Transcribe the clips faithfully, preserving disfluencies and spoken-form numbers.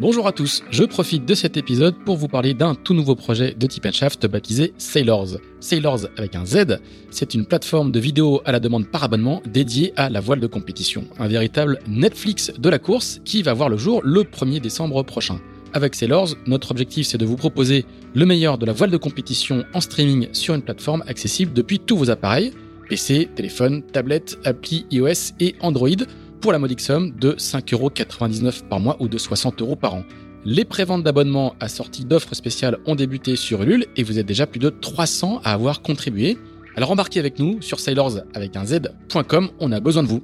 Bonjour à tous, je profite de cet épisode pour vous parler d'un tout nouveau projet de Tippenshaft baptisé Sailorz. Sailorz avec un Z, c'est une plateforme de vidéos à la demande par abonnement dédiée à la voile de compétition. Un véritable Netflix de la course qui va voir le jour le premier décembre prochain. Avec Sailorz, notre objectif c'est de vous proposer le meilleur de la voile de compétition en streaming sur une plateforme accessible depuis tous vos appareils, P C, téléphone, tablette, appli iOS et Android, pour la modique somme de cinq euros quatre-vingt-dix-neuf par mois ou de soixante euros par an. Les préventes d'abonnements assorties d'offres spéciales ont débuté sur Ulule et vous êtes déjà plus de trois cents à avoir contribué. Alors embarquez avec nous sur Sailorz avec un Z point com, on a besoin de vous.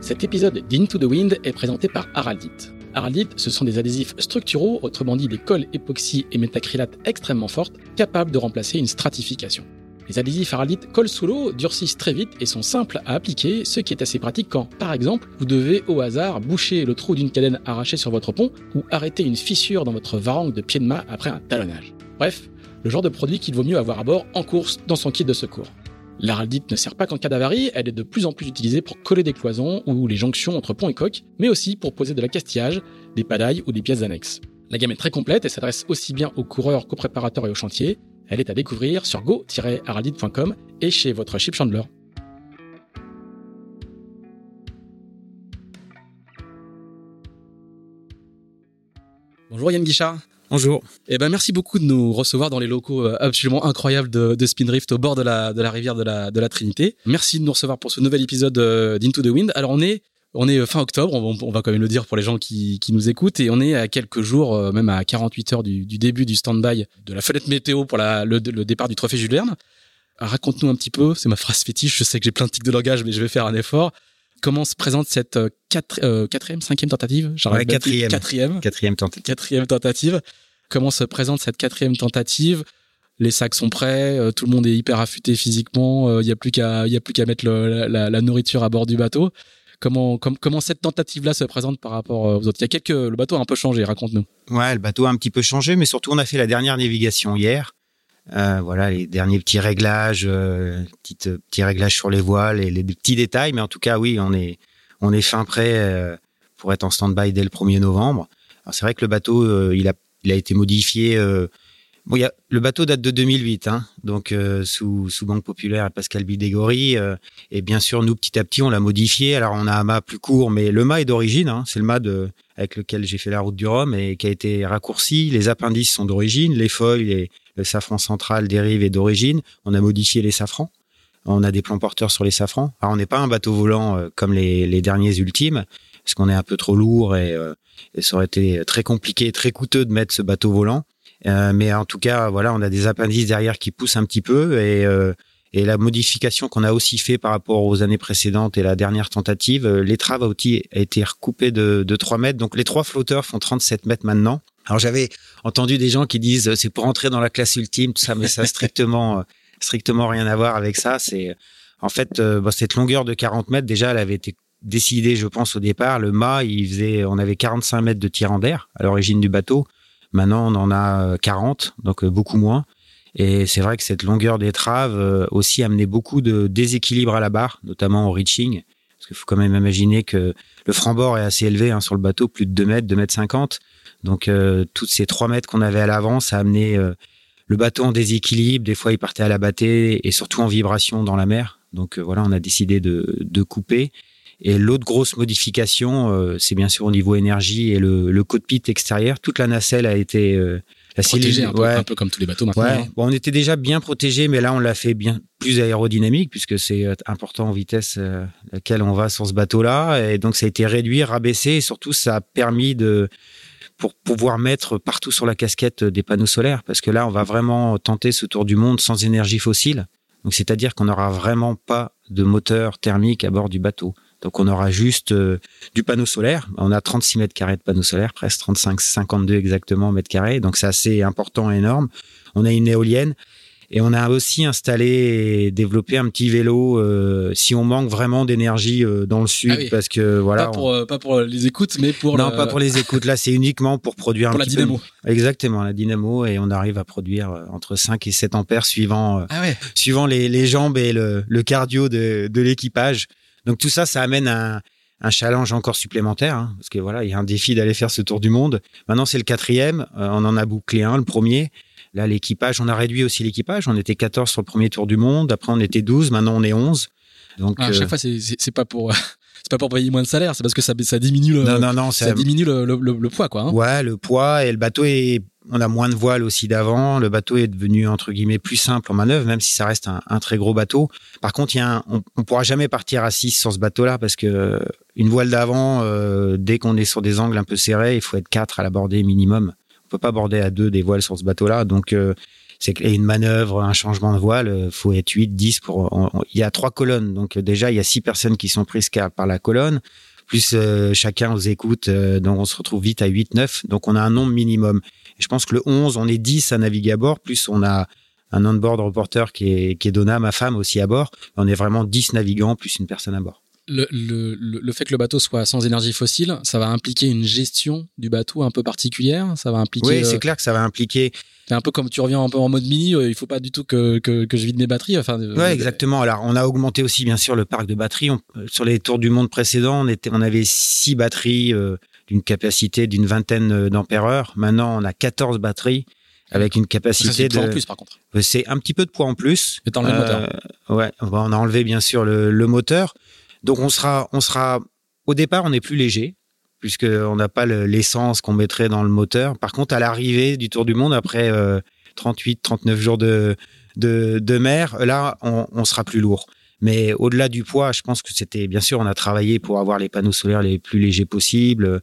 Cet épisode d'Into the Wind est présenté par Araldite. Araldite, ce sont des adhésifs structuraux, autrement dit des colles époxy et métacrylates extrêmement fortes, capables de remplacer une stratification. Les adhésifs Araldite collent sous l'eau, durcissent très vite et sont simples à appliquer, ce qui est assez pratique quand, par exemple, vous devez au hasard boucher le trou d'une cadenne arrachée sur votre pont ou arrêter une fissure dans votre varangue de pied de mât après un talonnage. Bref, le genre de produit qu'il vaut mieux avoir à bord en course dans son kit de secours. L'Araldite ne sert pas qu'en cas d'avarie, elle est de plus en plus utilisée pour coller des cloisons ou les jonctions entre pont et coque, mais aussi pour poser de l'accastillage, des padailles ou des pièces annexes. La gamme est très complète et s'adresse aussi bien aux coureurs qu'aux préparateurs et aux chantiers. Elle est à découvrir sur go tiret araldite point com et chez votre ship chandler. Bonjour Yann Guichard. Bonjour. Eh ben merci beaucoup de nous recevoir dans les locaux absolument incroyables de, de Spindrift au bord de la, de la rivière de la, de la Trinité. Merci de nous recevoir pour ce nouvel épisode d'Into the Wind. Alors on est On est fin octobre, on va quand même le dire pour les gens qui, qui nous écoutent, et on est à quelques jours, même à quarante-huit heures du, du début du stand-by de la fenêtre météo pour la, le, le départ du Trophée Jules Verne. Raconte-nous un petit peu, c'est ma phrase fétiche, je sais que j'ai plein de tics de langage, mais je vais faire un effort. Comment se présente cette quatre, euh, quatrième, cinquième tentative ? Ouais, quatrième. Quatrième. Quatrième tentative. Quatrième tentative. Comment se présente cette quatrième tentative ? Les sacs sont prêts, tout le monde est hyper affûté physiquement, il n'y a plus qu'à, il n'y a plus qu'à mettre le, la, la nourriture à bord du bateau. Comment, com- comment cette tentative-là se présente par rapport aux autres ? Il y a quelques, le bateau a un peu changé, raconte-nous. Ouais, le bateau a un petit peu changé, mais surtout on a fait la dernière navigation hier. Euh, voilà, les derniers petits réglages, euh, petites, petits réglages sur les voiles et les petits détails. Mais en tout cas, oui, on est, on est fin prêt euh, pour être en stand-by dès le premier novembre. Alors c'est vrai que le bateau, euh, il a, il a été modifié. Euh, bon, il y a, le bateau date de deux mille huit, hein, donc euh, sous, sous Banque Populaire et Pascal Bidégorry. Euh, et bien sûr, nous, petit à petit, on l'a modifié. Alors, on a un mât plus court, mais le mât est d'origine. Hein, c'est le mât de, avec lequel j'ai fait la route du Rhum et qui a été raccourci. Les appendices sont d'origine. Les foils et le safran central dérive est d'origine. On a modifié les safrans. On a des plans porteurs sur les safrans. Alors, on n'est pas un bateau volant euh, comme les, les derniers ultimes, parce qu'on est un peu trop lourd et, euh, et ça aurait été très compliqué, très coûteux de mettre ce bateau volant. Euh, mais en tout cas, voilà, on a des appendices derrière qui poussent un petit peu et, euh, et la modification qu'on a aussi fait par rapport aux années précédentes et la dernière tentative, euh, l'étrave a aussi été recoupée de, de trois mètres. Donc, les trois flotteurs font trente-sept mètres maintenant. Alors, j'avais entendu des gens qui disent, c'est pour entrer dans la classe ultime, tout ça, mais ça strictement, strictement rien à voir avec ça. C'est, en fait, euh, bon, cette longueur de quarante mètres, déjà, elle avait été décidée, je pense, au départ. Le mât, il faisait, on avait quarante-cinq mètres de tirant d'air à l'origine du bateau. Maintenant, on en a quarante, donc beaucoup moins. Et c'est vrai que cette longueur d'étrave aussi amenait beaucoup de déséquilibre à la barre, notamment au reaching. Parce qu'il faut quand même imaginer que le franc-bord est assez élevé hein, sur le bateau, plus de deux mètres, deux mètres cinquante. Donc, euh, toutes ces trois mètres qu'on avait à l'avant, ça amenait euh, le bateau en déséquilibre. Des fois, il partait à la battée et surtout en vibration dans la mer. Donc, euh, voilà, on a décidé de, de couper. Et l'autre grosse modification, euh, c'est bien sûr au niveau énergie et le, le cockpit extérieur. Toute la nacelle a été euh, protégée, un, ouais. un peu comme tous les bateaux maintenant. Ouais. Hein. Bon, on était déjà bien protégés, mais là, on l'a fait bien plus aérodynamique puisque c'est important en vitesse euh, à laquelle on va sur ce bateau-là. Et donc, ça a été réduit, rabaissé et surtout, ça a permis de pour pouvoir mettre partout sur la casquette des panneaux solaires parce que là, on va vraiment tenter ce tour du monde sans énergie fossile. Donc, c'est-à-dire qu'on n'aura vraiment pas de moteur thermique à bord du bateau. Donc, on aura juste euh, du panneau solaire. On a trente-six mètres carrés de panneau solaire, presque trente-cinq, cinquante-deux exactement mètres carrés. Donc, c'est assez important, énorme. On a une éolienne et on a aussi installé et développé un petit vélo euh, si on manque vraiment d'énergie euh, dans le sud. Ah oui. Parce que voilà. Pas pour, on... euh, pas pour les écoutes, mais pour. Non, le... pas pour les écoutes. Là, c'est uniquement pour produire pour un petit peu. Pour la dynamo. Exactement, la dynamo. Et on arrive à produire entre cinq et sept ampères suivant, euh, ah ouais. suivant les, les jambes et le, le cardio de, de l'équipage. Donc tout ça, ça amène un, un challenge encore supplémentaire, hein, parce que voilà, il y a un défi d'aller faire ce tour du monde. Maintenant, c'est le quatrième, euh, on en a bouclé un, le premier. Là, l'équipage, on a réduit aussi l'équipage. On était quatorze sur le premier tour du monde, après on était douze, maintenant on est onze. Donc ah, à chaque euh... fois, c'est, c'est, c'est pas pour. C'est pas pour payer moins de salaire, c'est parce que ça, ça diminue le, non, non, non, ça, ça diminue le, le, le, le poids, quoi. Hein. Ouais, le poids et le bateau est, on a moins de voiles aussi d'avant. Le bateau est devenu, entre guillemets, plus simple en manœuvre, même si ça reste un, un très gros bateau. Par contre, il y a un, on, on pourra jamais partir à six sur ce bateau-là parce que une voile d'avant, euh, dès qu'on est sur des angles un peu serrés, il faut être quatre à la bordée minimum. On peut pas border à deux des voiles sur ce bateau-là. Donc, euh, c'est une manœuvre, un changement de voile, faut être huit, dix pour, on, on, il y a trois colonnes. Donc, déjà, il y a six personnes qui sont prises par la colonne. Plus, euh, chacun aux écoutes. Euh, donc, on se retrouve vite à huit, neuf. Donc, on a un nombre minimum. Et je pense que le onze, on est dix à naviguer à bord. Plus, on a un on-board reporter qui est, qui est Donna, ma femme, aussi à bord. On est vraiment dix navigants plus une personne à bord. Le, le, le fait que le bateau soit sans énergie fossile, ça va impliquer une gestion du bateau un peu particulière. Ça va impliquer. Oui, c'est euh... clair que ça va impliquer. C'est un peu comme tu reviens un peu en mode mini. Il faut pas du tout que que, que je vide mes batteries. Enfin. Ouais, euh... exactement. Alors, on a augmenté aussi bien sûr le parc de batteries. On, sur les tours du monde précédents, on était, on avait six batteries euh, d'une capacité d'une vingtaine d'ampères-heure. Maintenant, on a quatorze batteries. Avec une capacité ça, c'est de. C'est un peu de poids en plus, par contre. C'est un petit peu de poids en plus. Mais t'as enlevé euh, le moteur. Ouais, on a enlevé bien sûr le, le moteur. Donc, on sera, on sera, au départ, on est plus léger, puisqu'on n'a pas le, l'essence qu'on mettrait dans le moteur. Par contre, à l'arrivée du Tour du Monde, après euh, trente-huit, trente-neuf jours de, de, de mer, là, on, on sera plus lourd. Mais au-delà du poids, je pense que c'était, bien sûr, on a travaillé pour avoir les panneaux solaires les plus légers possibles.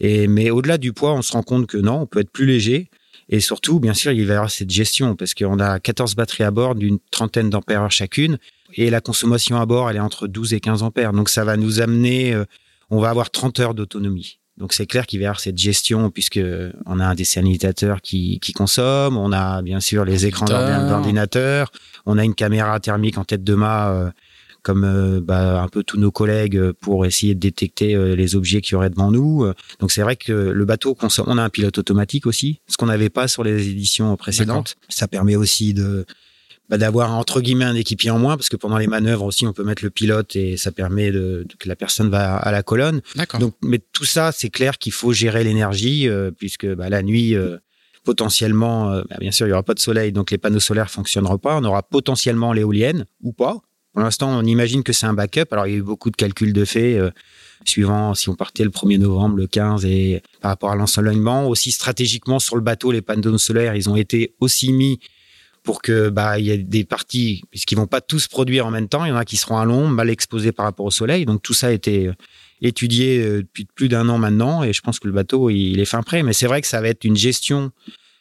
Et, mais au-delà du poids, on se rend compte que non, on peut être plus léger. Et surtout, bien sûr, il va y avoir cette gestion parce qu'on a quatorze batteries à bord d'une trentaine d'ampères-heure chacune et la consommation à bord, elle est entre douze et quinze ampères. Donc, ça va nous amener, euh, on va avoir trente heures d'autonomie. Donc, c'est clair qu'il va y avoir cette gestion puisque on a un désanilateur qui, qui consomme, on a bien sûr les écrans d'ordinateur, on a une caméra thermique en tête de mât euh, comme euh, bah, un peu tous nos collègues pour essayer de détecter euh, les objets qu'il y aurait devant nous. Donc, c'est vrai que le bateau consomme. On a un pilote automatique aussi, ce qu'on n'avait pas sur les éditions précédentes. D'accord. Ça permet aussi de, bah, d'avoir entre guillemets un équipier en moins parce que pendant les manœuvres aussi, on peut mettre le pilote et ça permet de, de, que la personne va à la colonne. D'accord. Donc, mais tout ça, c'est clair qu'il faut gérer l'énergie euh, puisque bah, la nuit, euh, potentiellement, euh, bah, bien sûr, il n'y aura pas de soleil, donc les panneaux solaires ne fonctionneront pas. On aura potentiellement l'éolienne ou pas. Pour l'instant, on imagine que c'est un backup. Alors, il y a eu beaucoup de calculs de fait, euh, suivant si on partait le premier novembre, le quinze, et par rapport à l'ensoleillement. Aussi, stratégiquement, sur le bateau, les panneaux solaires, ils ont été aussi mis pour que, bah, il y ait des parties, puisqu'ils vont pas tous produire en même temps. Il y en a qui seront à l'ombre, mal exposés par rapport au soleil. Donc, tout ça a été étudié depuis plus d'un an maintenant. Et je pense que le bateau, il est fin prêt. Mais c'est vrai que ça va être une gestion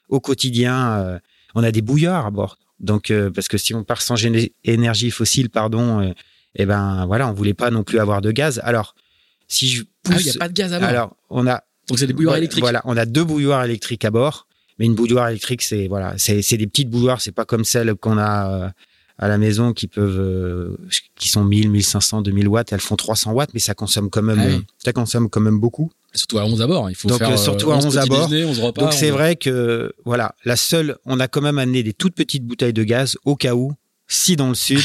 au quotidien. On a des bouillards à bord. Donc, euh, parce que si on part sans gén- énergie fossile, pardon, euh, eh ben voilà, on voulait pas non plus avoir de gaz. Alors, si je pousse, ah, il y a pas de gaz à bord. Alors, on a donc c'est des bouilloires électriques. Voilà, on a deux bouilloires électriques à bord, mais une bouilloire électrique, c'est voilà, c'est c'est des petites bouilloires, c'est pas comme celles qu'on a euh, à la maison qui peuvent, euh, qui sont mille, mille cinq cents, deux mille watts. Elles font trois cents watts, mais ça consomme quand même, ah oui. euh, ça consomme quand même beaucoup. Et surtout à onze à bord, il faut donc, faire. Donc surtout à onze à bord. Repas, donc c'est on... vrai que voilà, la seule, on a quand même amené des toutes petites bouteilles de gaz au cas où, si dans le sud.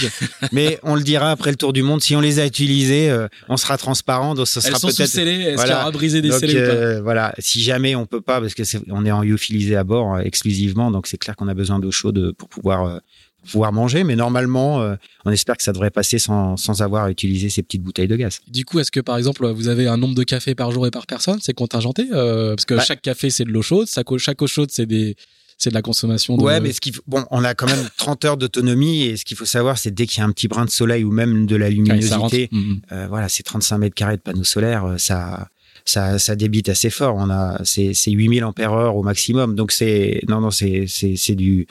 Mais on le dira après le tour du monde. Si on les a utilisées, euh, on sera transparent. Donc ce sera peut-être. Elles sont sous scellées. Est-ce voilà, qu'il y aura brisé des scellés euh, ou pas ? Voilà. Si jamais on peut pas, parce que c'est, on est en lyophilisé à bord euh, exclusivement, donc c'est clair qu'on a besoin d'eau chaude pour pouvoir. Euh, pouvoir manger, mais normalement, euh, on espère que ça devrait passer sans, sans avoir utilisé ces petites bouteilles de gaz. Du coup, est-ce que, par exemple, vous avez un nombre de cafés par jour et par personne ? C'est contingenté ? euh, Parce que bah, chaque café, c'est de l'eau chaude. Chaque eau chaude, c'est, des, c'est de la consommation de... Ouais, mais ce qu'il faut... bon, on a quand même trente heures d'autonomie et ce qu'il faut savoir, c'est dès qu'il y a un petit brin de soleil ou même de la luminosité, ah, mmh. euh, voilà, c'est trente-cinq mètres carrés de panneaux solaires, ça... Ça, ça débite assez fort. On a, c'est, c'est huit mille ampères-heure au maximum. Donc, c'est... Non, non, c'est, c'est, c'est du...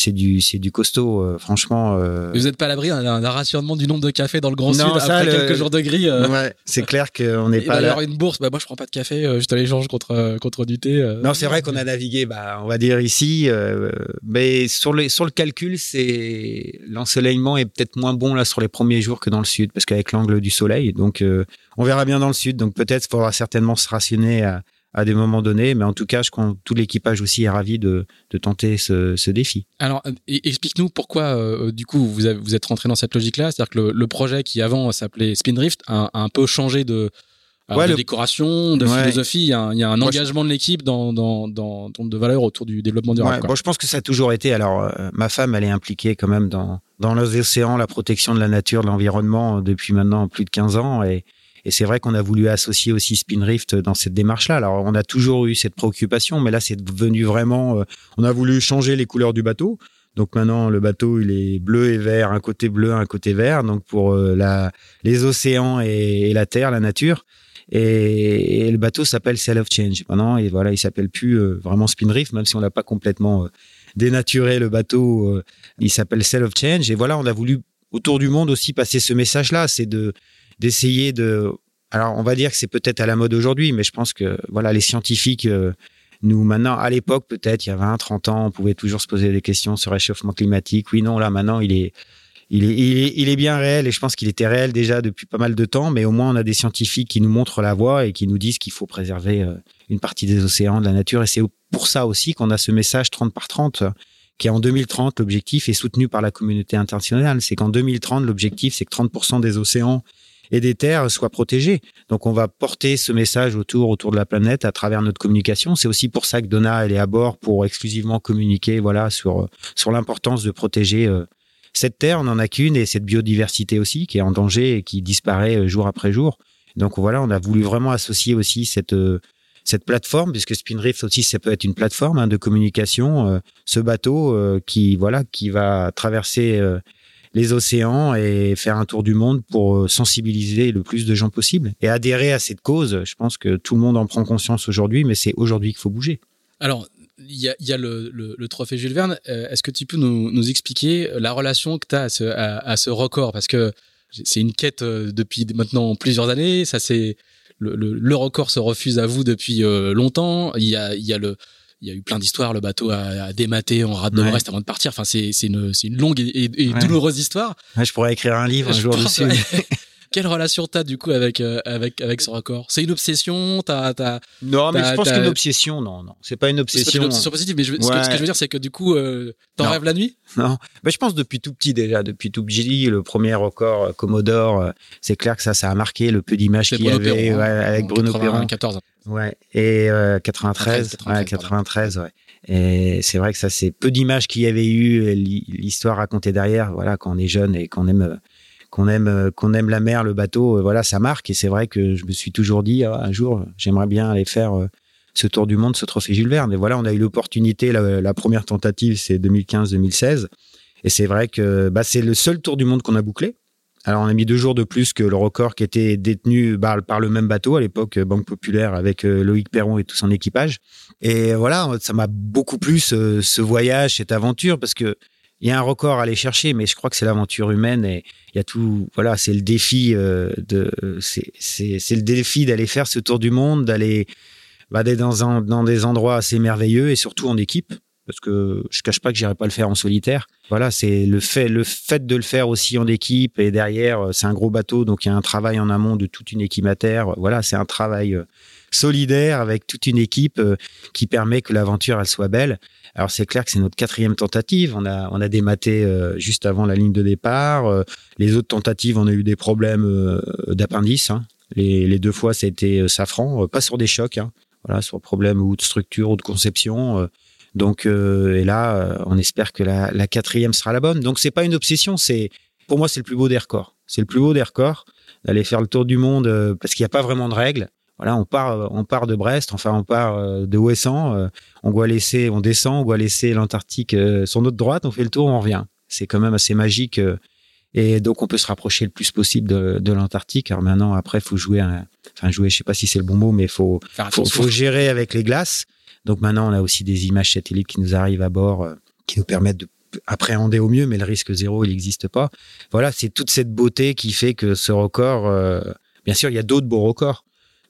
c'est du, c'est du costaud, euh, franchement. Euh... Vous n'êtes pas à l'abri hein, d'un rationnement du nombre de cafés dans le Grand non, Sud ça, après le... quelques jours de gris. Euh... Ouais, c'est clair qu'on n'est pas. D'ailleurs, une bourse, bah, moi je ne prends pas de café, euh, je te l'échange contre, euh, contre du thé. Euh... Non, c'est vrai qu'on a navigué, bah, on va dire ici, euh, mais sur, les, sur le calcul, c'est... l'ensoleillement est peut-être moins bon là, sur les premiers jours que dans le Sud, parce qu'avec l'angle du soleil, donc euh, on verra bien dans le Sud, donc peut-être il faudra certainement se rationner à. à des moments donnés, mais en tout cas, je compte, tout l'équipage aussi est ravi de, de tenter ce, ce défi. Alors, explique-nous pourquoi, euh, du coup, vous, avez, vous êtes rentré dans cette logique-là, c'est-à-dire que le, le projet qui avant s'appelait Spindrift a, a un peu changé de, ouais, de le... décoration, de ouais. philosophie, il y a un, il y a un engagement je... de l'équipe dans, dans, dans, dans de valeurs autour du développement durable. Ouais, bon, je pense que ça a toujours été, alors, euh, ma femme, elle est impliquée quand même dans, dans les océans, la protection de la nature, de l'environnement, depuis maintenant plus de quinze ans, et Et c'est vrai qu'on a voulu associer aussi Spindrift dans cette démarche-là. Alors, on a toujours eu cette préoccupation, mais là, c'est devenu vraiment... Euh, on a voulu changer les couleurs du bateau. Donc maintenant, le bateau, il est bleu et vert, un côté bleu, un côté vert. Donc pour euh, la, les océans et, et la terre, la nature. Et, et le bateau s'appelle Sail of Change. Maintenant, et voilà, il s'appelle plus euh, vraiment Spindrift, même si on l'a pas complètement euh, dénaturé, le bateau. Euh, il s'appelle Sail of Change. Et voilà, on a voulu, autour du monde aussi, passer ce message-là. C'est de... d'essayer de... Alors, on va dire que c'est peut-être à la mode aujourd'hui, mais je pense que voilà, les scientifiques, euh, nous, maintenant, à l'époque, peut-être, il y a vingt, trente ans, on pouvait toujours se poser des questions sur le réchauffement climatique. Oui, non, là, maintenant, il est, il est, il est, il est bien réel, et je pense qu'il était réel déjà depuis pas mal de temps, mais au moins, on a des scientifiques qui nous montrent la voie et qui nous disent qu'il faut préserver euh, une partie des océans, de la nature. Et c'est pour ça aussi qu'on a ce message trente par trente, qui est en deux mille trente, l'objectif est soutenu par la communauté internationale. C'est qu'en deux mille trente, l'objectif, c'est que trente pour cent des océans et des terres soient protégées. Donc, on va porter ce message autour, autour de la planète à travers notre communication. C'est aussi pour ça que Donna, elle est à bord pour exclusivement communiquer, voilà, sur, sur l'importance de protéger euh, cette terre. On n'en a qu'une, et cette biodiversité aussi, qui est en danger et qui disparaît euh, jour après jour. Donc, voilà, on a voulu vraiment associer aussi cette, euh, cette plateforme, puisque Spindrift aussi, ça peut être une plateforme hein, de communication. Euh, ce bateau euh, qui, voilà, qui va traverser euh, les océans et faire un tour du monde pour sensibiliser le plus de gens possible et adhérer à cette cause. Je pense que tout le monde en prend conscience aujourd'hui, mais c'est aujourd'hui qu'il faut bouger. Alors, il y a, y a le, le, le trophée Jules Verne. Est-ce que tu peux nous, nous expliquer la relation que tu as à ce, à, à ce record ? Parce que c'est une quête depuis maintenant plusieurs années. Ça, c'est, le, le, le record se refuse à vous depuis longtemps. Il y a, y a le... Il y a eu plein d'histoires, le bateau a, a dématé en rade de Brest ouais. avant de partir. Enfin, c'est, c'est, une, c'est une longue et, et ouais. douloureuse histoire. Ouais, je pourrais écrire un livre un je jour dessus. Quelle relation t'as du coup avec, euh, avec, avec ce record ? C'est une obsession t'as, t'as, Non, mais t'as, je pense qu'une obsession, non, non. C'est pas une obsession. C'est pas une obsession positive, mais je, ouais. ce, que, ce que je veux dire, c'est que du coup, euh, t'en non. rêves la nuit ? Non, mais je pense depuis tout petit déjà, depuis tout petit, le premier record euh, Commodore, euh, c'est clair que ça, ça a marqué le peu d'images c'est qu'il y avait Peyron, ouais, avec Bruno Peyron. Ouais, et euh, quatre-vingt-treize, quatre-vingt-treize, ouais, quatre-vingt-treize, ouais. Et c'est vrai que ça, c'est peu d'images qu'il y avait eu, l'histoire racontée derrière. Voilà, quand on est jeune et qu'on aime, qu'on aime, qu'on aime la mer, le bateau, voilà, ça marque. Et c'est vrai que je me suis toujours dit, ah, un jour, j'aimerais bien aller faire ce tour du monde, ce trophée Jules Verne. Et voilà, on a eu l'opportunité. La, la première tentative, c'est deux mille quinze deux mille seize. Et c'est vrai que, bah, c'est le seul tour du monde qu'on a bouclé. Alors, on a mis deux jours de plus que le record qui était détenu par, par le même bateau, à l'époque, Banque Populaire, avec euh, Loïck Peyron et tout son équipage. Et voilà, ça m'a beaucoup plu, ce, ce voyage, cette aventure, parce que il y a un record à aller chercher, mais je crois que c'est l'aventure humaine et il y a tout, voilà, c'est le défi euh, de, c'est, c'est, c'est le défi d'aller faire ce tour du monde, d'aller, bah, d'aller dans un, dans des endroits assez merveilleux et surtout en équipe. Parce que je cache pas que j'irai pas le faire en solitaire. Voilà, c'est le fait, le fait de le faire aussi en équipe et derrière, c'est un gros bateau, donc il y a un travail en amont de toute une équipe à terre. Voilà, c'est un travail solidaire avec toute une équipe qui permet que l'aventure, elle soit belle. Alors, c'est clair que c'est notre quatrième tentative. On a, on a dématé juste avant la ligne de départ. Les autres tentatives, on a eu des problèmes d'appendice, hein. Les, les deux fois, c'était safran, pas sur des chocs, hein. Voilà, sur problème ou de structure ou de conception. Donc, euh, et là, euh, on espère que la, la quatrième sera la bonne. Donc, c'est pas une obsession. C'est, pour moi, c'est le plus beau des records. C'est le plus beau des records d'aller faire le tour du monde euh, parce qu'il n'y a pas vraiment de règles. Voilà, on part, on part de Brest, enfin, on part euh, de Ouessant. Euh, on doit laisser, on descend, on doit laisser l'Antarctique euh, sur notre droite. On fait le tour, on revient. C'est quand même assez magique. Euh, et donc, on peut se rapprocher le plus possible de, de l'Antarctique. Alors maintenant, après, il faut jouer, un, enfin, jouer, je sais pas si c'est le bon mot, mais il faut, faut, faut gérer avec les glaces. Donc maintenant, on a aussi des images satellites qui nous arrivent à bord, euh, qui nous permettent de appréhender au mieux, mais le risque zéro, il n'existe pas. Voilà, c'est toute cette beauté qui fait que ce record... Euh, bien sûr, il y a d'autres beaux records.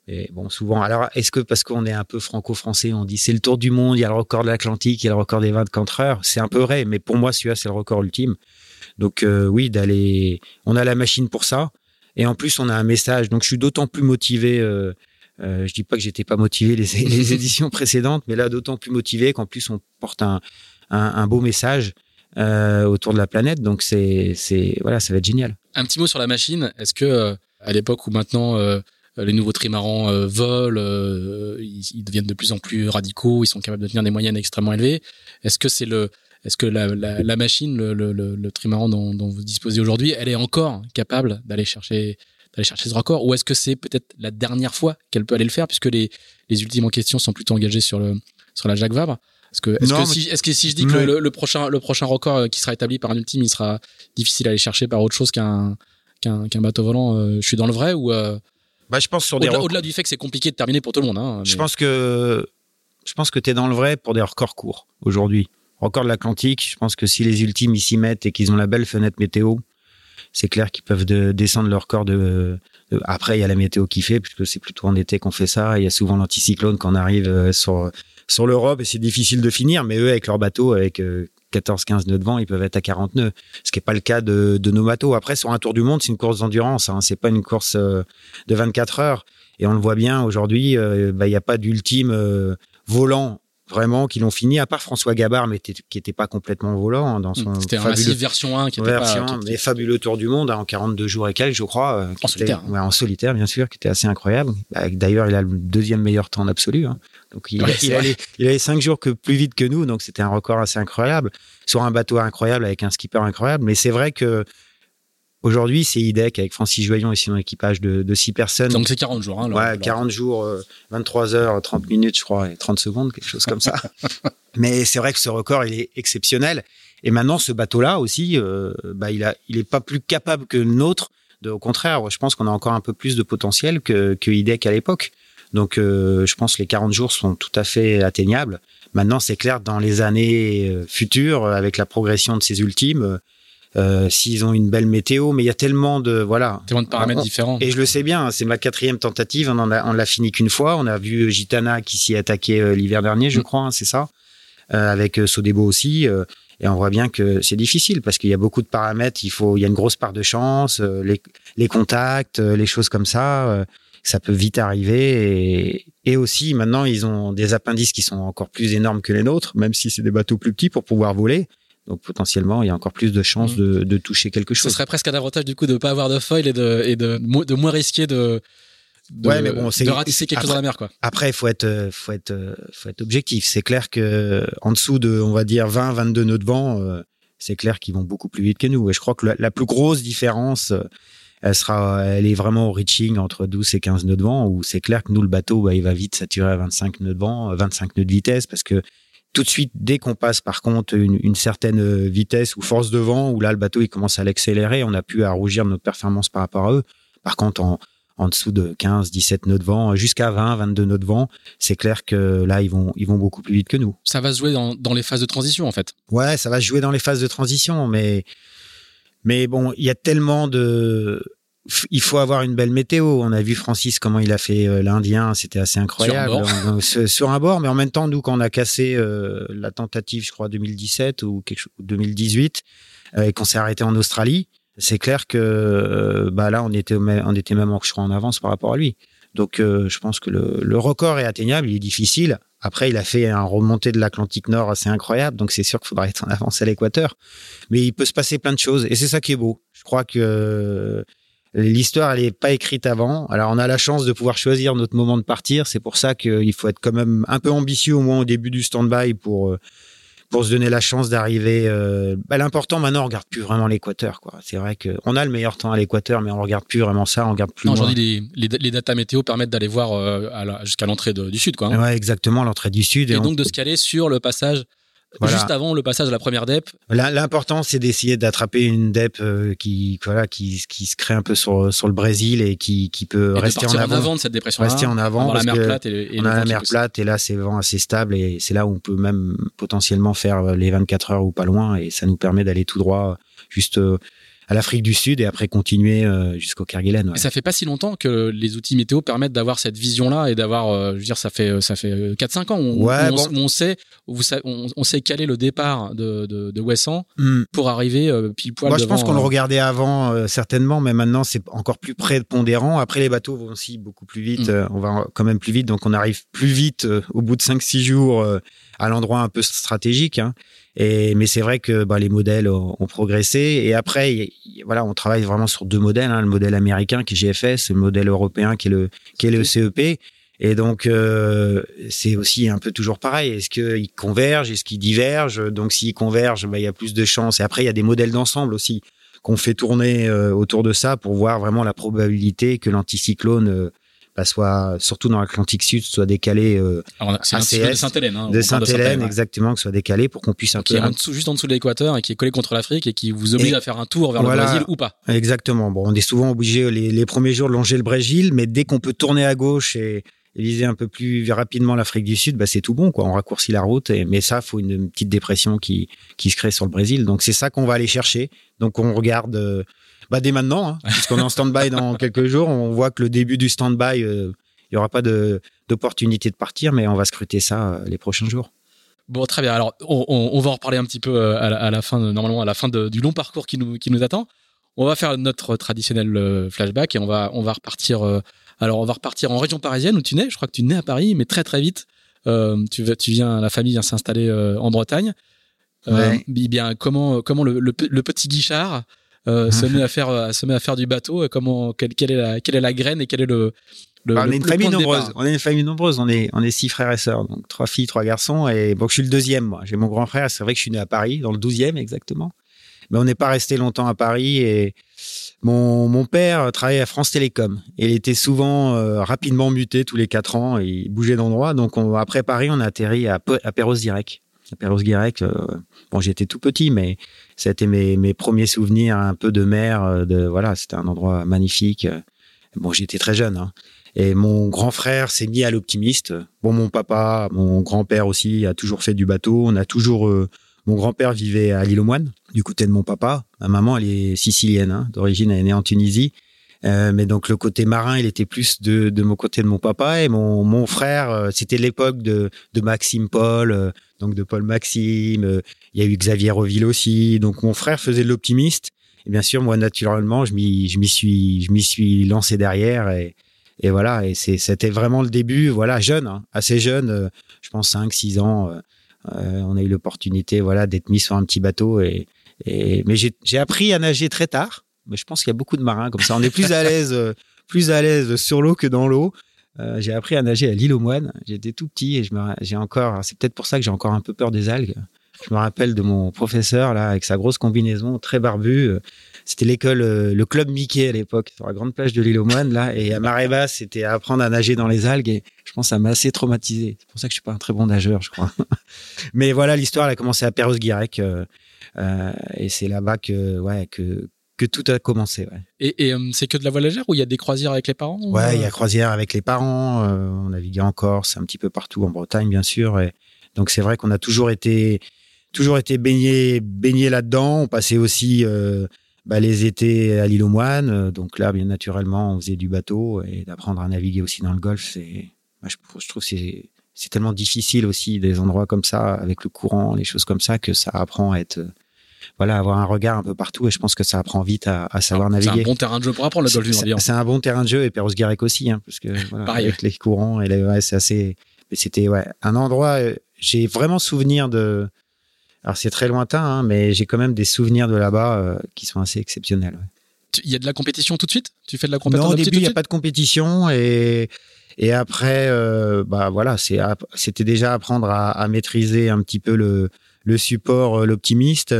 Et bon, souvent, alors, est-ce que parce qu'on est un peu franco-français, on dit c'est le tour du monde, il y a le record de l'Atlantique, il y a le record des vingt-quatre heures. C'est un peu vrai, mais pour moi, celui-là, c'est le record ultime. Donc euh, oui, d'aller... on a la machine pour ça. Et en plus, on a un message. Donc, je suis d'autant plus motivé... Euh, Euh, je dis pas que j'étais pas motivé les, les éditions précédentes, mais là d'autant plus motivé qu'en plus on porte un, un, un beau message euh, autour de la planète. Donc c'est, c'est voilà, ça va être génial. Un petit mot sur la machine. Est-ce que euh, à l'époque où maintenant euh, les nouveaux trimarans euh, volent, euh, ils, ils deviennent de plus en plus radicaux, ils sont capables de tenir des moyennes extrêmement élevées. Est-ce que c'est le, est-ce que la, la, la machine, le, le, le, le trimaran dont, dont vous disposez aujourd'hui, elle est encore capable d'aller chercher? d'aller chercher ce record, ou est-ce que c'est peut-être la dernière fois qu'elle peut aller le faire, puisque les, les ultimes en question sont plutôt engagées sur, le, sur la Jacques Vabre? Est-ce que, est-ce non, que, si, est-ce que si je dis que le, le, prochain, le prochain record qui sera établi par un ultime, il sera difficile à aller chercher par autre chose qu'un, qu'un, qu'un bateau volant, euh, je suis dans le vrai ou euh, bah, je pense sur des au-delà, au-delà du fait que c'est compliqué de terminer pour tout le monde. Hein, mais... Je pense que, je pense que tu es dans le vrai pour des records courts aujourd'hui. Record de l'Atlantique, je pense que si les ultimes ils s'y mettent et qu'ils ont la belle fenêtre météo, c'est clair qu'ils peuvent de, descendre leur corps de, de... Après, il y a la météo qui fait, puisque c'est plutôt en été qu'on fait ça. Il y a souvent l'anticyclone quand on arrive sur, sur l'Europe, et c'est difficile de finir. Mais eux, avec leur bateau, avec quatorze quinze nœuds de vent, ils peuvent être à quarante nœuds, ce qui n'est pas le cas de, de nos bateaux. Après, sur un tour du monde, c'est une course d'endurance. Hein, c'est pas une course de vingt-quatre heures. Et on le voit bien, aujourd'hui, euh, bah, il n'y a pas d'ultime euh, volant vraiment qui l'ont fini, à part François Gabart, mais t- qui n'était pas complètement volant hein, dans son c'était fabuleux, un massif version un qui était version pas un, mais fabuleux tour du monde hein, en quarante-deux jours et quelques, je crois, euh, en solitaire était, ouais, en solitaire bien sûr, qui était assez incroyable. D'ailleurs, il a le deuxième meilleur temps en absolu hein. Donc il, ouais, il, il allait il allait cinq jours que plus vite que nous, donc c'était un record assez incroyable sur un bateau incroyable avec un skipper incroyable. Mais c'est vrai que aujourd'hui, c'est I D E C avec Francis Joyon et son équipage de, de six personnes. Donc, c'est quarante jours. Hein, leur, ouais, leur... quarante jours, euh, vingt-trois heures, trente minutes, je crois, et trente secondes, quelque chose comme ça. Mais c'est vrai que ce record, il est exceptionnel. Et maintenant, ce bateau-là aussi, euh, bah, il a, il est pas plus capable que le nôtre. De, au contraire, je pense qu'on a encore un peu plus de potentiel que, que I D E C à l'époque. Donc, euh, je pense que les quarante jours sont tout à fait atteignables. Maintenant, c'est clair, dans les années futures, avec la progression de ces ultimes, Euh, s'ils ont une belle météo, mais il y a tellement de voilà, tellement de paramètres on, différents. Et je le sais bien, c'est ma quatrième tentative. On en a, on l'a fini qu'une fois. On a vu Gitana qui s'y est attaqué l'hiver dernier, je mmh. crois, hein, c'est ça, euh, avec Sodebo aussi. Euh, et on voit bien que c'est difficile parce qu'il y a beaucoup de paramètres. Il faut, il y a une grosse part de chance, euh, les, les contacts, euh, les choses comme ça. Euh, ça peut vite arriver. Et, et aussi, maintenant, ils ont des appendices qui sont encore plus énormes que les nôtres, même si c'est des bateaux plus petits pour pouvoir voler. Donc, potentiellement, il y a encore plus de chances de, de toucher quelque chose. Ce serait presque un avantage, du coup, de ne pas avoir de foil et de, et de, de moins risquer de, de, ouais, mais bon, c'est, de ratisser quelque après, chose dans la mer, quoi. Après, il faut être, faut, être, faut être objectif. C'est clair qu'en dessous de, on va dire, vingt à vingt-deux nœuds de vent, euh, c'est clair qu'ils vont beaucoup plus vite que nous. Et je crois que la, la plus grosse différence, euh, elle, sera, elle est vraiment au reaching entre douze et quinze nœuds de vent, où c'est clair que nous, le bateau, bah, il va vite saturer à vingt-cinq nœuds de vent, vingt-cinq nœuds de vitesse, parce que tout de suite, dès qu'on passe, par contre, une, une certaine vitesse ou force de vent, où là, le bateau, il commence à l'accélérer, on a pu à rougir de notre performance par rapport à eux. Par contre, en, en dessous de quinze, dix-sept nœuds de vent, jusqu'à vingt, vingt-deux nœuds de vent, c'est clair que là, ils vont, ils vont beaucoup plus vite que nous. Ça va se jouer dans, dans les phases de transition, en fait. Ouais, ça va se jouer dans les phases de transition, mais, mais bon, il y a tellement de... Il faut avoir une belle météo. On a vu Francis comment il a fait l'Indien, c'était assez incroyable. Sur un bord, Sur un bord mais en même temps, nous, quand on a cassé euh, la tentative, je crois, deux mille dix-sept ou quelque chose, deux mille dix-huit, euh, et qu'on s'est arrêté en Australie, c'est clair que euh, bah là, on était, on était même, je crois, en avance par rapport à lui. Donc, euh, je pense que le, le record est atteignable, il est difficile. Après, il a fait un remontée de l'Atlantique Nord assez incroyable, donc c'est sûr qu'il faudra être en avance à l'équateur. Mais il peut se passer plein de choses, et c'est ça qui est beau. Je crois que... L'histoire, elle n'est pas écrite avant. Alors, on a la chance de pouvoir choisir notre moment de partir. C'est pour ça qu'il faut être quand même un peu ambitieux, au moins au début du stand-by, pour, pour se donner la chance d'arriver. Bah, l'important, maintenant, on ne regarde plus vraiment l'équateur, quoi. C'est vrai qu'on a le meilleur temps à l'équateur, mais on ne regarde plus vraiment ça. On regarde plus non, aujourd'hui, les, les, les datas météo permettent d'aller voir euh, à la, jusqu'à l'entrée de, du sud, quoi. Hein. Ouais, exactement, l'entrée du sud. Et, et donc, on... de se caler sur le passage voilà. Juste avant le passage de la première D E P. L'important, c'est d'essayer d'attraper une D E P qui, voilà, qui, qui se crée un peu sur, sur le Brésil et qui, qui peut et rester en avant. en avant de cette dépression-là. Rester en avant. On a la mer plate et, et on a la mer plate et là, c'est le vent assez stable et c'est là où on peut même potentiellement faire les vingt-quatre heures ou pas loin et ça nous permet d'aller tout droit juste à l'Afrique du Sud et après continuer jusqu'au Kerguelen. Ouais. Et ça fait pas si longtemps que les outils météo permettent d'avoir cette vision-là et d'avoir, je veux dire, ça fait ça fait quatre cinq ans. On, ouais, on, bon. on sait, vous on, on sait quel est le départ de de, de Ouessant mm. pour arriver pile poil. Moi, devant, je pense qu'on euh, le regardait avant euh, certainement, mais maintenant c'est encore plus prépondérant. Après, les bateaux vont aussi beaucoup plus vite. Mm. Euh, on va quand même plus vite, donc on arrive plus vite euh, au bout de cinq six jours euh, à l'endroit un peu stratégique. Hein. Et, mais c'est vrai que bah, les modèles ont, ont progressé. Et après, y, y, voilà, on travaille vraiment sur deux modèles. Hein, le modèle américain qui est G F S, et le modèle européen qui est le, qui est le C E P. Et donc, euh, c'est aussi un peu toujours pareil. Est-ce qu'ils convergent? Est-ce qu'ils divergent? Donc, s'ils convergent, bah, y a plus de chances. Et après, il y a des modèles d'ensemble aussi qu'on fait tourner euh, autour de ça pour voir vraiment la probabilité que l'anticyclone... Euh, Bah, soit, surtout dans l'Atlantique Sud, soit décalé euh, Alors, c'est A C S, de Sainte-Hélène, hein, de Sainte-Hélène, Sainte-Hélène ouais. exactement, que soit décalé pour qu'on puisse un qui peu... Qui est en dessous, juste en dessous de l'équateur et qui est collé contre l'Afrique et qui vous oblige et à faire un tour vers voilà, le Brésil ou pas. Exactement. Bon, on est souvent obligé les, les premiers jours de longer le Brésil, mais dès qu'on peut tourner à gauche et, et viser un peu plus rapidement l'Afrique du Sud, bah, c'est tout bon, quoi. On raccourcit la route, et, mais ça, il faut une petite dépression qui, qui se crée sur le Brésil. Donc, c'est ça qu'on va aller chercher. Donc, on regarde... Euh, Bah, dès maintenant, hein, puisqu'on est en stand-by dans quelques jours, on voit que le début du stand-by, euh, il n'y aura pas de, d'opportunité de partir, mais on va scruter ça euh, les prochains jours. Bon, très bien. Alors, on, on va en reparler un petit peu à la, à la fin, normalement, à la fin de, du long parcours qui nous, qui nous attend. On va faire notre traditionnel flashback et on va, on va repartir. Euh, alors, on va repartir en région parisienne où tu nais. Je crois que tu nais à Paris, mais très, très vite. Euh, tu, tu viens, la famille vient s'installer euh, en Bretagne. Euh, ouais. Bien, comment, comment le, le, le petit Guichard Euh, se met à faire euh, se met à faire du bateau. Comment quelle, quelle est la quelle est la graine et quel est le, le, bah, on, le, est le point de départ. on est une famille nombreuse on est on est six frères et sœurs, donc trois filles, trois garçons, et bon, je suis le deuxième, moi. J'ai mon grand frère, c'est vrai que je suis né à Paris dans le douzième exactement, mais on n'est pas resté longtemps à Paris. Et mon mon père travaillait à France Télécom et il était souvent euh, rapidement muté tous les quatre ans et il bougeait d'endroit. Donc on, après Paris, on a atterri à à Perros-Guirec. À Perros-Guirec, euh, bon, j'étais tout petit, mais ça a été mes, mes premiers souvenirs un peu de mer. De, voilà, c'était un endroit magnifique. Bon, j'étais très jeune. Hein. Et mon grand frère s'est mis à l'optimiste. Bon, mon papa, mon grand-père aussi a toujours fait du bateau. On a toujours. Euh, mon grand-père vivait à l'île aux Moines, du côté de mon papa. Ma maman, elle est sicilienne, hein, d'origine, elle est née en Tunisie. Euh, mais donc le côté marin, il était plus de, de mon côté de mon papa. Et mon, mon frère, c'était l'époque de, de Maxime Paul, euh, donc de Paul Maxime. Euh, il y a eu Xavier Roville aussi. Donc mon frère faisait de l'optimiste. Et bien sûr, moi, naturellement, je m'y, je m'y suis, je m'y suis lancé derrière. Et, et voilà. Et c'est, c'était vraiment le début. Voilà, jeune, hein, assez jeune. Euh, je pense cinq six ans. Euh, euh, on a eu l'opportunité, voilà, d'être mis sur un petit bateau. Et, et mais j'ai, j'ai appris à nager très tard. Mais je pense qu'il y a beaucoup de marins comme ça. On est plus à l'aise, euh, plus à l'aise sur l'eau que dans l'eau. Euh, j'ai appris à nager à l'île aux Moines. J'étais tout petit et je me, j'ai encore. C'est peut-être pour ça que j'ai encore un peu peur des algues. Je me rappelle de mon professeur là avec sa grosse combinaison, très barbu. C'était l'école, euh, le club Mickey à l'époque, sur la grande plage de l'île aux Moines là. Et à marée basse, c'était à apprendre à nager dans les algues. Et je pense que ça m'a assez traumatisé. C'est pour ça que je suis pas un très bon nageur, je crois. Mais voilà, l'histoire elle a commencé à Perros-Guirec euh, euh, et c'est là-bas que ouais que que tout a commencé. Ouais. Et, et euh, c'est que de la voile légère ou il y a des croisières avec les parents? Ouais, il euh... y a croisières avec les parents. Euh, on naviguait en Corse, un petit peu partout, en Bretagne, bien sûr. Et donc, c'est vrai qu'on a toujours été, toujours été baigné, baigné là-dedans. On passait aussi euh, bah, les étés à l'île aux Moines. Donc là, bien naturellement, on faisait du bateau et d'apprendre à naviguer aussi dans le Golfe. C'est, bah, je, je trouve que c'est, c'est tellement difficile aussi, des endroits comme ça, avec le courant, les choses comme ça, que ça apprend à être... Voilà, avoir un regard un peu partout, et je pense que ça apprend vite à, à savoir Alors, naviguer. C'est un bon terrain de jeu pour apprendre le golfe du Morbihan. C'est un bon terrain de jeu, et Perros-Guirec aussi, hein, parce que voilà, pareil, avec les courants et les, ouais, c'est assez. Mais c'était ouais un endroit. J'ai vraiment souvenir de. Alors c'est très lointain, hein, mais j'ai quand même des souvenirs de là-bas euh, qui sont assez exceptionnels. Il ouais. y a de la compétition tout de suite. Tu fais de la compétition. Non, au début il y a pas de compétition et et après euh, bah voilà, c'est c'était déjà apprendre à, à maîtriser un petit peu le le support, l'optimiste.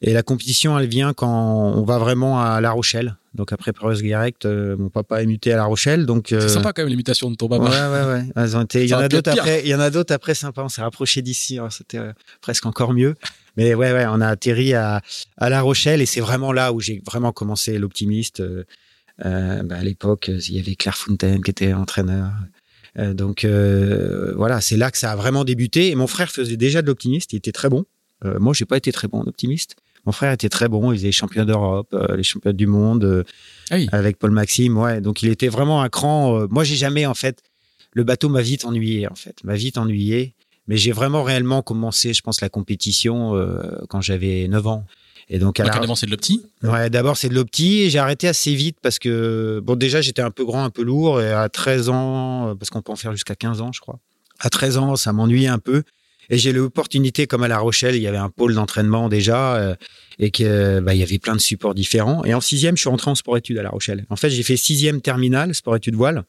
Et la compétition, elle vient quand on va vraiment à La Rochelle. Donc après Perros-Guirec, euh, mon papa est muté à La Rochelle. Donc euh... c'est sympa quand même l'imitation de ton papa. Ouais ouais ouais. Ils ont été... Il y en a d'autres après. Il y en a d'autres après. Sympa. On s'est rapprochés d'ici. Hein. C'était euh, presque encore mieux. Mais ouais ouais. On a atterri à à La Rochelle et c'est vraiment là où j'ai vraiment commencé l'optimiste. Euh, euh, bah, à l'époque, il y avait Claire Fontaine qui était entraîneur. Euh, donc euh, voilà, c'est là que ça a vraiment débuté. Et mon frère faisait déjà de l'optimiste. Il était très bon. Euh, moi, j'ai pas été très bon en optimiste. Mon frère était très bon, il faisait les championnats d'Europe, euh, les championnats du monde, euh, ah oui. avec Paul Maxime, ouais. Donc il était vraiment un cran. Euh, moi, j'ai jamais, en fait, le bateau m'a vite ennuyé, en fait, m'a vite ennuyé. Mais j'ai vraiment réellement commencé, je pense, la compétition euh, quand j'avais neuf ans. Et donc, alors, d'abord, c'est de l'opti. Ouais, d'abord, c'est de l'opti. Et j'ai arrêté assez vite parce que, bon, déjà, j'étais un peu grand, un peu lourd. Et à treize ans, parce qu'on peut en faire jusqu'à quinze ans, je crois. À treize ans, ça m'ennuyait un peu. Et j'ai eu l'opportunité, comme à La Rochelle, il y avait un pôle d'entraînement déjà, euh, et que euh, bah, il y avait plein de supports différents. Et en sixième, je suis rentré en sport-études à La Rochelle. En fait, j'ai fait sixième terminale, sport-études voile. Euh,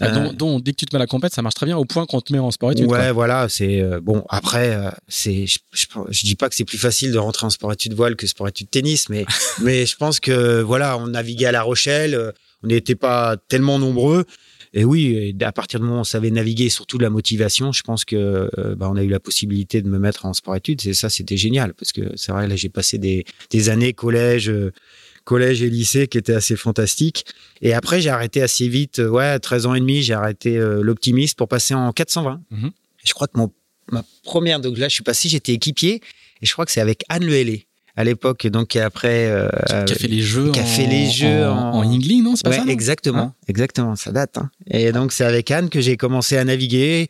ah, donc, donc, dès que tu te mets à la compète, ça marche très bien au point qu'on te met en sport-études. Ouais, quoi. Voilà. C'est euh, bon. Après, euh, c'est, je, je, je dis pas que c'est plus facile de rentrer en sport-études voile que sport-études tennis, mais mais je pense que voilà, on naviguait à La Rochelle, on n'était pas tellement nombreux. Et oui, à partir du moment où on savait naviguer, surtout de la motivation, je pense que euh, bah, on a eu la possibilité de me mettre en sport-études. Et ça, c'était génial parce que c'est vrai, là, j'ai passé des, des années collège, euh, collège et lycée qui étaient assez fantastiques. Et après, j'ai arrêté assez vite. Euh, ouais, à treize ans et demi, j'ai arrêté euh, l'optimiste pour passer en quatre cent vingt. Mm-hmm. Je crois que mon, ma première, donc là, je suis passé, j'étais équipier. Et je crois que c'est avec Anne Lehellé. À l'époque, donc après, euh, qui a fait les jeux, qui a fait en, les jeux en, en, en Yingling, non, c'est pas ouais, ça, non exactement, ah. exactement, ça date. Hein. Et ah. donc c'est avec Anne que j'ai commencé à naviguer,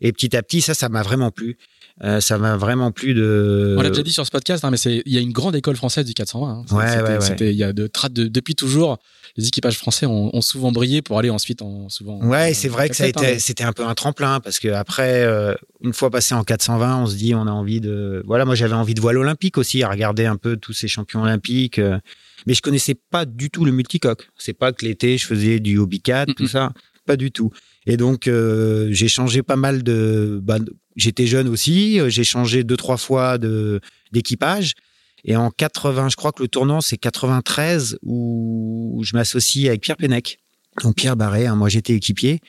et petit à petit, ça, ça m'a vraiment plu. Euh, ça m'a vraiment plu de. On l'a déjà dit sur ce podcast, hein, mais c'est, il y a une grande école française du quatre cent vingt. Hein. Ouais, c'était, ouais, ouais. C'était, il y a de, de depuis toujours, les équipages français ont, ont souvent brillé pour aller ensuite en souvent. Ouais, en, c'est vrai que ça a été, hein, mais... c'était un peu un tremplin parce que après, euh, une fois passé en quatre cent vingt, on se dit, on a envie de, voilà, moi j'avais envie de voile olympique aussi, à regarder un peu tous ces champions olympiques, euh, mais je connaissais pas du tout le multicoque. C'est pas que l'été je faisais du hobbycat, mm-hmm. tout ça, pas du tout. Et donc euh, j'ai changé pas mal de, bah, j'étais jeune aussi, euh, j'ai changé deux trois fois de d'équipage. Et en quatre-vingts, je crois que le tournant c'est quatre-vingt-treize où je m'associe avec Pierre Pennec. Donc Pierre Barret, hein, moi j'étais équipier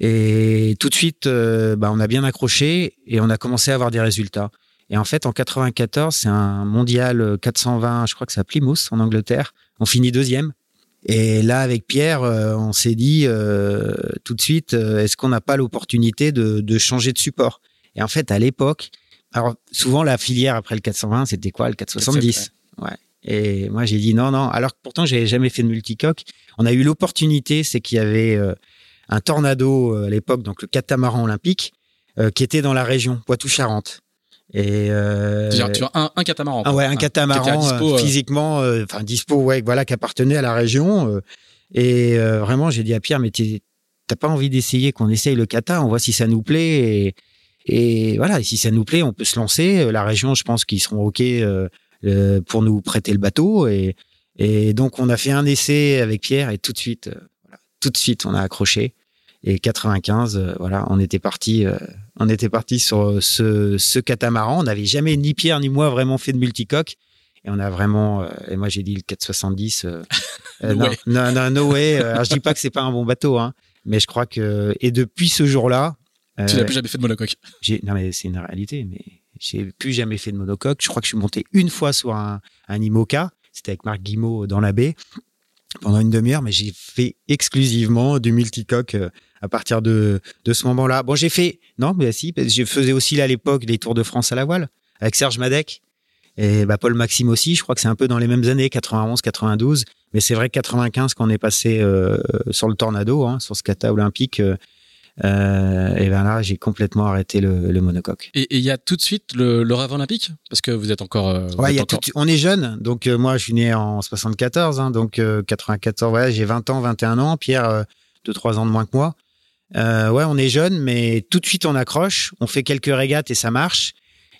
et tout de suite euh, bah, on a bien accroché et on a commencé à avoir des résultats. Et en fait en quatre-vingt-quatorze, c'est un mondial quatre cent vingt, je crois que c'est à Plymouth en Angleterre, on finit deuxième. Et là, avec Pierre, euh, on s'est dit euh, tout de suite, euh, est-ce qu'on n'a pas l'opportunité de, de changer de support ? Et en fait, à l'époque, alors souvent la filière après le quatre cent vingt, c'était quoi ? Le quatre cent soixante-dix. Ouais. Et moi, j'ai dit non, non. Alors que pourtant, j'avais jamais fait de multicoque. On a eu l'opportunité, c'est qu'il y avait euh, un tornado euh, à l'époque, donc le catamaran olympique, euh, qui était dans la région Poitou-Charentes. Et euh, c'est-à-dire, tu as un, un catamaran. Ah ouais, un catamaran dispo, euh, physiquement, enfin euh, dispo, ouais, voilà, qui appartenait à la région. Euh, et euh, vraiment, j'ai dit à Pierre, mais t'as pas envie d'essayer qu'on essaye le cata, on voit si ça nous plaît. Et, et voilà, et si ça nous plaît, on peut se lancer. La région, je pense qu'ils seront ok euh, pour nous prêter le bateau. Et, et donc, on a fait un essai avec Pierre et tout de suite, euh, voilà, tout de suite, on a accroché. Et quatre-vingt-quinze, euh, voilà, on était parti, euh, on était parti sur ce, ce catamaran. On n'avait jamais ni Pierre ni moi vraiment fait de multicoque, et on a vraiment. Euh, et moi j'ai dit le quatre cent soixante-dix. Euh, euh, no, non, non, no way. Alors je dis pas que c'est pas un bon bateau, hein, mais je crois que. Et depuis ce jour-là, euh, tu n'as plus jamais fait de monocoque. J'ai, non mais c'est une réalité, mais j'ai plus jamais fait de monocoque. Je crois que je suis monté une fois sur un, un IMOCA. C'était avec Marc Guimaud dans la baie pendant une demi-heure, mais j'ai fait exclusivement du multicoque. Euh, à partir de, de ce moment-là. Bon, j'ai fait, non, mais si, je faisais aussi là, à l'époque les Tours de France à la voile avec Serge Madec et bah, Paul Maxime aussi. Je crois que c'est un peu dans les mêmes années, quatre-vingt-onze, quatre-vingt-douze. Mais c'est vrai que quatre-vingt-quinze, quand on est passé euh, sur le Tornado, hein, sur ce kata olympique, euh, Euh, et ben là, j'ai complètement arrêté le, le monocoque. Et il y a tout de suite le, le rêve olympique, parce que vous êtes encore. Euh, vous ouais, êtes y a encore... Tout, on est jeune, donc euh, moi je suis né en soixante-quatorze, hein, donc euh, quatre-vingt-quatorze. Ouais, j'ai vingt ans, vingt et un ans. Pierre, euh, deux trois ans de moins que moi. Euh, ouais, on est jeune, mais tout de suite on accroche. On fait quelques régates et ça marche.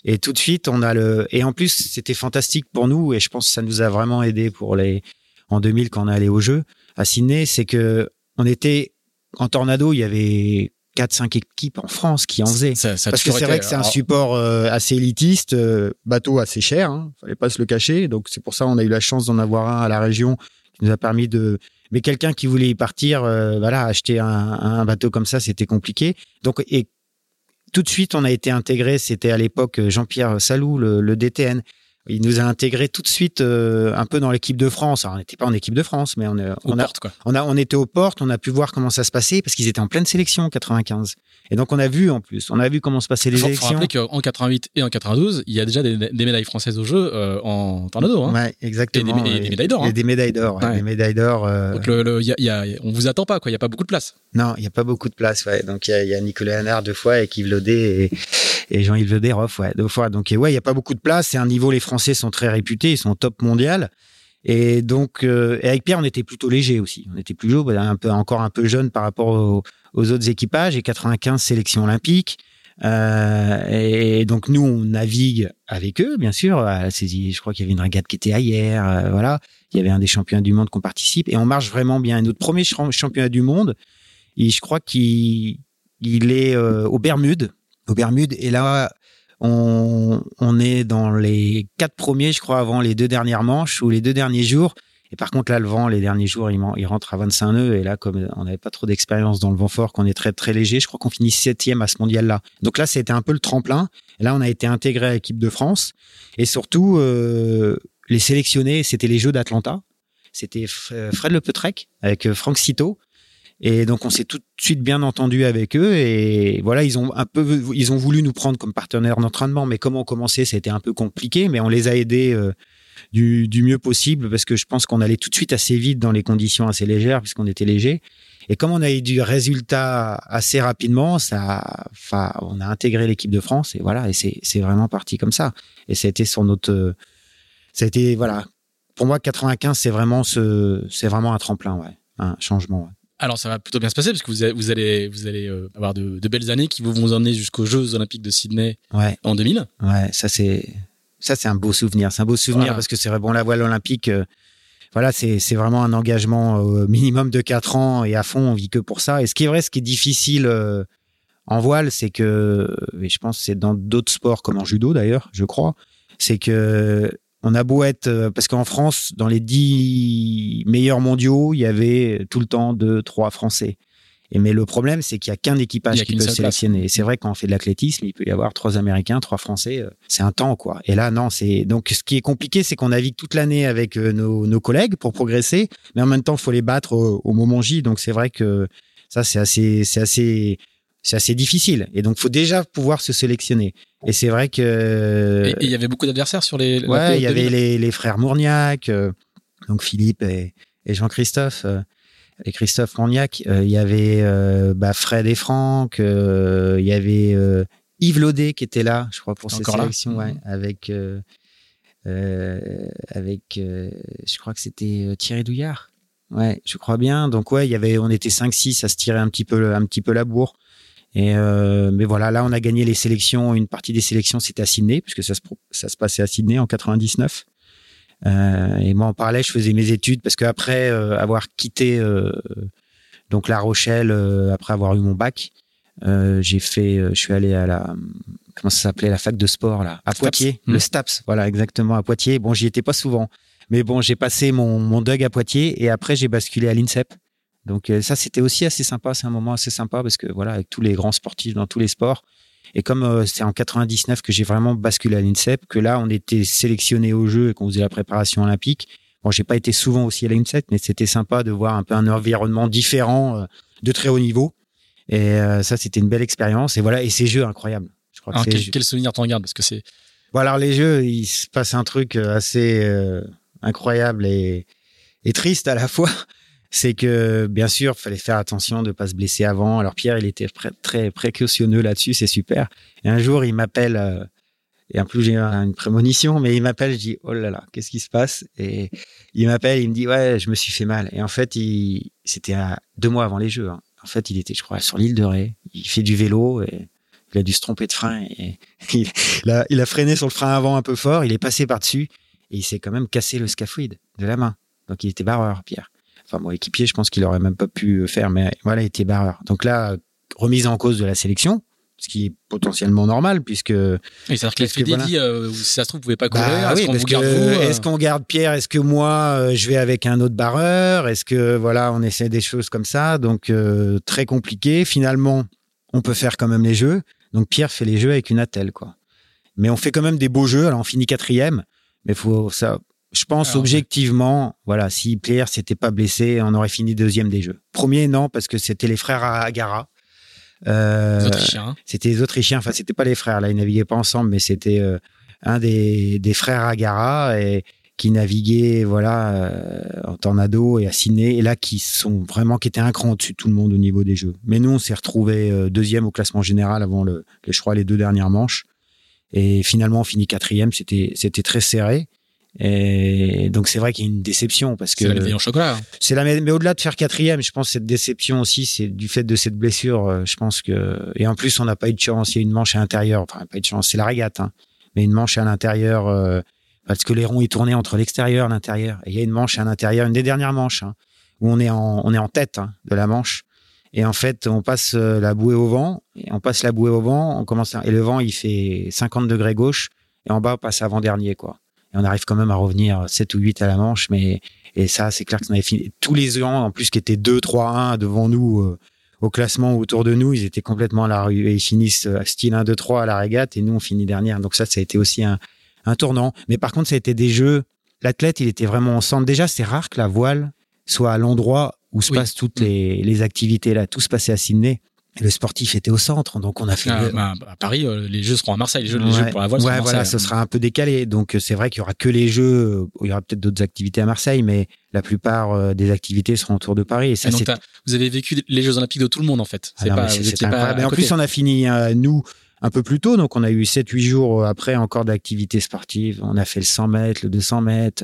Et tout de suite on a le. Et en plus, c'était fantastique pour nous. Et je pense que ça nous a vraiment aidé pour les. En deux mille, quand on est allé aux Jeux à Sydney, c'est que on était. En Tornado, il y avait quatre cinq équipes en France qui en faisaient. Ça, ça Parce que c'est vrai que c'est un support euh, assez élitiste, euh, bateau assez cher, hein, fallait pas se le cacher. Donc c'est pour ça qu'on a eu la chance d'en avoir un à la région qui nous a permis de... Mais quelqu'un qui voulait y partir, euh, voilà, acheter un, un bateau comme ça, c'était compliqué. Donc, et tout de suite, on a été intégré. C'était à l'époque Jean-Pierre Salou, le, le D T N. Il nous a intégré tout de suite euh, un peu dans l'équipe de France. Alors, on n'était pas en équipe de France, mais on, euh, on, portes, a, quoi. on, a, on était aux portes. On a pu voir comment ça se passait parce qu'ils étaient en pleine sélection en quatre-vingt-quinze. Et donc, on a vu en plus. On a vu comment se passaient les Genre, élections. Il faut rappeler qu'en quatre-vingt-huit et en quatre-vingt-douze, il y a déjà des, des médailles françaises au jeu euh, en Tornado. Hein. Ouais, exactement. Et des médailles d'or. Et des médailles d'or. Hein. Des médailles d'or. Ouais. Euh... Donc, le, le, y a, y a, on ne vous attend pas. Il n'y a pas beaucoup de place. Non, il n'y a pas beaucoup de place. Ouais. Donc, il y, y a Nicolas Hannard deux fois et Yves Lodé et, et Jean-Yves Lodé-Roff ouais, deux fois. Donc, ouais, il n'y a pas beaucoup de place. C'est un niveau, les Français sont très réputés, ils sont au top mondial. Et donc, euh, et avec Pierre, on était plutôt léger aussi. On était plus jeune, un peu, encore un peu jeune par rapport aux, aux autres équipages. Et quatre-vingt-quinze sélections olympiques. Euh, et donc, nous, on navigue avec eux, bien sûr. À la saisie, je crois qu'il y avait une régate qui était ailleurs. Euh, voilà. Il y avait un des championnats du monde qu'on participe. Et on marche vraiment bien. Et notre premier ch- championnat du monde, et je crois qu'il il est euh, aux Bermudes. Aux Bermudes. Et là... On, on est dans les quatre premiers, je crois, avant les deux dernières manches ou les deux derniers jours. Et par contre, là, le vent, les derniers jours, il, man, il rentre à vingt-cinq nœuds. Et là, comme on n'avait pas trop d'expérience dans le vent fort, qu'on est très, très léger, je crois qu'on finit septième à ce mondial-là. Donc là, c'était un peu le tremplin. Et là, on a été intégré à l'équipe de France. Et surtout, euh, les sélectionnés, c'était les Jeux d'Atlanta. C'était Fred Le Peutrec avec Franck Citeaux. Et donc, on s'est tout de suite bien entendu avec eux. Et voilà, ils ont un peu, ils ont voulu nous prendre comme partenaire d'entraînement. Mais comment commencer, c'était un peu compliqué. Mais on les a aidés euh, du, du mieux possible parce que je pense qu'on allait tout de suite assez vite dans les conditions assez légères puisqu'on était léger. Et comme on a eu du résultat assez rapidement, ça, enfin, on a intégré l'équipe de France. Et voilà, et c'est, c'est vraiment parti comme ça. Et ça a été sur notre, ça a été, voilà. Pour moi, quatre-vingt-quinze, c'est vraiment ce, c'est vraiment un tremplin, ouais. Un changement, ouais. Alors, ça va plutôt bien se passer parce que vous allez, vous allez, vous allez avoir de, de belles années qui vont vous emmener jusqu'aux Jeux Olympiques de Sydney ouais. en deux mille. Ouais, ça c'est, ça c'est un beau souvenir. C'est un beau souvenir voilà. parce que c'est bon, la voile olympique, euh, voilà, c'est, c'est vraiment un engagement euh, minimum de quatre ans et à fond, on vit que pour ça. Et ce qui est vrai, ce qui est difficile euh, en voile, c'est que, et je pense que c'est dans d'autres sports comme en judo d'ailleurs, je crois, c'est que on a beau être, parce qu'en France, dans les dix meilleurs mondiaux, il y avait tout le temps deux, trois Français. Et mais le problème, c'est qu'il n'y a qu'un équipage a qui peut sélectionner. Place. Et c'est vrai, quand on fait de l'athlétisme, il peut y avoir trois Américains, trois Français. C'est un temps, quoi. Et là, non, c'est, donc, ce qui est compliqué, c'est qu'on navigue toute l'année avec nos, nos collègues pour progresser. Mais en même temps, il faut les battre au, au moment J. Donc, c'est vrai que ça, c'est assez, c'est assez, c'est assez difficile. Et donc, il faut déjà pouvoir se sélectionner. Et c'est vrai que... Et il y avait beaucoup d'adversaires sur les... Ouais, il y avait les, les frères Mourniac, euh, donc Philippe et, et Jean-Christophe, euh, et Christophe Mourniac. Il euh, y avait euh, bah, Fred et Franck, il euh, y avait euh, Yves Lodé qui était là, je crois, pour cette sélection, ouais, mmh. avec, euh, euh, avec euh, je crois que c'était Thierry Douillard. Ouais, je crois bien. Donc, ouais, y avait, on était cinq six à se tirer un petit peu, un petit peu la bourre. Et euh, mais voilà, là, on a gagné les sélections. Une partie des sélections, c'était à Sydney, puisque ça se, ça se passait à Sydney en quatre-vingt-dix-neuf. Euh, et moi, en parallèle, je faisais mes études, parce qu'après euh, avoir quitté euh, donc La Rochelle, euh, après avoir eu mon bac, euh, j'ai fait, euh, je suis allé à la, comment ça s'appelait, la fac de sport, là, à Poitiers, mmh. le STAPS, voilà, exactement, à Poitiers. Bon, j'y étais pas souvent, mais bon, j'ai passé mon, mon D U G à Poitiers, et après, j'ai basculé à l'INSEP. Donc ça, c'était aussi assez sympa. C'est un moment assez sympa parce que voilà, avec tous les grands sportifs dans tous les sports. Et comme euh, c'est en quatre-vingt-dix-neuf que j'ai vraiment basculé à l'INSEP, que là, on était sélectionné aux Jeux et qu'on faisait la préparation olympique. Bon, j'ai pas été souvent aussi à l'INSEP, mais c'était sympa de voir un peu un environnement différent euh, de très haut niveau. Et euh, ça, c'était une belle expérience. Et voilà, et ces Jeux incroyables. Je crois Alors, que quel, quel souvenir t'en gardes parce que c'est. Bon, alors les Jeux, il se passe un truc assez euh, incroyable et, et triste à la fois. C'est que, bien sûr, il fallait faire attention de ne pas se blesser avant. Alors, Pierre, il était pr- très précautionneux là-dessus, c'est super. Et un jour, il m'appelle, euh, et en plus, j'ai une prémonition, mais il m'appelle, je dis, oh là là, qu'est-ce qui se passe? Et il m'appelle, il me dit, ouais, je me suis fait mal. Et en fait, il, c'était à deux mois avant les Jeux. Hein. En fait, il était, je crois, sur l'île de Ré. Il fait du vélo et il a dû se tromper de frein. Et il, il, a, il a freiné sur le frein avant un peu fort, il est passé par-dessus et il s'est quand même cassé le scaphoïde de la main. Donc, il était barreur, Pierre. Enfin, moi, équipier, je pense qu'il aurait même pas pu faire, mais voilà, il était barreur. Donc là, remise en cause de la sélection, ce qui est potentiellement normal, puisque... Et c'est-à-dire que la F I D voilà. dit, euh, si ça se trouve, vous ne pouvez pas courir, bah, est-ce oui, qu'on vous garde vous Est-ce euh... qu'on garde Pierre? Est-ce que moi, euh, je vais avec un autre barreur? Est-ce que, voilà, on essaie des choses comme ça? Donc, euh, très compliqué. Finalement, on peut faire quand même les jeux. Donc, Pierre fait les jeux avec une attelle, quoi. Mais on fait quand même des beaux jeux. Alors, on finit quatrième, mais faut ça... Je pense Alors, objectivement, ouais. voilà, si Pierre s'était pas blessé, on aurait fini deuxième des jeux. Premier, non, parce que c'était les frères à Hagara. Euh, les Autrichiens. C'était les Autrichiens. Enfin, c'était pas les frères. Là, ils naviguaient pas ensemble, mais c'était euh, un des, des frères à Hagara et qui naviguait, voilà, euh, en tornado et à Ciné. Et là, qui sont vraiment, qui étaient un cran au-dessus de tout le monde au niveau des jeux. Mais nous, on s'est retrouvés euh, deuxième au classement général avant le, je crois, les deux dernières manches. Et finalement, on finit quatrième. C'était, c'était très serré. Et donc c'est vrai qu'il y a une déception parce que c'est la médaille en chocolat. C'est la, mais au-delà de faire quatrième, je pense que cette déception aussi, c'est du fait de cette blessure. Je pense que et en plus on n'a pas eu de chance. Il y a une manche à l'intérieur, enfin pas eu de chance, c'est la régate, hein. Mais une manche à l'intérieur euh, parce que les ronds ils tournaient entre l'extérieur et l'intérieur. Et il y a une manche à l'intérieur, une des dernières manches, hein, où on est en on est en tête hein, de la manche. Et en fait on passe la bouée au vent, et on passe la bouée au vent, on commence à, et le vent il fait cinquante degrés gauche et en bas on passe avant dernier quoi. Et on arrive quand même à revenir sept ou huit à la manche. Mais, et ça, c'est clair que ça avait fini. Tous les gens, en plus, qui étaient deux, trois, un devant nous, euh, au classement, autour de nous, ils étaient complètement à la rue. Et ils finissent euh, style un, deux, trois à la régate. Et nous, on finit dernière. Donc ça, ça a été aussi un, un tournant. Mais par contre, ça a été des jeux. L'athlète, il était vraiment en centre. Déjà, c'est rare que la voile soit à l'endroit où se oui. passent toutes les, les activités. Là, tout se passait à Sydney. Le sportif était au centre, donc on a fait... Ah, le... bah, à Paris, euh, les jeux seront à Marseille, les jeux, ouais. les jeux pour la voile ouais, seront à Marseille. Voilà, ce sera un peu décalé, donc c'est vrai qu'il n'y aura que les jeux, il y aura peut-être d'autres activités à Marseille, mais la plupart euh, des activités seront autour de Paris. Et ça, et donc, vous avez vécu les Jeux Olympiques de tout le monde, en fait. C'est ah, pas, c'est, c'est pas mais en plus, on a fini, euh, nous, un peu plus tôt, donc on a eu sept huit jours après encore d'activités sportives. On a fait le cent mètres, le deux cents mètres,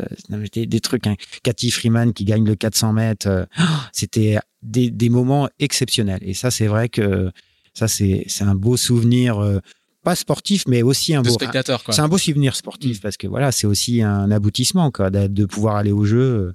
des, des trucs. Hein. Cathy Freeman qui gagne le quatre cents mètres, oh, c'était... Des, des moments exceptionnels. Et ça, c'est vrai que ça, c'est, c'est un beau souvenir, euh, pas sportif, mais aussi un de beau... spectateur, quoi. C'est un beau souvenir sportif, mmh. parce que voilà, c'est aussi un aboutissement, quoi, de, de pouvoir aller au jeu.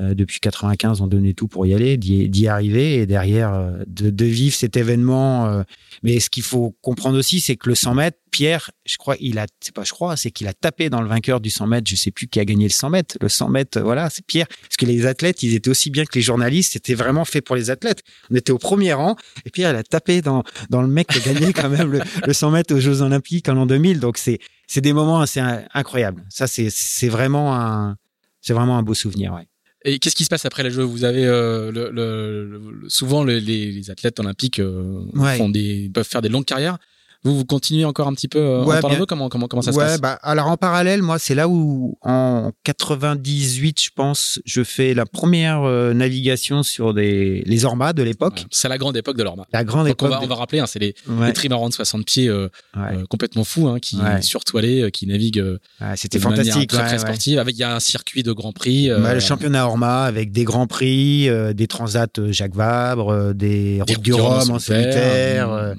Euh, depuis quatre-vingt-quinze, on donnait tout pour y aller, d'y, d'y arriver, et derrière, euh, de, de vivre cet événement. Euh, mais ce qu'il faut comprendre aussi, c'est que le cent mètres, Pierre, je crois, il a... C'est pas je crois, c'est qu'il a tapé dans le vainqueur du cent mètres. Je sais plus qui a gagné le cent mètres. Le cent mètres, voilà, c'est Pierre. Parce que les athlètes, ils étaient aussi bien que les journalistes. C'était vraiment fait pour les athlètes. On était au premier rang. Et Pierre, il a tapé dans, dans le mec qui a gagné quand même le, le cent mètres aux Jeux Olympiques en l'an deux mille. Donc, c'est, c'est des moments assez incroyables. Ça, c'est, c'est vraiment un, c'est vraiment un beau souvenir, ouais. Et qu'est-ce qui se passe après les Jeux? Vous avez euh, le, le, le, souvent les, les athlètes olympiques euh, ouais. font des, peuvent faire des longues carrières. Vous, vous continuez encore un petit peu euh, ouais, en parallèle, comment, comment, comment ça ouais, se passe? Bah, alors en parallèle, moi, c'est là où en quatre-vingt-dix-huit, je pense, je fais la première euh, navigation sur des, les Ormas de l'époque. Ouais, c'est la grande époque de l'Orma. La grande Donc époque. On va, de... on va rappeler, hein, c'est les, ouais. les trimarans de soixante pieds euh, ouais. euh, complètement fous, hein, qui ouais. surtoilés, euh, qui naviguent euh, ouais, c'était de fantastique, manière très, ouais, très sportive. Ouais. Avec, il y a un circuit de Grand Prix. Euh, bah, le championnat Orma avec des Grands Prix, euh, des Transats Jacques Vabre, euh, des, des Routes du Rhum en solitaire. Euh, hum.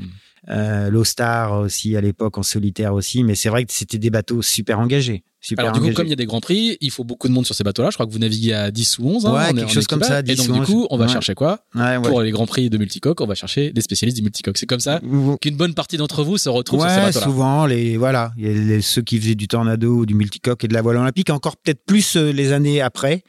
Euh, l'O-Star aussi à l'époque en solitaire aussi, mais c'est vrai que c'était des bateaux super engagés. Super Alors, du engagés. coup, comme il y a des grands prix, il faut beaucoup de monde sur ces bateaux-là. Je crois que vous naviguez à dix ou onze. Hein, ouais, on quelque est, chose comme ça. dix et donc, ou onze. Du coup, on va ouais. chercher quoi ouais, ouais. Pour les grands prix de multicoque, on va chercher des spécialistes du multicoque. C'est comme ça vous... qu'une bonne partie d'entre vous se retrouve ouais, sur ces bateaux-là. Souvent, les, voilà, les, les, ceux qui faisaient du tornado ou du multicoque et de la voile olympique, encore peut-être plus euh, les années après.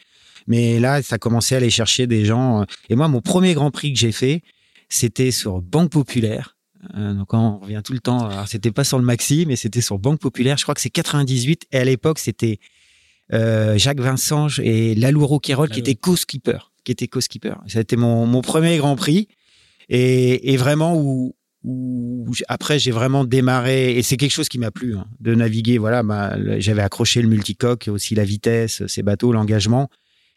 Mais là, ça commençait à aller chercher des gens. Et moi, mon premier grand prix que j'ai fait, c'était sur Banque Populaire. Donc on revient tout le temps. Alors, c'était pas sur le Maxi, mais c'était sur Banque Populaire. Je crois que c'est quatre-vingt-dix-huit. Et à l'époque, c'était euh, Jacques Vinsange et Lalou Roquayrol qui étaient co-skipper, qui étaient co-skipper. Ça a été mon, mon premier Grand Prix. Et, et vraiment où, où après j'ai vraiment démarré. Et c'est quelque chose qui m'a plu hein, de naviguer. Voilà, bah, le, j'avais accroché le multicoque, aussi la vitesse, ces bateaux, l'engagement.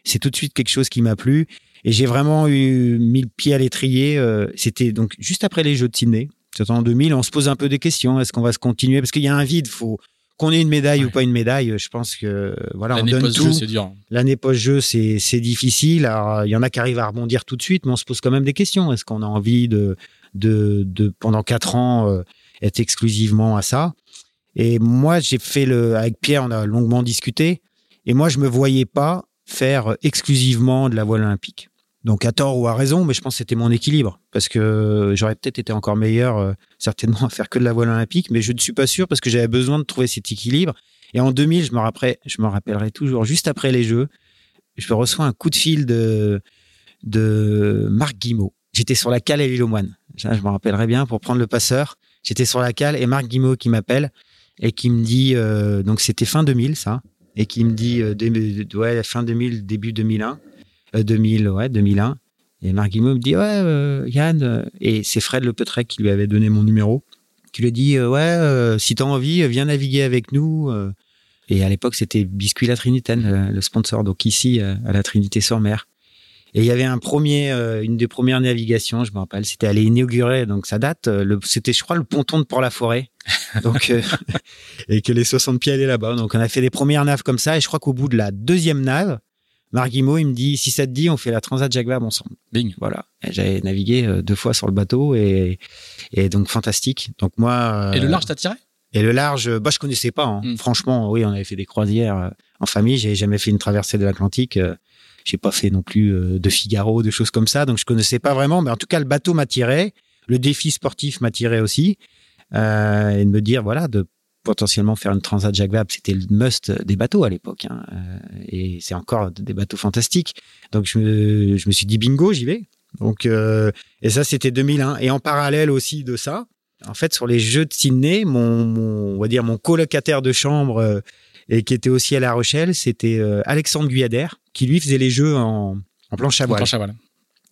C'est tout de suite quelque chose qui m'a plu. Et j'ai vraiment eu mis le pied à l'étrier. Euh, c'était donc juste après les Jeux de Sydney. En deux mille, on se pose un peu des questions. Est-ce qu'on va se continuer? Parce qu'il y a un vide. Faut qu'on ait une médaille ouais. ou pas une médaille. Je pense que voilà, l'année on donne tout. Jeu, c'est dur. L'année post-jeu, c'est, c'est difficile. Alors, il y en a qui arrivent à rebondir tout de suite, mais on se pose quand même des questions. Est-ce qu'on a envie de, de, de pendant quatre ans, euh, être exclusivement à ça? Et moi, j'ai fait le avec Pierre, on a longuement discuté. Et moi, je me voyais pas faire exclusivement de la voile olympique. Donc à tort ou à raison, mais je pense que c'était mon équilibre, parce que j'aurais peut-être été encore meilleur, euh, certainement, à faire que de la voile olympique, mais je ne suis pas sûr, parce que j'avais besoin de trouver cet équilibre. Et en deux mille, je me rappellerai, je me rappellerai toujours, juste après les Jeux, je reçois un coup de fil de, de Marc Guimaud. J'étais sur la cale à l'île aux Moines, je me rappellerai bien, pour prendre le passeur. J'étais sur la cale et Marc Guimaud qui m'appelle et qui me dit, euh, donc c'était fin deux mille ça, et qui me dit, euh, dé, ouais, fin deux mille, début deux mille un, euh, deux mille, ouais, deux mille un. Et Marc Guimaud me dit, ouais, euh, Yann, euh, et c'est Fred Le Peutrec qui lui avait donné mon numéro, qui lui dit, euh, ouais, euh, si t'as envie, viens naviguer avec nous. Euh, et à l'époque, c'était Biscuit La Trinitaine, le, le sponsor, donc ici, euh, à la Trinité-sur-Mer. Et il y avait un premier, euh, une des premières navigations, je me rappelle, c'était aller inaugurer, donc ça date, euh, le, c'était je crois le ponton de Port-la-Forêt, donc, euh, et que les soixante pieds allaient là-bas. Donc on a fait des premières naves comme ça, et je crois qu'au bout de la deuxième nave, Marc Guimaud, il me dit, si ça te dit, on fait la Transat Jacques Vabre ensemble. Bing. Voilà. Et j'avais navigué euh, deux fois sur le bateau, et, et donc fantastique. Donc moi. Euh, et le large t'attirait? Et le large, bah je connaissais pas, hein. Mm. Franchement, oui, on avait fait des croisières euh, en famille, j'avais jamais fait une traversée de l'Atlantique. Euh, J'ai pas fait non plus de Figaro, de choses comme ça, donc je connaissais pas vraiment. Mais en tout cas, le bateau m'attirait, le défi sportif m'attirait aussi, euh, et de me dire voilà, de potentiellement faire une Transat Jacques Vabre, c'était le must des bateaux à l'époque, hein, et c'est encore des bateaux fantastiques. Donc je me, je me suis dit bingo, j'y vais. Donc euh, et ça c'était deux mille un. Et en parallèle aussi de ça, en fait sur les Jeux de Sydney, mon, mon on va dire mon colocataire de chambre. Euh, et qui était aussi à La Rochelle, c'était euh, Alexandre Guyader, qui lui faisait les Jeux en, en planche à voile, planche à voile,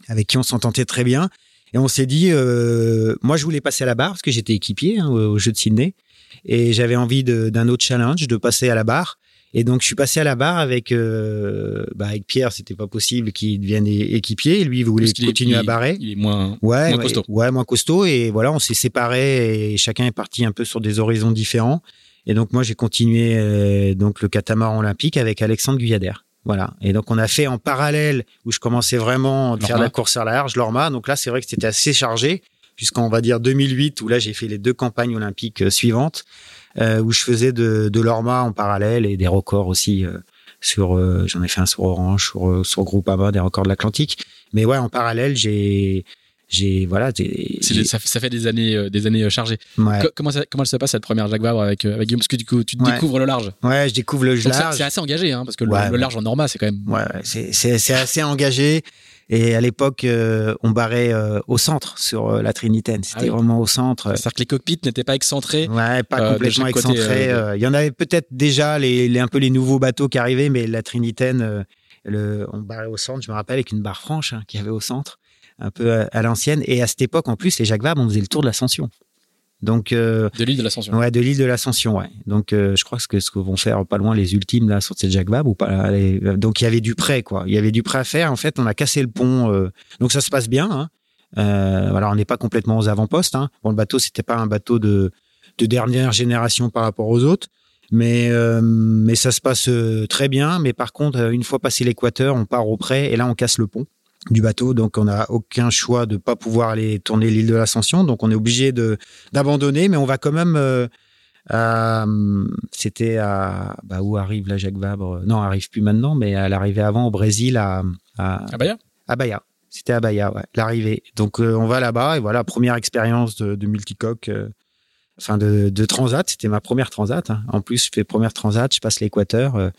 avec qui on s'entendait très bien. Et on s'est dit, euh, moi je voulais passer à la barre, parce que j'étais équipier hein, aux Jeux de Sydney, et j'avais envie de, d'un autre challenge, de passer à la barre. Et donc je suis passé à la barre avec, euh, bah, avec Pierre, c'était pas possible qu'il devienne équipier, lui il voulait continuer est, à barrer. Il est moins, ouais, moins costaud. Ouais, moins costaud, et voilà, on s'est séparés, et chacun est parti un peu sur des horizons différents. Et donc, moi, j'ai continué euh, donc le catamaran olympique avec Alexandre Guyader. Voilà. Et donc, on a fait en parallèle où je commençais vraiment à faire la course à large, l'Orma. Donc là, c'est vrai que c'était assez chargé jusqu'en, on va dire, deux mille huit où là, j'ai fait les deux campagnes olympiques euh, suivantes euh, où je faisais de, de l'Orma en parallèle et des records aussi euh, sur... Euh, j'en ai fait un sur Orange, sur, sur Groupama, des records de l'Atlantique. Mais ouais, en parallèle, j'ai... j'ai voilà j'ai, j'ai... Ça, ça fait des années euh, des années chargées. Ouais. Co- comment ça, comment elle se passe cette première Jacques Vabre avec euh, avec Guillaume, parce que du coup tu ouais. découvres le large. Ouais, je découvre le large. Ça, c'est assez engagé hein, parce que ouais, le, le large en Norma c'est quand même. Ouais, c'est c'est c'est assez engagé, et à l'époque euh, on barrait euh, au centre sur euh, la Trinitaine, c'était ah oui. vraiment au centre. C'est-à-dire que les cockpits n'étaient pas excentrés. Ouais, pas complètement euh, excentrés. Euh, de... Il y en avait peut-être déjà les, les un peu les nouveaux bateaux qui arrivaient, mais la Trinitaine euh, le on barrait au centre, je me rappelle, avec une barre franche hein, qu'il y avait au centre. Un peu à, à l'ancienne. Et à cette époque, en plus, les Jacques Vabre, on faisait le tour de l'Ascension. Donc, euh, de l'île de l'Ascension. Ouais, de l'île de l'Ascension, ouais. Donc, euh, je crois que ce que vont faire pas loin les ultimes, là, sur cette Jacques Vabre, ou pas, les... donc, il y avait du prêt, quoi. Il y avait du prêt à faire. En fait, on a cassé le pont. Euh... Donc, ça se passe bien, hein. Euh, alors, on n'est pas complètement aux avant-postes, hein. Bon, le bateau, c'était pas un bateau de, de dernière génération par rapport aux autres. Mais, euh, mais ça se passe très bien. Mais par contre, une fois passé l'équateur, on part au prêt et là, on casse le pont du bateau, donc on n'a aucun choix de pas pouvoir aller tourner l'île de l'Ascension, donc on est obligé de d'abandonner, mais on va quand même euh, à, c'était à bah où arrive la Jacques Vabre, non arrive plus maintenant, mais elle arrivait avant au Brésil à à, à Bahia, à Bahia, c'était à Bahia, ouais, l'arrivée. Donc euh, on va là-bas et voilà, première expérience de, de multicoque, euh, enfin de, de transat, c'était ma première transat. Hein. En plus je fais première transat, je passe l'équateur. Euh,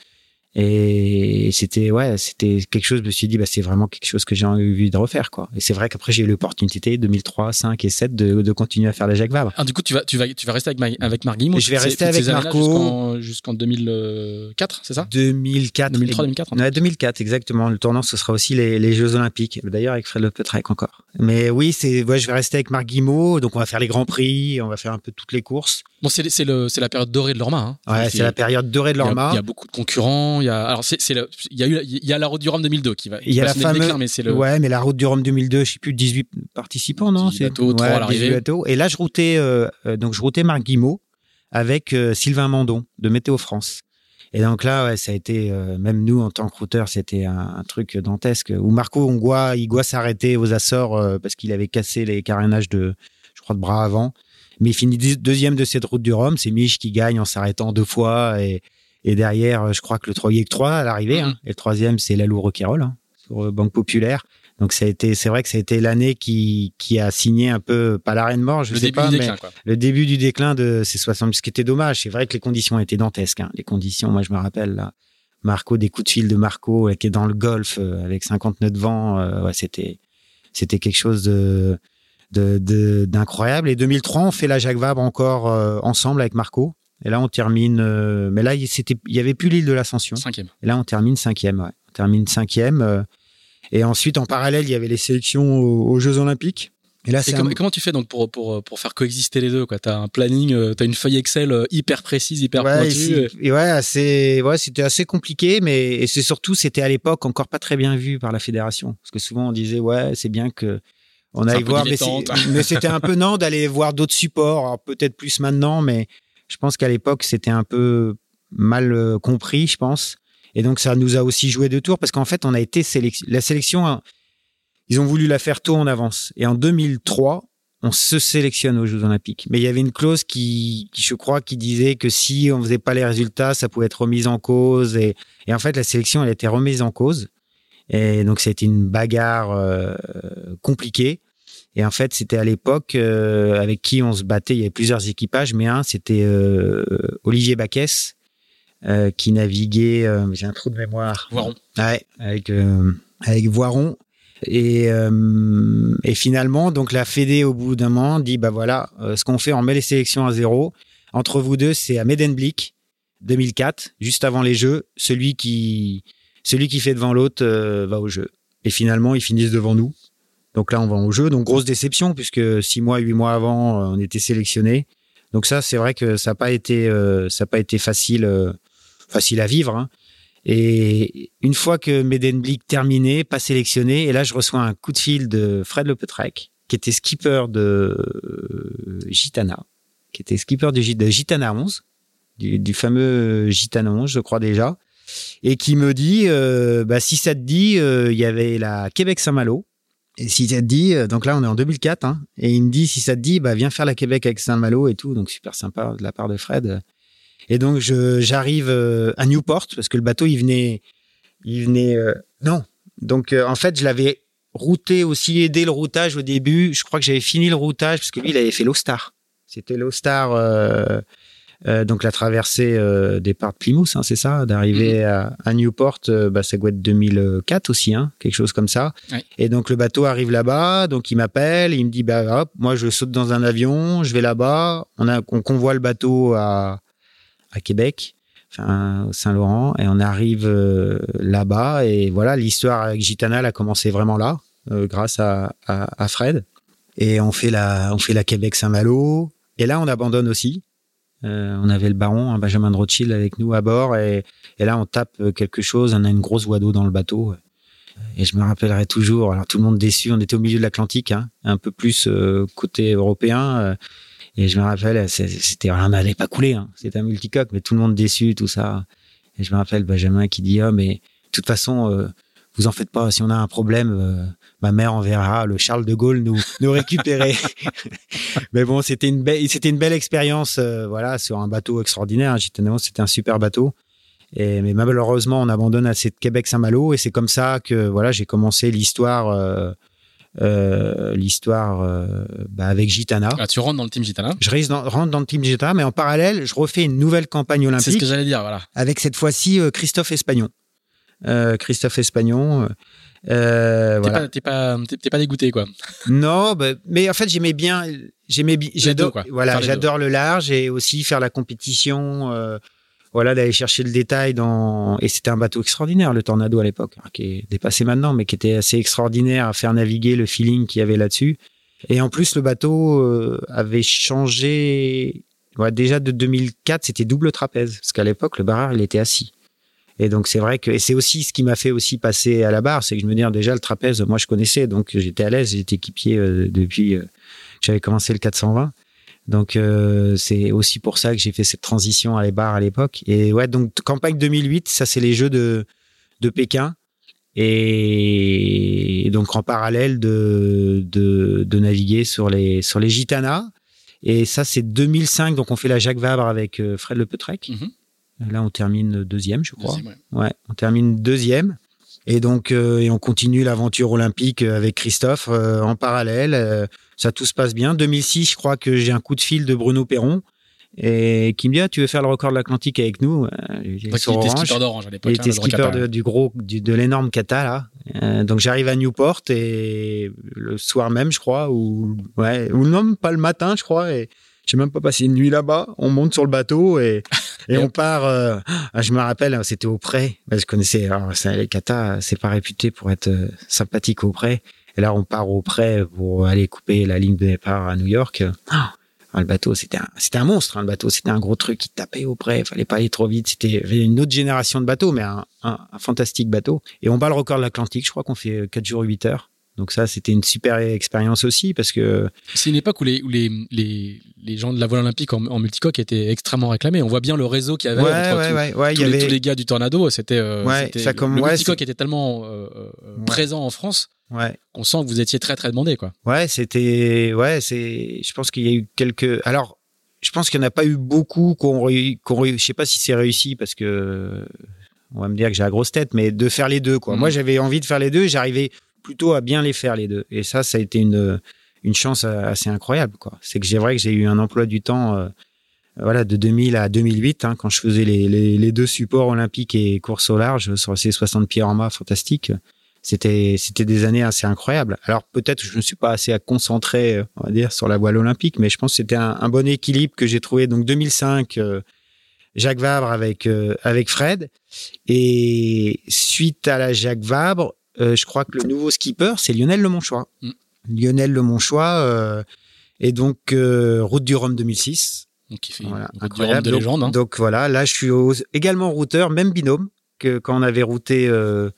Et c'était, ouais, c'était quelque chose, je me suis dit, bah, c'est vraiment quelque chose que j'ai envie de refaire, quoi. Et c'est vrai qu'après, j'ai eu l'opportunité, deux mille trois, deux mille cinq et deux mille sept, de, de continuer à faire la Jacques Vabre. Ah, du coup, tu vas, tu vas, tu vas rester avec, Mar- avec Marc Guimaud. Je vais rester avec Marco. Jusqu'en, jusqu'en deux mille quatre, c'est ça? deux mille quatre. deux mille trois, deux mille quatre. Ouais, deux mille quatre, exactement. Le tournant, ce sera aussi les, les Jeux Olympiques. D'ailleurs, avec Fred Le Peutrec encore. Mais oui, c'est, ouais, je vais rester avec Marc Guimaud. Donc, on va faire les grands prix, on va faire un peu toutes les courses. Bon, c'est, c'est le, c'est la période dorée de l'Orma, hein. Ouais, c'est, c'est la période dorée de l'Orma. Il y, y a beaucoup de concurrents. Il y a, alors c'est, c'est le, il y a eu, il y a la Route du Rhum deux mille deux qui va, il y a la fameuse, mais c'est le, ouais, mais la Route du Rhum deux mille deux, je sais plus, dix-huit participants, non? dix-huit c'est bateaux, trois ouais, à l'arrivée. dix-huit bateaux. Et là, je routais, euh, donc je routais Marc Guimaud avec euh, Sylvain Mondon de Météo France. Et donc là, ouais, ça a été, euh, même nous, en tant que routeurs, c'était un, un truc dantesque où Marco Ongoa, il doit s'arrêter aux Açores euh, parce qu'il avait cassé les carénages de, je crois, de bras avant. Mais il finit deuxième de cette Route du Rhum. C'est Mich qui gagne en s'arrêtant deux fois et, Et derrière, je crois que le troisième, il y a que trois à l'arrivée, mmh. hein. Et le troisième, c'est Lalou Roquayrol, hein, sur Banque Populaire. Donc ça a été, c'est vrai que ça a été l'année qui qui a signé un peu pas l'arrêt de mort, je le sais pas, déclin, mais quoi. Le début du déclin de ces soixante, ce qui était dommage. C'est vrai que les conditions étaient dantesques. Hein. Les conditions, moi je me rappelle là, Marco, des coups de fil de Marco qui est dans le golfe avec cinquante nœuds de vent, euh, ouais, c'était c'était quelque chose de, de de d'incroyable. Et deux mille trois, on fait la Jacques Vabre encore euh, ensemble avec Marco. Et là, on termine. Euh, mais là, il n'y avait plus l'île de l'Ascension. Cinquième. Et là, on termine cinquième. Ouais. On termine cinquième. Euh, et ensuite, en parallèle, il y avait les sélections aux, aux Jeux Olympiques. Et là, et c'est comme, un... et comment tu fais donc pour, pour, pour faire coexister les deux, quoi? T'as un planning, t'as une feuille Excel hyper précise, hyper ouais, pointue. Et et ouais, assez, ouais, c'était assez compliqué, mais et c'est surtout, c'était à l'époque encore pas très bien vu par la fédération. Parce que souvent, on disait, ouais, c'est bien que. On aille voir, mais, mais c'était un peu non d'aller voir d'autres supports. Alors, peut-être plus maintenant, mais. Je pense qu'à l'époque, c'était un peu mal compris, je pense. Et donc, ça nous a aussi joué deux tours parce qu'en fait, on a été sélection. La sélection, ils ont voulu la faire tôt en avance. Et en deux mille trois, on se sélectionne aux Jeux Olympiques. Mais il y avait une clause qui, qui je crois, qui disait que si on faisait pas les résultats, ça pouvait être remis en cause. Et, et en fait, la sélection, elle a été remise en cause. Et donc, ça a été une bagarre euh, compliquée. Et en fait, c'était à l'époque euh, avec qui on se battait. Il y avait plusieurs équipages, mais un, c'était euh, Olivier Backès euh, qui naviguait. Euh, j'ai un trou de mémoire. Voiron. Ouais, avec euh, avec Voiron. Et euh, et finalement, donc la Fédé au bout d'un moment dit bah voilà, euh, ce qu'on fait, on met les sélections à zéro. Entre vous deux, c'est à Medemblik deux mille quatre, juste avant les Jeux. Celui qui celui qui fait devant l'autre euh, va au jeu. Et finalement, ils finissent devant nous. Donc là, on va au jeu. Donc, grosse déception, puisque six mois, huit mois avant, on était sélectionnés. Donc ça, c'est vrai que ça n'a pas été, euh, ça n'a pas été facile, euh, facile à vivre. Hein. Et une fois que Medemblik terminé, pas sélectionné, et là, je reçois un coup de fil de Fred Le Peutrec, qui était skipper de euh, Gitana, qui était skipper de, de Gitana onze, du, du fameux Gitana onze, je crois déjà, et qui me dit, euh, bah, si ça te dit, il euh, y avait la Québec-Saint-Malo. Et si ça te dit, donc là on est en deux mille quatre, hein, et il me dit si ça te dit, bah viens faire la Québec avec Saint-Malo et tout, donc super sympa de la part de Fred. Et donc je j'arrive à Newport parce que le bateau il venait, il venait euh, non, donc euh, en fait je l'avais routé aussi, aidé le routage au début. Je crois que j'avais fini le routage parce que lui il avait fait l'O-Star. C'était l'O-Star, euh, euh, donc la traversée euh, départ de Plymouth, hein, c'est ça, d'arriver mmh. à, à Newport, euh, bah, ça doit être deux mille quatre aussi, hein, quelque chose comme ça. Oui. Et donc le bateau arrive là-bas, donc il m'appelle, il me dit bah hop, moi je saute dans un avion, je vais là-bas, on a on convoie le bateau à à Québec, enfin au Saint-Laurent, et on arrive euh, là-bas et voilà l'histoire avec Gitana elle a commencé vraiment là, euh, grâce à, à à Fred. Et on fait la on fait la Québec-Saint-Malo et là on abandonne aussi. Euh, on avait le baron, hein, Benjamin de Rothschild avec nous à bord et, et là on tape quelque chose, on a une grosse voie d'eau dans le bateau et je me rappellerai toujours, alors tout le monde déçu, on était au milieu de l'Atlantique, hein, un peu plus euh, côté européen euh, et je me rappelle, c'était, on n'allait pas couler, hein, c'était un multicoque mais tout le monde déçu, tout ça, et je me rappelle Benjamin qui dit oh, mais de toute façon euh, vous en faites pas, si on a un problème, euh, ma mère enverra le Charles de Gaulle nous, nous récupérer. Mais bon, c'était une belle, c'était une belle expérience, euh, voilà, sur un bateau extraordinaire. Gitana, c'était un super bateau. Et, mais malheureusement, on abandonne à cette Québec-Saint-Malo, et c'est comme ça que, voilà, j'ai commencé l'histoire, euh, euh, l'histoire, euh, bah, avec Gitana. Ah, tu rentres dans le team Gitana? Je rentre dans le team Gitana, mais en parallèle, je refais une nouvelle campagne olympique. C'est ce que j'allais dire, voilà. Avec cette fois-ci, euh, Christophe Espagnon. Euh, Christophe Espagnon. Euh, t'es, voilà. pas, t'es, pas, t'es, t'es pas dégoûté, quoi. Non, bah, mais en fait, j'aimais bien. J'aimais, j'adore, quoi. Voilà, j'adore le large et aussi faire la compétition, euh, voilà, d'aller chercher le détail. dans Et c'était un bateau extraordinaire, le Tornado à l'époque, qui est dépassé maintenant, mais qui était assez extraordinaire à faire naviguer le feeling qu'il y avait là-dessus. Et en plus, le bateau euh, avait changé. Ouais, déjà de deux mille quatre, c'était double trapèze, parce qu'à l'époque, le barreur, il était assis. Et donc, c'est vrai que, et c'est aussi ce qui m'a fait aussi passer à la barre, c'est que je me dis, déjà, le trapèze, moi, je connaissais, donc j'étais à l'aise, j'étais équipier euh, depuis euh, que j'avais commencé le quatre cent vingt. Donc, euh, c'est aussi pour ça que j'ai fait cette transition à la barre à l'époque. Et ouais, donc, campagne deux mille huit, ça, c'est les Jeux de, de Pékin. Et, et donc, en parallèle de, de, de naviguer sur les, sur les Gitana. Et ça, c'est deux mille cinq, donc on fait la Jacques Vabre avec euh, Fred Le Peutrec. Mm-hmm. Là, on termine deuxième, je crois. Deuxième, ouais. ouais, on termine deuxième. Et donc, euh, et on continue l'aventure olympique avec Christophe euh, en parallèle. Euh, ça, tout se passe bien. deux mille six, je crois que j'ai un coup de fil de Bruno Peyron et qui me dit ah, tu veux faire le record de l'Atlantique avec nous? Il était skipper d'Orange à l'époque. Il était skipper de, du gros, du, de l'énorme cata là. Euh, donc j'arrive à Newport et le soir même, je crois, ou ouais, ou non, pas le matin, je crois. Et j'ai même pas passé une nuit là-bas. On monte sur le bateau et et on part. Euh, ah, je me rappelle, c'était au pré. Je connaissais alors, les catas, c'est pas réputé pour être sympathique au pré. Et là, on part au pré pour aller couper la ligne de départ à New York. Ah oh, le bateau, c'était un, c'était un monstre, hein, le bateau. C'était un gros truc qui tapait au près. Il fallait pas aller trop vite. C'était une autre génération de bateaux, mais un, un, un fantastique bateau. Et on bat le record de l'Atlantique. Je crois qu'on fait quatre jours, huit heures. Donc ça, c'était une super expérience aussi parce que... C'est une époque où les, où les, les, les gens de la voile olympique en, en multicoque étaient extrêmement réclamés. On voit bien le réseau qu'il y avait. Ouais, entre ouais, tout, ouais, ouais, tous, y les, avait... tous les gars du Tornado, c'était... Euh, ouais, c'était comme... le multicoque ouais, était tellement euh, ouais. présent en France. Ouais. On sent que vous étiez très très demandé quoi. Ouais, c'était ouais, c'est je pense qu'il y a eu quelques alors je pense qu'il n'y en a pas eu beaucoup qu'on qu'on je sais pas si c'est réussi parce que on va me dire que j'ai la grosse tête mais de faire les deux quoi. Mmh. Moi, j'avais envie de faire les deux, j'arrivais plutôt à bien les faire les deux et ça ça a été une une chance assez incroyable quoi. C'est que j'ai vrai que j'ai eu un emploi du temps euh, voilà de deux mille à deux mille huit hein, quand je faisais les les les deux supports olympiques et course au large sur ces soixante pieds en mât fantastique. C'était, c'était des années assez incroyables. Alors, peut-être que je ne me suis pas assez à concentrer, on va dire, sur la voile olympique, mais je pense que c'était un, un bon équilibre que j'ai trouvé. Donc, deux mille cinq, euh, Jacques Vabre avec, euh, avec Fred. Et suite à la Jacques Vabre, euh, je crois que le nouveau skipper, c'est Lionel Lemonchois. Mmh. Lionel Lemonchois, euh, et donc, euh, Route du Rhum deux mille six. Donc, il fait voilà, Route du Rhum de légende. Hein. Donc, donc, voilà, là, je suis au, également routeur, même binôme que quand on avait routé... Euh,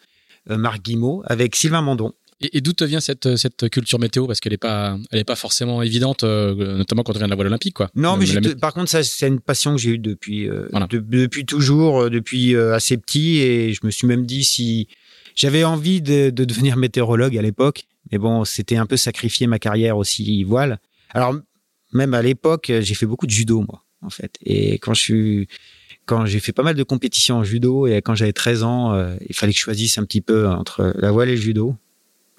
Marc Guimaud avec Sylvain Mondon. Et, et d'où te vient cette, cette culture météo? Parce qu'elle n'est pas, elle est pas forcément évidente, euh, notamment quand on vient de la voile olympique. Quoi. Non, mais la, la... par contre, ça, c'est une passion que j'ai eue depuis, euh, voilà. de, depuis toujours, depuis euh, assez petit. Et je me suis même dit si... J'avais envie de, de devenir météorologue à l'époque. Mais bon, c'était un peu sacrifier ma carrière aussi voile. Alors, même à l'époque, j'ai fait beaucoup de judo, moi, en fait. Et quand je suis... Quand j'ai fait pas mal de compétitions en judo et quand j'avais treize ans, euh, il fallait que je choisisse un petit peu entre la voile et le judo.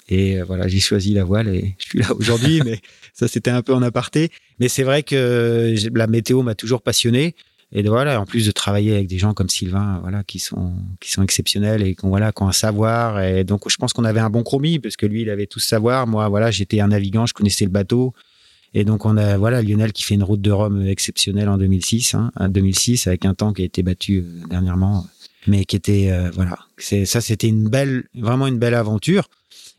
Et euh, voilà, j'ai choisi la voile et je suis là aujourd'hui, mais ça, c'était un peu en aparté. Mais c'est vrai que la météo m'a toujours passionné. Et voilà, en plus de travailler avec des gens comme Sylvain, voilà, qui sont, qui sont exceptionnels et qui ont, voilà, qui ont un savoir. Et donc, je pense qu'on avait un bon compromis parce que lui, il avait tout ce savoir. Moi, voilà, j'étais un navigant, je connaissais le bateau. Et donc, on a, voilà, Lionel qui fait une route de Rhum exceptionnelle en deux mille six, hein, en deux mille six, avec un temps qui a été battu dernièrement, mais qui était, euh, voilà. C'est, ça, c'était une belle, vraiment une belle aventure.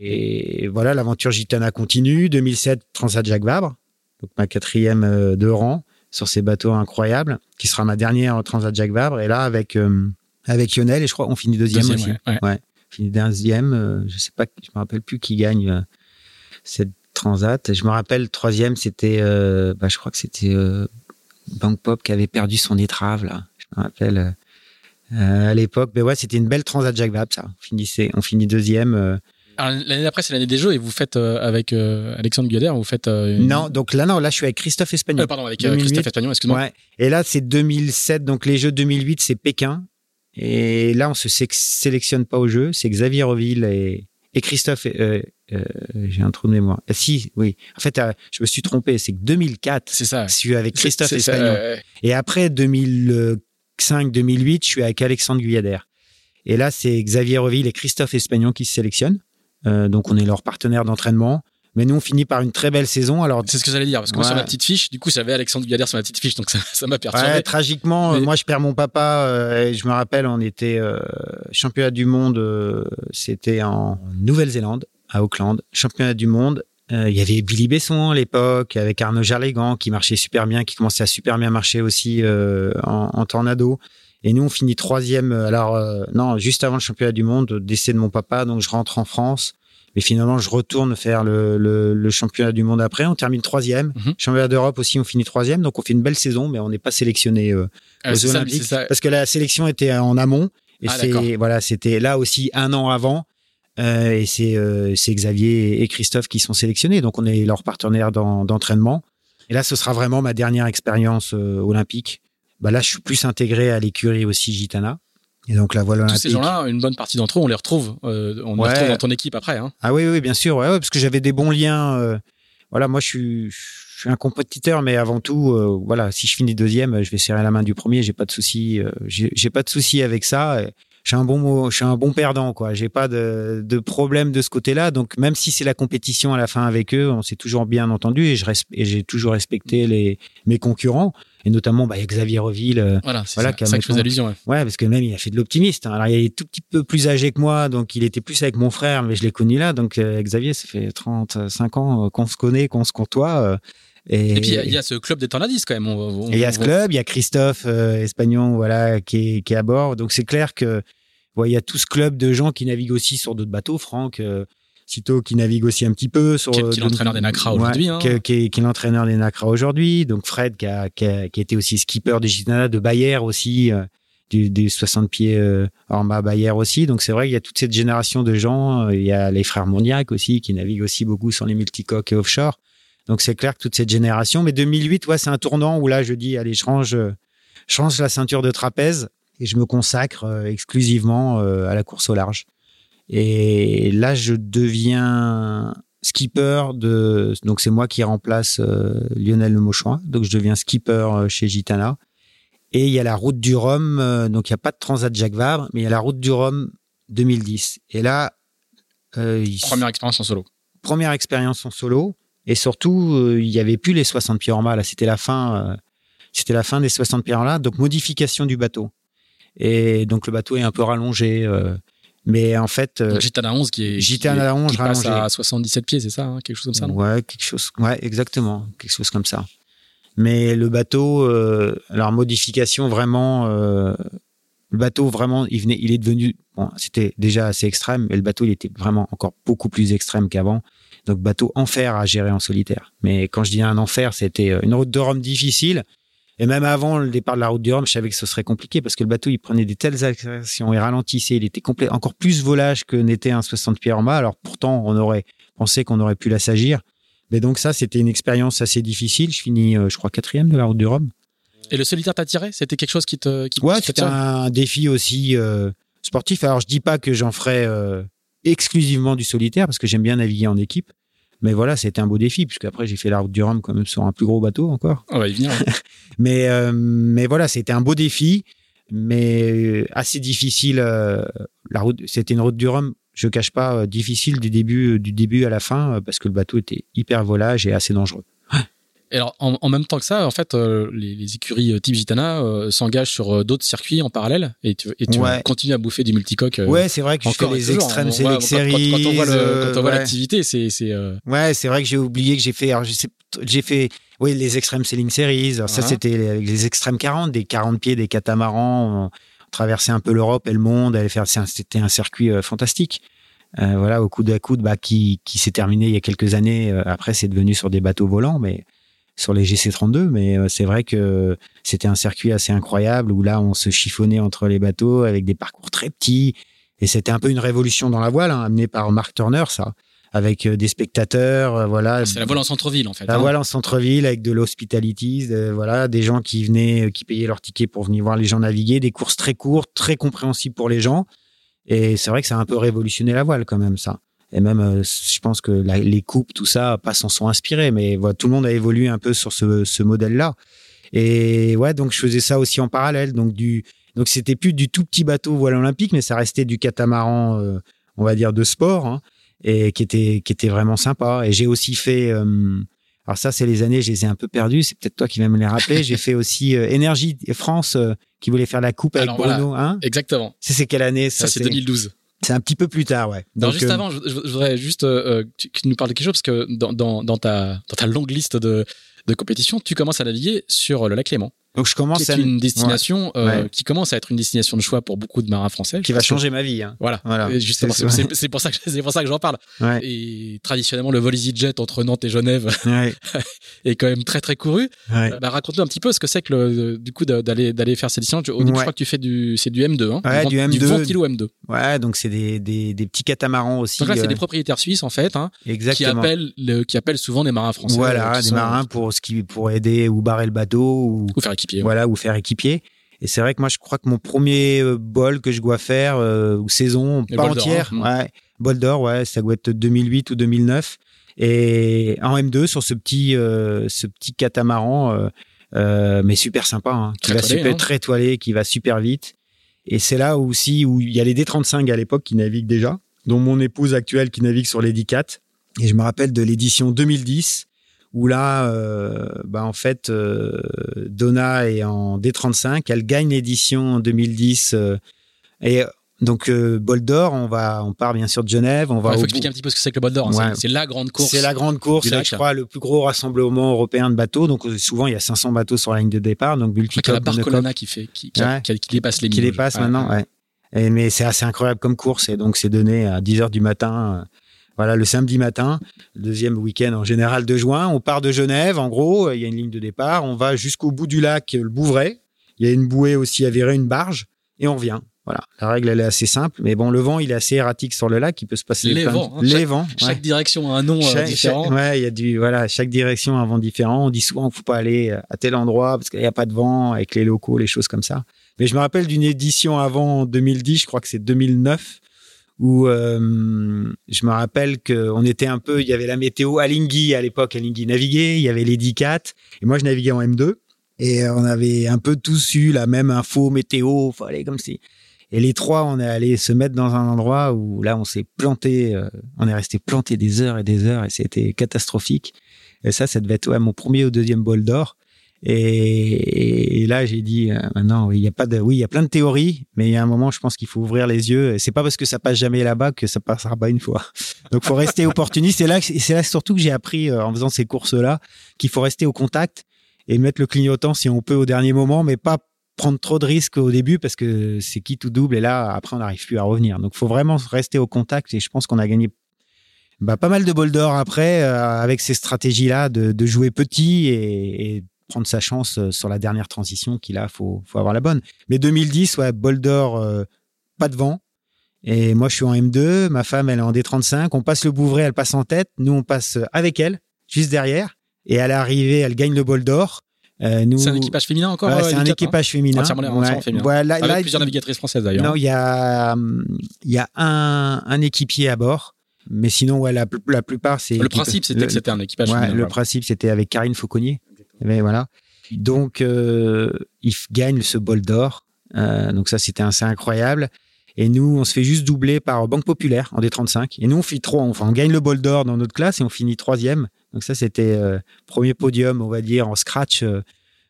Et voilà, l'aventure Gitana continue. deux mille sept, Transat Jacques Vabre. Donc, ma quatrième euh, de rang sur ces bateaux incroyables, qui sera ma dernière Transat Jacques Vabre. Et là, avec, euh, avec Lionel, et je crois qu'on finit deuxième, deuxième aussi. Ouais, ouais. ouais. On finit deuxième, euh, je sais pas, je me rappelle plus qui gagne euh, cette Transat. Je me rappelle, troisième, c'était, euh, bah, je crois que c'était euh, Banque Pop qui avait perdu son étrave, là. Je me rappelle euh, à l'époque. Mais ouais, c'était une belle Transat Jacques Vabre, ça. On finissait, on finit deuxième. Euh. Alors, l'année d'après, c'est l'année des Jeux et vous faites euh, avec euh, Alexandre Guyader, vous faites. Euh, une... Non, donc là, non, là, je suis avec Christophe Espagnon. Euh, pardon, avec euh, Christophe Espagnon, excuse-moi. Ouais. Et là, c'est deux mille sept, donc les Jeux deux mille huit, c'est Pékin. Et là, on se sé- sélectionne pas aux Jeux. C'est Xavier Roville et, et Christophe. Euh, Euh, j'ai un trou de mémoire. Ah, si, oui. En fait, euh, je me suis trompé. C'est que deux mille quatre, c'est ça. Je suis avec Christophe c'est, c'est Espagnon. Ça, ouais. Et après deux mille cinq, deux mille huit, je suis avec Alexandre Guyader. Et là, c'est Xavier Roville et Christophe Espagnon qui se sélectionnent. Euh, donc, on est leur partenaire d'entraînement. Mais nous, on finit par une très belle saison. Alors, c'est ce que j'allais dire, parce que ouais. sur ma petite fiche, du coup, j'avais Alexandre Guyader sur ma petite fiche, donc ça, ça m'a perturbé. Ouais, tragiquement, mais... moi, je perds mon papa. Euh, et je me rappelle, on était euh, championnat du monde. Euh, c'était en Nouvelle-Zélande. À Auckland, championnat du monde. Euh, il y avait Billy Besson à l'époque, avec Arnaud Jarlégan qui marchait super bien, qui commençait à super bien marcher aussi euh, en, en tornado. Et nous, on finit troisième. Alors, euh, non, juste avant le championnat du monde, décès de mon papa, donc je rentre en France. Mais finalement, je retourne faire le, le, le championnat du monde après. On termine troisième. Mm-hmm. Championnat d'Europe aussi, on finit troisième. Donc, on fait une belle saison, mais on n'est pas sélectionné euh, ah, aux Olympiques. Ça, parce que la sélection était en amont. Et ah, c'est, d'accord. Voilà, c'était là aussi un an avant. Euh, et c'est, euh, c'est Xavier et Christophe qui sont sélectionnés. Donc, on est leur partenaire dans, d'entraînement. Et là, ce sera vraiment ma dernière expérience euh, olympique. Bah, là, je suis plus intégré à l'écurie aussi Gitana. Et donc la voile olympique. Tous ces gens-là, une bonne partie d'entre eux, on les retrouve, euh, on ouais. les retrouve dans ton équipe après. Hein. Ah oui, oui, bien sûr, ouais, ouais, parce que j'avais des bons liens. Euh, voilà, moi je suis, je suis un compétiteur, mais avant tout, euh, voilà, si je finis deuxième, je vais serrer la main du premier, j'ai pas de souci, euh, j'ai, j'ai pas de souci avec ça. Et je suis un bon, je suis un bon perdant, quoi. J'ai pas de, de problème de ce côté-là. Donc même si c'est la compétition à la fin avec eux, on s'est toujours bien entendu et je resp- et j'ai toujours respecté les mes concurrents. Et notamment, bah, il y a Xavier Roville. Voilà, c'est voilà, ça, ça que je fais allusion. Ouais. ouais, parce que même, il a fait de l'optimiste. Hein. Alors, il est tout petit peu plus âgé que moi, donc il était plus avec mon frère, mais je l'ai connu là. Donc, euh, Xavier, ça fait trente-cinq ans qu'on se connaît, qu'on se côtoie. Euh, et, et puis, il y, y a ce club des tornadistes quand même. On, on, et il y a ce on... club, il y a Christophe euh, Espagnon, voilà, qui est, qui est à bord. Donc, c'est clair que, il ouais, y a tout ce club de gens qui naviguent aussi sur d'autres bateaux, Franck. Euh, Cito qui navigue aussi un petit peu sur qui est l'entraîneur des Nacra aujourd'hui ouais, hein. qui, qui, qui est l'entraîneur des Nacra aujourd'hui donc Fred qui a, qui a, qui a été aussi skipper de Gitana de Bayer aussi euh, du, du soixante pieds euh, Orma Bayer aussi donc c'est vrai qu'il y a toute cette génération de gens il y a les frères Mondiac aussi qui naviguent aussi beaucoup sur les multicoques et offshore donc c'est clair que toute cette génération mais deux mille huit ouais, c'est un tournant où là je dis allez je range, je range la ceinture de trapèze et je me consacre exclusivement à la course au large. Et là, je deviens skipper de, donc c'est moi qui remplace euh, Lionel Lemonchois. Donc, je deviens skipper euh, chez Gitana. Et il y a la route du Rhum. Euh, donc, il n'y a pas de Transat Jacques Vabre, mais il y a la route du Rhum deux mille dix. Et là, euh, il... première expérience en solo. Première expérience en solo. Et surtout, euh, il n'y avait plus les soixante pieds en bas. Là, c'était la fin, euh, c'était la fin des soixante pieds en là. Donc, modification du bateau. Et donc, le bateau est un peu rallongé. Euh, Mais en fait, donc, Gitana onze qui est Gitana onze qui passe à soixante-dix-sept pieds, c'est ça, hein, quelque chose comme ça. Ouais, quelque chose. Ouais, exactement, quelque chose comme ça. Mais le bateau, euh, alors modification vraiment, euh, le bateau vraiment, il venait, il est devenu, bon, c'était déjà assez extrême, mais le bateau il était vraiment encore beaucoup plus extrême qu'avant. Donc bateau enfer à gérer en solitaire. Mais quand je dis un enfer, c'était une route de Rhum difficile. Et même avant le départ de la route du Rhum, je savais que ce serait compliqué parce que le bateau, il prenait des telles actions, il ralentissait, il était complet, encore plus volage que n'était un soixante pieds en bas. Alors pourtant, on aurait pensé qu'on aurait pu l'assagir. Mais donc ça, c'était une expérience assez difficile. Je finis, je crois, quatrième de la route du Rhum. Et le solitaire t'a tiré ? C'était quelque chose qui te... Qui ouais, c'était un défi aussi euh, sportif. Alors je dis pas que j'en ferais euh, exclusivement du solitaire parce que j'aime bien naviguer en équipe. Mais voilà, c'était un beau défi, puisque après, j'ai fait la route du Rhum quand même sur un plus gros bateau encore. On va y venir. mais, euh, mais voilà, c'était un beau défi, mais assez difficile. Euh, la route, c'était une route du Rhum, je ne cache pas, euh, difficile du début, euh, du début à la fin, euh, parce que le bateau était hyper volage et assez dangereux. Et alors, en, en même temps que ça, en fait, euh, les, les écuries euh, type Gitana euh, s'engagent sur euh, d'autres circuits en parallèle et tu, et tu ouais. continues à bouffer des multicoques. Euh, ouais, c'est vrai que je fais les extrêmes, c'est les séries. Quand on voit, le, euh, quand on voit ouais. l'activité, c'est. c'est euh... Ouais, c'est vrai que j'ai oublié que j'ai fait. Alors, j'ai, j'ai fait. Oui, les extrêmes sailing series. Alors, voilà. Ça, c'était avec les extrêmes quarante, des quarante pieds, des catamarans. On traversait un peu l'Europe et le monde. Allait faire, c'était un circuit euh, fantastique. Euh, voilà, au coude à coude, bah, qui, qui s'est terminé il y a quelques années. Après, c'est devenu sur des bateaux volants, mais. Sur les G C trente-deux, mais c'est vrai que c'était un circuit assez incroyable où là on se chiffonnait entre les bateaux avec des parcours très petits et c'était un peu une révolution dans la voile hein, amenée par Mark Turner ça, avec des spectateurs voilà. C'est la voile en centre-ville en fait. La hein. voile en centre-ville avec de l'hospitality, de, voilà, des gens qui venaient, qui payaient leur ticket pour venir voir les gens naviguer, des courses très courtes, très compréhensibles pour les gens et c'est vrai que ça a un peu révolutionné la voile quand même ça. Et même, euh, je pense que la, les coupes, tout ça, pas s'en sont inspirés, mais voilà, tout le monde a évolué un peu sur ce, ce modèle-là. Et ouais, donc je faisais ça aussi en parallèle. Donc du, donc c'était plus du tout petit bateau voile olympique, mais ça restait du catamaran, euh, on va dire de sport, hein, et qui était, qui était vraiment sympa. Et j'ai aussi fait, euh, alors ça, c'est les années, je les ai un peu perdues. C'est peut-être toi qui vas me les rappeler. J'ai fait aussi euh, Énergie France euh, qui voulait faire la coupe alors, avec Bruno, voilà, hein. Exactement. C'est, c'est quelle année ça, ça c'est, c'est deux mille douze. C'est un petit peu plus tard, ouais. Donc, non, juste euh... avant, je, je voudrais juste euh, que tu nous parles de quelque chose, parce que dans, dans, dans, ta, dans ta longue liste de, de compétitions, tu commences à naviguer sur le lac Léman. Donc, je commence qui est à... une destination ouais. Euh, ouais. qui commence à être une destination de choix pour beaucoup de marins français. Qui va changer que... ma vie. Hein. Voilà. voilà. Et justement, c'est, c'est, c'est, pour ça que, c'est pour ça que j'en parle. Ouais. Et traditionnellement, le vol EasyJet entre Nantes et Genève ouais. est quand même très, très couru. Ouais. Bah, raconte-nous un petit peu ce que c'est que le, du coup d'aller, d'aller faire cette destination. Au début, ouais. je crois que tu fais du, c'est du M deux. Hein, ouais, du, du M deux. Du ventilo M deux. Ouais, donc c'est des, des, des petits catamarans aussi. Donc là, c'est euh... des propriétaires suisses, en fait. Hein, exactement. Qui appellent, le, qui appellent souvent des marins français. Voilà, euh, des sont... marins pour, ce qui, pour aider ou barrer le bateau ou, ou faire équipier. Voilà, ou faire équipier. Et c'est vrai que moi, je crois que mon premier euh, bol que je dois faire, euh, ou saison, et pas bol entière, d'or, hein. ouais, bol d'or, ouais, ça doit être deux mille huit ou deux mille neuf. Et en M deux, sur ce petit, euh, ce petit catamaran, euh, euh, mais super sympa, hein, qui très va toilé, super, hein. très toilé, qui va super vite. Et c'est là aussi où il y a les D trente-cinq à l'époque qui naviguent déjà, dont mon épouse actuelle qui navigue sur Lady Cat. Et je me rappelle de l'édition deux mille dix, où là, euh, bah en fait, euh, Donna est en D trente-cinq, elle gagne l'édition en deux mille dix. Euh, et donc, euh, bol d'or, on, va, on part bien sûr de Genève. On va ouais, il faut expliquer bout. un petit peu ce que c'est que le bol d'or. Hein, ouais. C'est la grande course. C'est la grande course, c'est, je crois, le plus gros rassemblement européen de bateaux. Donc, souvent, il y a cinq cents bateaux sur la ligne de départ. Donc, multi-coque, il y a la Barcelona qui, fait, qui, qui, ouais. qui, qui dépasse les mille. Qui dépasse ouais. maintenant, ouais. Et, mais c'est assez incroyable comme course. Et donc, c'est donné à dix heures du matin. Voilà, le samedi matin, le deuxième week-end en général de juin, on part de Genève, en gros, il y a une ligne de départ, on va jusqu'au bout du lac, le Bouvray, il y a une bouée aussi avérée, une barge, et on revient. Voilà, la règle, elle est assez simple, mais bon, le vent, il est assez erratique sur le lac, il peut se passer... Les vents, hein, les chaque, vents. Chaque ouais. direction a un nom chaque, euh, différent. Chaque, ouais, il y a du... Voilà, chaque direction a un vent différent, on dit souvent qu'il ne faut pas aller à tel endroit, parce qu'il n'y a pas de vent, avec les locaux, les choses comme ça. Mais je me rappelle d'une édition avant deux mille dix, je crois que c'est deux mille neuf, où euh, je me rappelle qu'on était un peu... Il y avait la météo Alinghi à l'époque, Alinghi naviguait, il y avait Lady Cat, et moi je naviguais en M deux, et on avait un peu tous eu la même info météo, il faut aller comme si... Et les trois, on est allés se mettre dans un endroit où là on s'est planté, euh, on est resté planté des heures et des heures, et c'était catastrophique. Et ça, ça devait être ouais, mon premier ou deuxième bol d'or. Et, et là, j'ai dit, euh, maintenant, il y a pas de, oui, il y a plein de théories, mais il y a un moment, je pense qu'il faut ouvrir les yeux. Et c'est pas parce que ça passe jamais là-bas que ça passera pas une fois. Donc, faut rester opportuniste. Et là, c'est là surtout que j'ai appris, euh, en faisant ces courses-là, qu'il faut rester au contact et mettre le clignotant si on peut au dernier moment, mais pas prendre trop de risques au début parce que c'est quitte ou double. Et là, après, on n'arrive plus à revenir. Donc, faut vraiment rester au contact. Et je pense qu'on a gagné bah, pas mal de bol d'or après, euh, avec ces stratégies-là de, de jouer petit et, et prendre sa chance sur la dernière transition qui là faut faut avoir la bonne. Mais deux mille dix, ouais, bol d'or, euh, pas de vent, et moi je suis en M deux, ma femme elle est en D trente-cinq, on passe le Bouvray, elle passe en tête, nous on passe avec elle juste derrière, et à l'arrivée elle gagne le bol d'or. Euh, nous... C'est un équipage féminin encore. Ouais, c'est un quatre, équipage hein. féminin. Entièrement, entièrement ouais. féminin. Voilà, avec là, plusieurs navigatrices françaises d'ailleurs. Non, il y a il y a un un équipier à bord. Mais sinon ouais la, la plupart c'est. Le équipe... principe c'était le... que c'était un équipage ouais, féminin. Le voilà. principe c'était avec Karine Fauconnier. Mais voilà. Donc, euh, il gagne ce bol d'or. Euh, donc ça, c'était assez incroyable. Et nous, on se fait juste doubler par Banque Populaire en D trente-cinq. Et nous, on finit trois. Enfin, on gagne le bol d'or dans notre classe et on finit troisième. Donc ça, c'était euh, premier podium, on va dire, en scratch euh,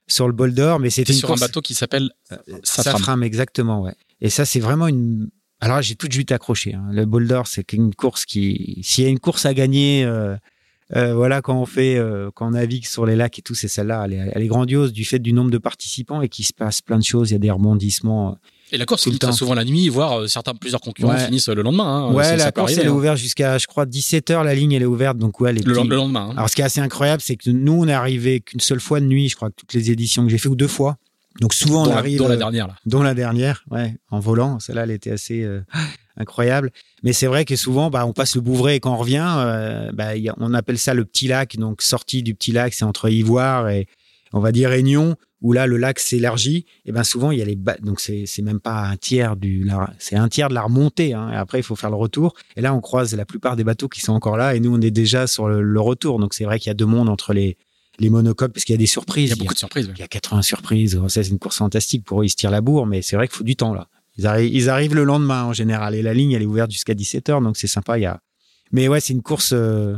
sur le bol d'or. Mais c'était une sur course... un bateau qui s'appelle euh, Safram. Safram, exactement, ouais. Et ça, c'est vraiment une. Alors, j'ai tout de suite accroché. Hein. Le bol d'or, c'est une course qui. S'il y a une course à gagner. Euh... Euh, voilà, quand on fait, euh, quand on navigue sur les lacs et tout, c'est celle-là, elle est, elle est grandiose du fait du nombre de participants et qu'il se passe plein de choses, il y a des rebondissements. Et la course finit très souvent la nuit, voire certains, plusieurs concurrents ouais. finissent le lendemain. Hein. Ouais, c'est, la course, arriver, elle hein. est ouverte jusqu'à, je crois, dix-sept heures, la ligne, elle est ouverte. Donc, ouais, les le, petits... le lendemain. Hein. Alors, ce qui est assez incroyable, c'est que nous, on est arrivé qu'une seule fois de nuit, je crois, que toutes les éditions que j'ai fait, ou deux fois. Donc, souvent, dont on arrive. La, dont la dernière, là. Dont la dernière, ouais, en volant. Celle-là, elle était assez. Euh... incroyable, mais c'est vrai que souvent bah, on passe le Bouvray et quand on revient euh, bah, y a, on appelle ça le petit lac, donc sortie du petit lac, c'est entre Ivoire et on va dire Réunion, où là le lac s'élargit, et ben souvent il y a les ba- donc c'est, c'est même pas un tiers du la, c'est un tiers de la remontée hein, et après il faut faire le retour, et là on croise la plupart des bateaux qui sont encore là et nous on est déjà sur le, le retour, donc c'est vrai qu'il y a deux mondes entre les les monocoques, parce qu'il y a des surprises, il y a beaucoup il y a, de surprises ouais. il y a quatre-vingts surprises, ça c'est une course fantastique pour eux, ils se tirent la bourre, mais c'est vrai qu'il faut du temps là. Ils arrivent, ils arrivent le lendemain en général et la ligne elle est ouverte jusqu'à dix-sept heures, donc c'est sympa. Il y a, mais ouais, c'est une course, euh,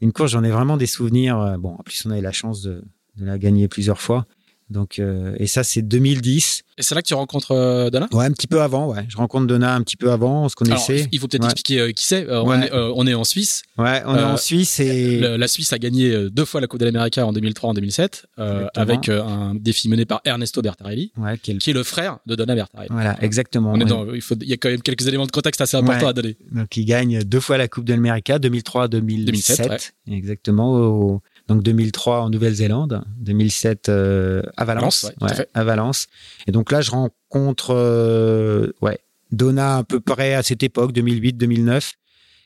une course. J'en ai vraiment des souvenirs. Bon, en plus on a eu la chance de, de la gagner plusieurs fois. Donc euh, et ça c'est deux mille dix. Et c'est là que tu rencontres euh, Donna ? Ouais, un petit peu avant. Ouais, je rencontre Donna un petit peu avant. On se connaissait. Alors, il faut peut-être ouais. expliquer euh, qui c'est. Euh, ouais. on, est, euh, on est en Suisse. Ouais, on est euh, en Suisse et la, la Suisse a gagné deux fois la Coupe de l'Amérique en deux mille trois, en deux mille sept, euh, avec euh, un défi mené par Ernesto Bertarelli, ouais, quel... qui est le frère de Donna Bertarelli. Voilà, exactement. On est dans, ouais. il, faut, il y a quand même quelques éléments de contexte assez importants ouais. à donner. Donc il gagne deux fois la Coupe de l'Amérique, deux mille trois deux mille sept. deux mille sept ouais. Exactement. Au... Donc deux mille trois en Nouvelle-Zélande, deux mille sept euh, à Valence, Valence ouais, ouais, à, à Valence. Et donc là, je rencontre euh, ouais, Donna à peu près à cette époque, deux mille huit deux mille neuf.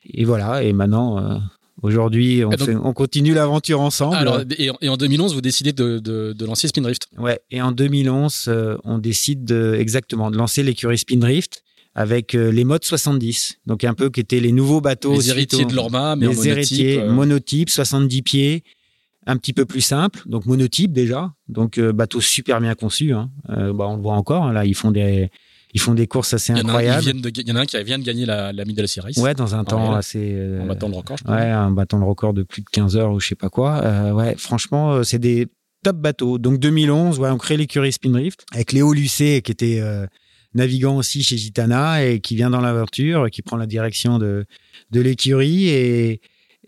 Et voilà, et maintenant, euh, Aujourd'hui, on, donc, fait, on continue l'aventure ensemble. Alors, et, et en deux mille onze, vous décidez de, de, de lancer Spindrift. Ouais, et en deux mille onze, euh, on décide de, exactement de lancer l'écurie Spindrift avec euh, les modes soixante-dix. Donc, un peu qui étaient les nouveaux bateaux. Les héritiers aux, de l'Orma, mais en monotype. Les héritiers, euh... monotype, soixante-dix pieds, un petit peu plus simple. Donc, monotype déjà. Donc, euh, bateau super bien conçu. Hein. Euh, bah, on le voit encore. Hein, là, ils font des... Ils font des courses assez incroyables. Il y en a un qui vient de gagner la, la Middle Sea Race. Ouais, dans un temps réel, assez... Euh, en battant le record, je pense. Ouais, en battant le record de plus de quinze heures ou je sais pas quoi. Euh, ouais, franchement, c'est des top bateaux. Donc, deux mille onze, ouais, on crée l'écurie Spindrift avec Léo Lucet, qui était euh, navigant aussi chez Gitana et qui vient dans l'aventure, qui prend la direction de, de l'écurie et,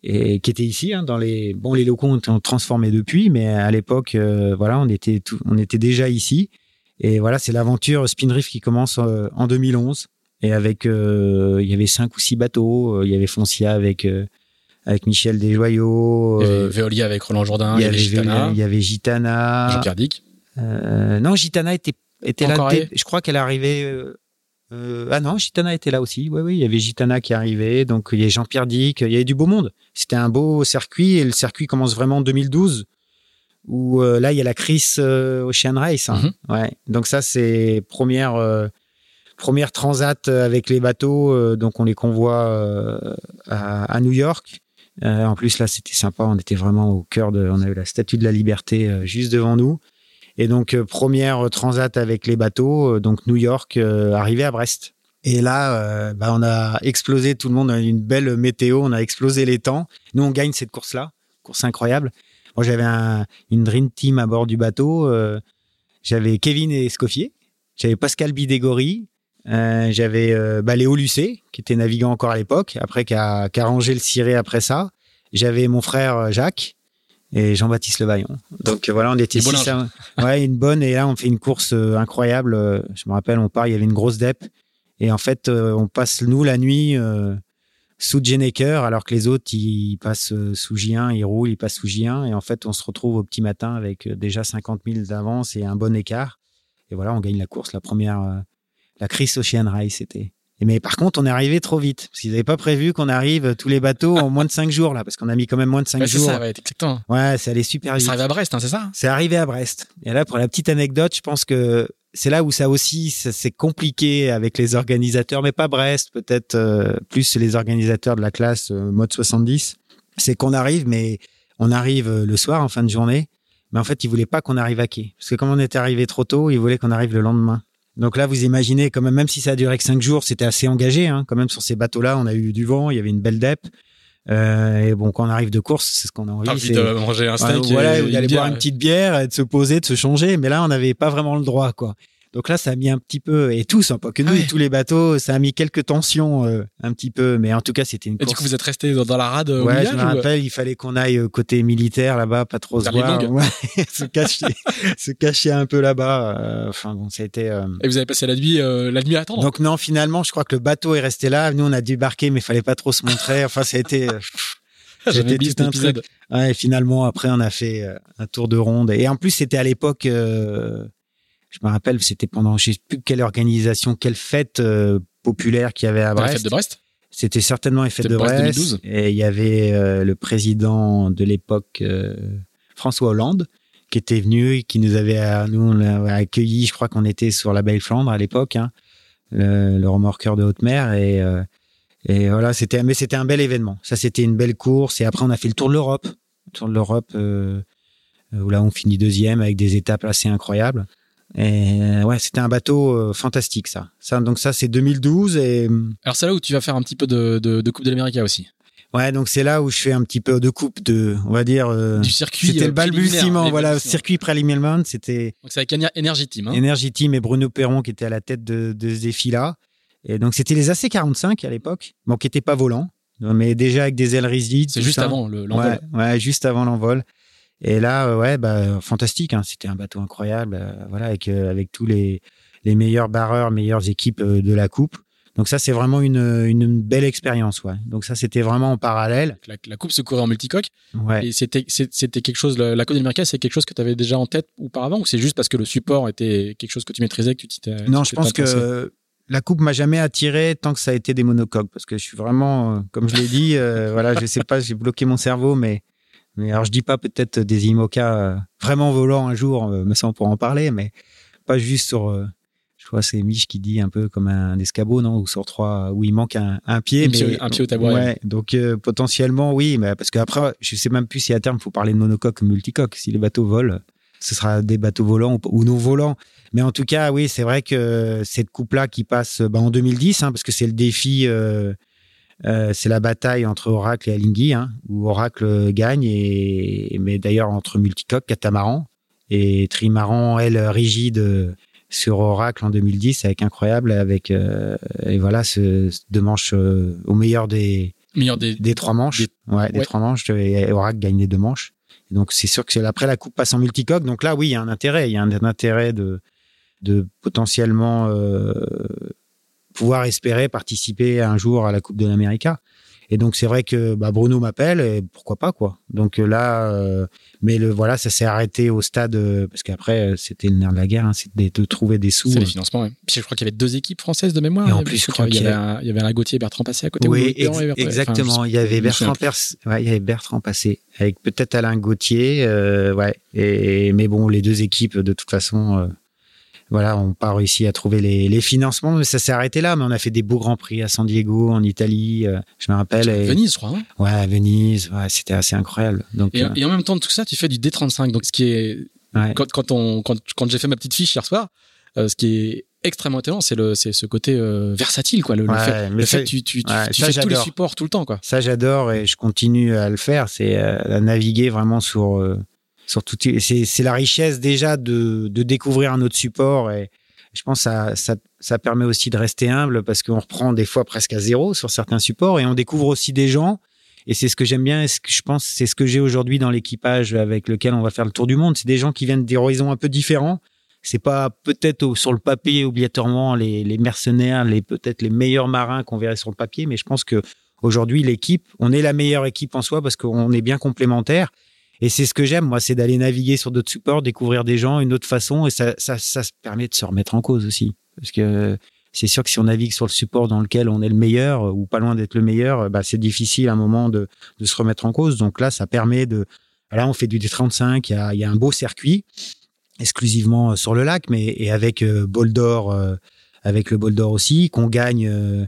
et qui était ici. Hein, dans les, bon, les locaux ont transformé depuis, mais à l'époque, euh, voilà, on était, tout, on était déjà ici. Et voilà, c'est l'aventure Spindrift qui commence euh, en deux mille onze. Et avec, euh, il y avait cinq ou six bateaux. Il y avait Foncia avec, euh, avec Michel Desjoyaux. Il y avait Veolia avec Roland Jourdain. Il y, y avait Gitana. Il y avait Gitana. Jean Cardic. Euh, non, Gitana était, était là. Dès, je crois qu'elle arrivait. Euh, euh, ah non, Gitana était là aussi. Oui, oui, il y avait Gitana qui arrivait. Donc, il y avait Jean-Pierre Dick. Il y avait du beau monde. C'était un beau circuit. Et le circuit commence vraiment en deux mille douze. Où euh, là, il y a la Chris euh, Ocean Race. Hein. Mm-hmm. Ouais. Donc ça, c'est première, euh, première transat avec les bateaux. Euh, donc, on les convoie euh, à, à New York. Euh, en plus, là, c'était sympa. On était vraiment au cœur de... On a eu la Statue de la Liberté euh, juste devant nous. Et donc, euh, première transat avec les bateaux. Euh, donc, New York, euh, arrivé à Brest. Et là, euh, bah, on a explosé tout le monde. On a eu une belle météo. On a explosé les temps. Nous, on gagne cette course-là. Course incroyable. Moi, j'avais un, une Dream Team à bord du bateau. Euh, j'avais Kevin Escoffier, j'avais Pascal Bidégorry, euh, j'avais euh, bah, Léo Lucet, qui était navigant encore à l'époque, après qui a, qui a rangé le ciré après ça. J'avais mon frère Jacques et Jean-Baptiste Levaillon. Donc voilà, on était six. Bon à... ouais, une bonne. Et là, on fait une course euh, incroyable. Euh, je me rappelle, on part, il y avait une grosse dep. Et en fait, euh, on passe, nous, la nuit... Euh, sous Jenneker, alors que les autres, ils passent sous J un, ils roulent, ils passent sous J un. Et en fait, on se retrouve au petit matin avec déjà cinquante mille d'avance et un bon écart. Et voilà, on gagne la course. La première, euh, la Chris Ocean Race, c'était. Mais par contre, on est arrivé trop vite. Parce qu'ils n'avaient pas prévu qu'on arrive tous les bateaux en moins de cinq jours, là. Parce qu'on a mis quand même moins de cinq ouais, jours. C'est ça, ouais, exactement. Ouais, c'est allé super vite. C'est arrivé à Brest, hein, c'est ça? C'est arrivé à Brest. Et là, pour la petite anecdote, je pense que c'est là où ça aussi, ça, c'est compliqué avec les organisateurs, mais pas Brest, peut-être euh, plus les organisateurs de la classe euh, mode soixante-dix. C'est qu'on arrive, mais on arrive le soir en fin de journée, mais en fait, ils voulaient pas qu'on arrive à quai. Parce que comme on était arrivé trop tôt, ils voulaient qu'on arrive le lendemain. Donc là, vous imaginez quand même, même si ça a duré que cinq jours, c'était assez engagé. Hein, quand même, sur ces bateaux-là, on a eu du vent, il y avait une belle dep. Euh, et bon, quand on arrive de course, c'est ce qu'on a envie. Envie de manger un steak. Ouais, voilà, d'aller boire une petite bière, et de se poser, de se changer. Mais là, on n'avait pas vraiment le droit, quoi. Donc là, ça a mis un petit peu, et tous, hein, pas que nous, ouais. Tous les bateaux, ça a mis quelques tensions, euh, un petit peu. Mais en tout cas, c'était une et course. Et du coup, vous êtes resté dans, dans la rade au ouais, milieu, je me rappelle, ou... il fallait qu'on aille côté militaire là-bas, pas trop se voir. Ouais, se cacher, se cacher un peu là-bas. Enfin euh, bon, ça a été. Euh... Et vous avez passé la nuit, euh, la nuit à attendre. Donc non, finalement, je crois que le bateau est resté là. Nous, on a débarqué, mais il fallait pas trop se montrer. Enfin, ça a été. Euh... J'étais tout un truc. Ouais, et finalement, après, on a fait euh, un tour de ronde. Et en plus, c'était à l'époque. Euh... Je me rappelle, c'était pendant, je ne sais plus quelle organisation, quelle fête euh, populaire qu'il y avait à Brest. La fête de Brest. C'était certainement les fêtes de Brest. deux mille douze. Et il y avait euh, le président de l'époque, euh, François Hollande, qui était venu et qui nous avait, nous, on l'avait accueilli. Je crois qu'on était sur la Belle-Flandre à l'époque, hein, le, le remorqueur de haute mer. Et, euh, et voilà, c'était, mais c'était un bel événement. Ça, c'était une belle course. Et après, on a fait le tour de l'Europe. Le tour de l'Europe, euh, où là, on finit deuxième avec des étapes assez incroyables. Et ouais, c'était un bateau euh, fantastique, ça. ça. Donc, ça, c'est deux mille douze. Et... Alors, c'est là où tu vas faire un petit peu de, de, de Coupe de l'Amérique aussi. Ouais, donc c'est là où je fais un petit peu de coupe de, on va dire. Euh, du circuit. C'était euh, le balbutiement, voilà, le circuit préliminaire. C'était. Donc, c'est avec Energy Team. Hein. Energy Team et Bruno Peyron qui était à la tête de, de ce défi-là. Et donc, c'était les A C quarante-cinq à l'époque, bon, qui n'étaient pas volants, mais déjà avec des ailes rigides. C'est juste ça. Avant le, l'envol. Ouais, ouais, juste avant l'envol. Et là, ouais, bah, fantastique, hein. C'était un bateau incroyable, euh, voilà, avec, euh, avec tous les, les meilleurs barreurs, meilleures équipes euh, de la Coupe. Donc, ça, c'est vraiment une, une belle expérience, ouais. Donc, ça, c'était vraiment en parallèle. La, la Coupe se courait en multicoque. Ouais. Et c'était, c'était quelque chose, la, la Coupe d'Amérique, c'est quelque chose que tu avais déjà en tête auparavant, ou c'est juste parce que le support était quelque chose que tu maîtrisais, que tu t'étais. Non, je pense que la coupe m'a jamais attiré tant que ça a été des monocoques, parce que je suis vraiment, euh, comme je l'ai dit, euh, voilà, je sais pas, j'ai bloqué mon cerveau, mais, mais alors je dis pas peut-être des IMOCA euh, vraiment volants un jour, euh, mais ça on pourra en parler, mais pas juste sur, euh, je crois c'est Mich qui dit un peu comme un escabeau, non, ou sur trois où il manque un, un pied, un, mais, pied, un pied au tabouret. Ouais, donc euh, potentiellement oui, mais parce qu'après je sais même plus si à terme faut parler de monocoque ou multicoque, si les bateaux volent. Ce sera des bateaux volants ou non volants. Mais en tout cas, oui, c'est vrai que cette coupe-là qui passe ben, en deux mille dix, hein, parce que c'est le défi, euh, euh, c'est la bataille entre Oracle et Alinghi, hein, où Oracle gagne, et, mais d'ailleurs entre multicoque, catamaran, et trimaran, elle, rigide sur Oracle en deux mille dix, avec Incroyable, avec, euh, et voilà, ce, ce deux manches euh, au meilleur des, meilleur des, des trois manches. Des, ouais, des ouais. trois manches, et Oracle gagne les deux manches. Donc, c'est sûr que après, la coupe passe en multicoque. Donc là, oui, il y a un intérêt. Il y a un, un intérêt de, de potentiellement euh, pouvoir espérer participer un jour à la Coupe de l'Amérique. Et donc, c'est vrai que bah, Bruno m'appelle et pourquoi pas, quoi. Donc là, euh, mais le, voilà, ça s'est arrêté au stade euh, parce qu'après, c'était le nerf de la guerre, hein, c'était de trouver des sous. C'est les financements, ouais. Puis je crois qu'il y avait deux équipes françaises de mémoire. Et en plus, je crois qu'il y avait un, il y avait Alain Gauthier et Bertrand Passé à côté. Oui, ex- Bertrand, exactement. Enfin, je... il, y avait Bertrand Pers- ouais, il y avait Bertrand Passé avec peut-être Alain Gauthier. Euh, ouais. Et, mais bon, les deux équipes, de toute façon, euh, voilà, on n'a pas réussi à trouver les, les financements, mais ça s'est arrêté là. Mais on a fait des beaux grands prix à San Diego, en Italie, euh, je me rappelle. Et... Venise, je crois. Hein? Ouais, à Venise, ouais, c'était assez incroyable. Donc, et, euh... et en même temps de tout ça, tu fais du D trente-cinq. Donc, ce qui est. Ouais. Quand, quand, on, quand, quand j'ai fait ma petite fiche hier soir, euh, ce qui est extrêmement étonnant, c'est, le, c'est ce côté euh, versatile, quoi. Le, ouais, le fait, le fait que tu, tu, tu, ouais, tu fais j'adore. tous les supports tout le temps, quoi. Ça, j'adore et je continue à le faire. C'est euh, à naviguer vraiment sur. Euh... Surtout, c'est, c'est la richesse déjà de, de découvrir un autre support, et je pense que ça, ça, ça permet aussi de rester humble, parce qu'on reprend des fois presque à zéro sur certains supports et on découvre aussi des gens, et c'est ce que j'aime bien, et ce que je pense c'est ce que j'ai aujourd'hui dans l'équipage avec lequel on va faire le tour du monde. C'est des gens qui viennent d'horizons un peu différents. C'est pas peut-être sur le papier obligatoirement les, les mercenaires, les, peut-être les meilleurs marins qu'on verrait sur le papier, mais je pense qu'aujourd'hui l'équipe, on est la meilleure équipe en soi parce qu'on est bien complémentaires. Et c'est ce que j'aime, moi, c'est d'aller naviguer sur d'autres supports, découvrir des gens, une autre façon, et ça, ça, ça se permet de se remettre en cause aussi. Parce que c'est sûr que si on navigue sur le support dans lequel on est le meilleur, ou pas loin d'être le meilleur, bah, c'est difficile à un moment de, de se remettre en cause. Donc là, ça permet de, là, on fait du D trente-cinq, il y a, il y a un beau circuit, exclusivement sur le lac, mais, et avec euh, bol d'or, euh, avec le bol d'or aussi, qu'on gagne, euh,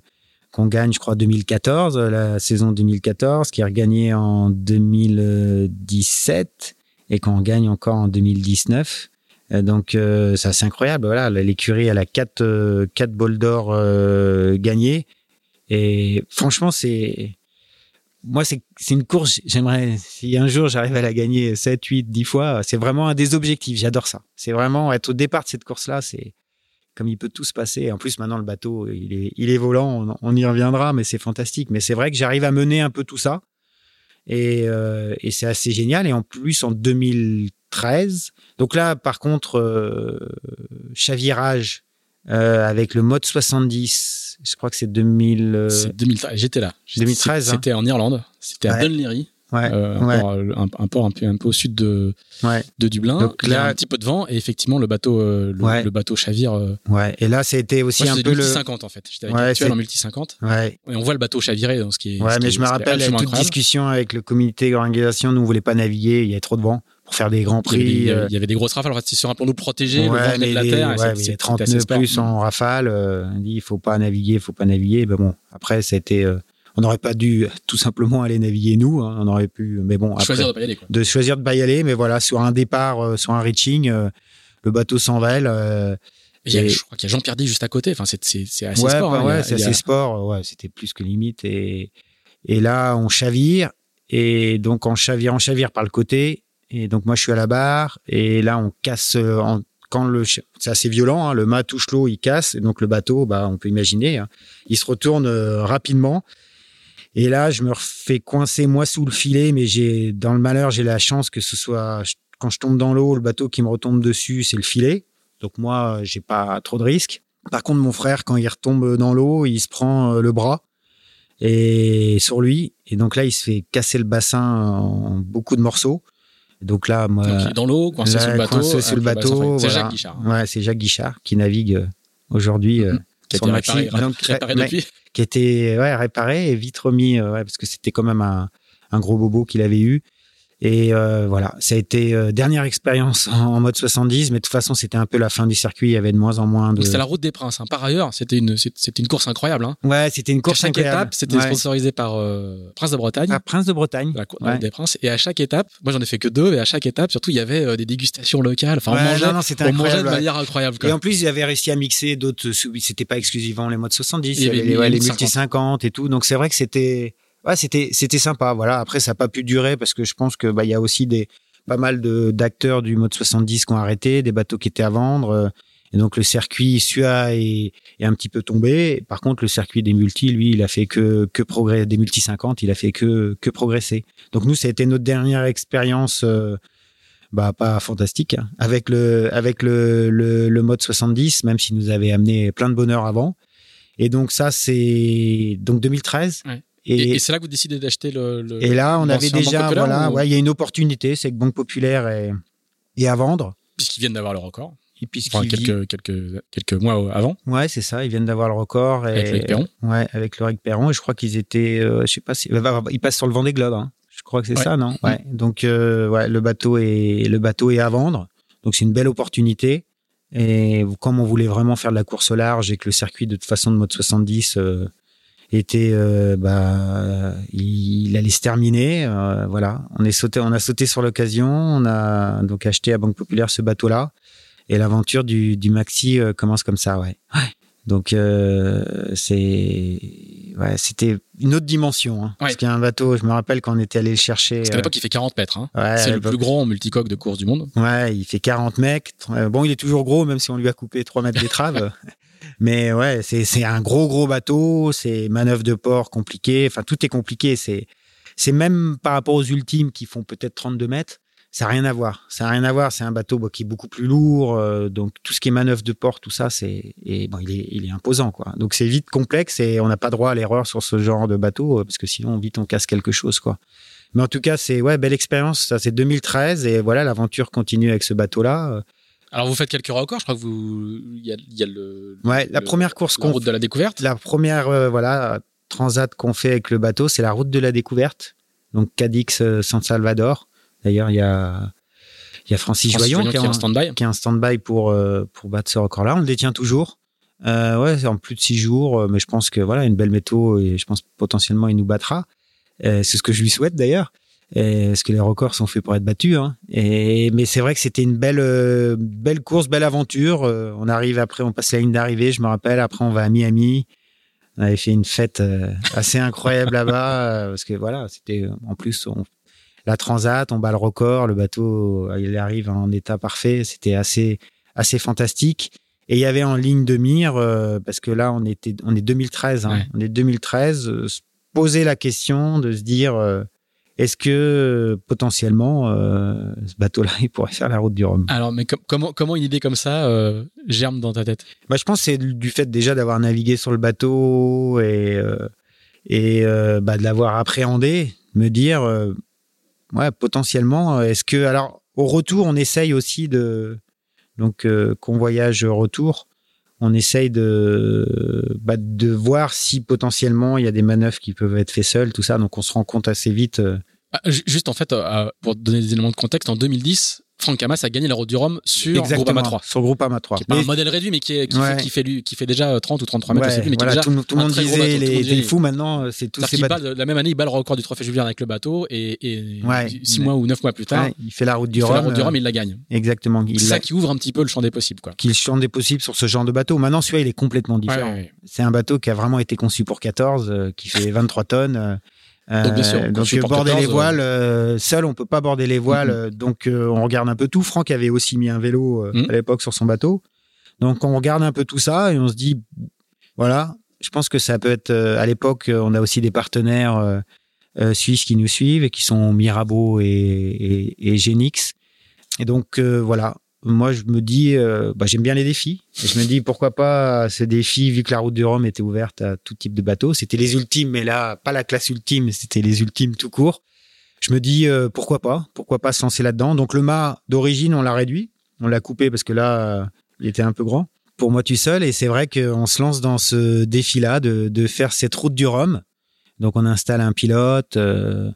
qu'on gagne, je crois, deux mille quatorze, la saison deux mille quatorze, qui est regagnée en deux mille dix-sept et qu'on gagne encore en deux mille dix-neuf. Donc, euh, ça, c'est incroyable. Voilà, l'écurie, elle a quatre, euh, quatre bols d'or euh, gagnés. Et franchement, c'est... Moi, c'est, c'est une course, j'aimerais... Si un jour, j'arrive à la gagner sept, huit, dix fois, c'est vraiment un des objectifs. J'adore ça. C'est vraiment être au départ de cette course-là, c'est... Comme il peut tout se passer. En plus, maintenant, le bateau, il est, il est volant. On, on y reviendra, mais c'est fantastique. Mais c'est vrai que j'arrive à mener un peu tout ça. Et, euh, et c'est assez génial. Et en plus, en deux mille treize... Donc là, par contre, euh, chavirage euh, avec le mode soixante-dix. Je crois que c'est deux mille... Euh, c'est deux mille treize. J'étais là. J'étais, deux mille treize. C'était hein. En Irlande. C'était ouais. à Dunleary. Ouais, euh, un, ouais. Port, un, un port un peu, un peu au sud de, ouais. de Dublin. Donc là, un petit peu de vent et effectivement le bateau, euh, le, ouais. le bateau chavire. Euh... Ouais. Et là, c'était aussi ouais, un peu le multi cinquante en fait. J'étais avec ouais, l'actuel en multi cinquante. Ouais. Et on voit le bateau chavirer, donc ce qui est. Ouais, mais est, je me rappelle toute incroyable. Discussion avec le comité d'organisation, nous on voulait pas naviguer, il y avait trop de vent pour faire des grands prix. Il y avait, euh... il y avait des grosses rafales. En fait, c'est sur un plan d'eau protégé, ouais, le vent venait de la terre. Ouais, c'est, mais c'est trente nœuds plus en rafale. Euh, on dit il faut pas naviguer, il faut pas naviguer. Ben bon, après ça a été. Euh... On n'aurait pas dû tout simplement aller naviguer nous, hein. On aurait pu, mais bon, choisir après, de pas y aller, quoi. De choisir de pas y aller, mais voilà, sur un départ, euh, sur un reaching, euh, le bateau s'envole. Euh, et et... Je crois qu'il y a Jean-Pierre D juste à côté. Enfin, c'est, c'est, c'est assez ouais, sport. Bah, hein, ouais, a, c'est assez a... sport. Ouais, c'était plus que limite. Et, et là, on chavire. Et donc, on chavire, on chavire par le côté. Et donc, moi, je suis à la barre. Et là, on casse. Euh, en... Quand le, c'est assez violent, hein, le mât touche l'eau, il casse. Et donc, le bateau, bah, on peut imaginer, hein, il se retourne euh, rapidement. Et là, je me refais coincer, moi, sous le filet, mais j'ai, dans le malheur, j'ai la chance que ce soit, quand je tombe dans l'eau, le bateau qui me retombe dessus, c'est le filet. Donc, moi, j'ai pas trop de risques. Par contre, mon frère, quand il retombe dans l'eau, il se prend le bras et sur lui. Et donc là, il se fait casser le bassin en beaucoup de morceaux. Donc là, moi. Donc, il est dans l'eau, coincé là, sur le bateau. Coincé sur le bateau. Bassin, voilà. C'est Jacques Guichard. Hein. Ouais, c'est Jacques Guichard qui navigue aujourd'hui. Mm-hmm. Euh, qui a été réparé, donc, réparé ouais, depuis. Qui a été ouais, réparé et vite remis, ouais, parce que c'était quand même un, un gros bobo qu'il avait eu. Et euh, voilà, ça a été euh, dernière expérience en, en mode soixante-dix, mais de toute façon, c'était un peu la fin du circuit, il y avait de moins en moins de... C'était la Route des Princes, hein. Par ailleurs, c'était une, c'était une course incroyable. Hein. Ouais, c'était une course incroyable. À chaque incroyable. étape, c'était ouais. sponsorisé par euh, Prince de Bretagne. Ah, Prince de Bretagne. La, la ouais. Route des Princes. Et à chaque étape, moi j'en ai fait que deux, et à chaque étape, surtout, il y avait euh, des dégustations locales. Enfin, ouais, on mangeait, non, non, on mangeait de manière ouais. incroyable. Quoi. Et en plus, ils avaient réussi à mixer d'autres, c'était pas exclusivement les modes soixante-dix, il y avait les, les, ouais, les multi cinquante et tout, donc c'est vrai que c'était... Ouais, c'était c'était sympa, voilà. Après, ça n'a pas pu durer parce que je pense que bah il y a aussi des pas mal de d'acteurs du mode soixante-dix qui ont arrêté, des bateaux qui étaient à vendre, euh, et donc le circuit S U A est, est un petit peu tombé. Par contre, le circuit des multis, lui, il a fait que que progresser, des multis cinquante, il a fait que que progresser. Donc nous, ça a été notre dernière expérience, euh, bah pas fantastique, hein, avec le avec le, le le mode soixante-dix, même si nous avait amené plein de bonheur avant. Et donc ça, c'est donc deux mille treize. Ouais. Et, et, et c'est là que vous décidez d'acheter le, le et là on avait déjà Banque voilà ou... ouais il y a une opportunité, c'est que Banque Populaire est, est à vendre puisqu'ils viennent d'avoir le record et puisqu'ils enfin, quelques quelques quelques mois avant ouais c'est ça ils viennent d'avoir le record et, avec Loïck Peyron ouais avec Loïck Peyron et je crois qu'ils étaient euh, je sais pas si ils passent sur le Vendée Globe hein. Je crois que c'est ouais. ça non ouais mmh. donc euh, ouais le bateau est le bateau est à vendre donc c'est une belle opportunité et comme on voulait vraiment faire de la course au large et que le circuit de toute façon de mode soixante-dix euh, était euh, bah il allait se terminer euh, voilà on est sauté on a sauté sur l'occasion on a donc acheté à Banque Populaire ce bateau là et l'aventure du du maxi euh, commence comme ça ouais, ouais. donc euh, c'est ouais c'était une autre dimension hein, ouais. parce qu'il y a un bateau je me rappelle quand on était allé le chercher parce qu'à l'époque euh, il fait quarante mètres hein. ouais, c'est le plus grand multicoque de course du monde ouais il fait quarante mètres euh, bon il est toujours gros même si on lui a coupé trois mètres d'étrave. Mais ouais, c'est, c'est un gros, gros bateau, c'est manœuvre de port compliquée, enfin, tout est compliqué. C'est, c'est même par rapport aux ultimes qui font peut-être trente-deux mètres, ça n'a rien à voir. Ça n'a rien à voir, c'est un bateau qui est beaucoup plus lourd, euh, donc tout ce qui est manœuvre de port, tout ça, c'est, et bon, il est, il est imposant, quoi. Donc c'est vite complexe et on n'a pas droit à l'erreur sur ce genre de bateau, parce que sinon, vite, on casse quelque chose, quoi. Mais en tout cas, c'est, ouais, belle expérience, ça, c'est deux mille treize et voilà, l'aventure continue avec ce bateau-là. Alors, vous faites quelques records, je crois que vous. Il y a, il y a le. Ouais, le, la première course qu'on. La route de la découverte. La première, euh, voilà, transat qu'on fait avec le bateau, c'est la route de la découverte. Donc, Cadix, euh, San Salvador. D'ailleurs, il y a, il y a Francis, Francis Joyon qui est en stand-by. Qui est en stand-by pour, euh, pour battre ce record-là. On le détient toujours. Euh, ouais, c'est en plus de six jours, mais je pense que, voilà, une belle météo et je pense potentiellement il nous battra. Euh, c'est ce que je lui souhaite d'ailleurs. Et parce que les records sont faits pour être battus, hein. Et mais c'est vrai que c'était une belle, euh, belle course, belle aventure. Euh, on arrive après, on passe la ligne d'arrivée, je me rappelle. Après, on va à Miami. On avait fait une fête euh, assez incroyable là-bas, euh, parce que voilà, c'était en plus on, la transat, on bat le record, le bateau, il arrive en état parfait. C'était assez, assez fantastique. Et il y avait en ligne de mire, euh, parce que là, on était, on est deux mille treize, hein. Ouais. On est deux mille treize. Euh, se poser la question de se dire. Euh, Est-ce que potentiellement euh, ce bateau-là il pourrait faire la route du Rhum ? Alors, mais com- comment comment une idée comme ça euh, germe dans ta tête ? Bah, je pense que c'est du fait déjà d'avoir navigué sur le bateau et euh, et euh, bah, de l'avoir appréhendé, me dire euh, ouais potentiellement est-ce que alors au retour on essaye aussi de donc euh, convoyage retour, on essaye de bah, de voir si potentiellement il y a des manœuvres qui peuvent être faites seules, tout ça, donc on se rend compte assez vite. Euh, Juste, en fait, euh, pour donner des éléments de contexte, en deux mille dix, Franck Hamas a gagné la Route du Rhum sur Groupama trois. Sur Groupama trois. Qui est pas mais... un modèle réduit, mais qui, est, qui, ouais. fait, qui, fait, lui, qui fait déjà trente ou trente-trois mètres, ouais, je sais plus, mais voilà, qui est déjà. Tout, tout, un monde très gros bateau, les, tout le monde disait, les fous maintenant, c'est tous ces bateaux. Bat, la même année, il bat le record du Trophée Jules Verne avec le bateau, et, et ouais, six mais... mois ou neuf mois plus tard, ouais, il fait la Route du Rhum. Il fait la Route du Rhum, euh... il la gagne. Exactement. Il c'est il ça l'a... qui ouvre un petit peu le champ des possibles, quoi. Qui le champ des possibles sur ce genre de bateau. Maintenant, celui-là, il est complètement différent. Ouais, ouais. C'est un bateau qui a vraiment été conçu pour quatorze, euh, qui fait vingt-trois tonnes. Euh... Donc, bien sûr, donc je border les voiles, euh, seul on peut pas border les voiles, mm-hmm. donc euh, on regarde un peu tout. Franck avait aussi mis un vélo euh, mm-hmm. à l'époque sur son bateau, donc on regarde un peu tout ça et on se dit voilà, je pense que ça peut être euh, à l'époque on a aussi des partenaires euh, euh, suisses qui nous suivent et qui sont Mirabeau et, et, et Genix et donc euh, voilà. Moi, je me dis, euh, bah, j'aime bien les défis. Et je me dis, pourquoi pas ce défi, vu que la Route du Rhum était ouverte à tout type de bateau. C'était les ultimes, mais là, pas la classe ultime, c'était les ultimes tout court. Je me dis, euh, pourquoi pas Pourquoi pas se lancer là-dedans ? Donc, le mât d'origine, on l'a réduit. On l'a coupé parce que là, euh, il était un peu grand. pour moi tout seul. Et c'est vrai qu'on se lance dans ce défi-là de, de faire cette route du Rhum. Donc, on installe un pilote euh,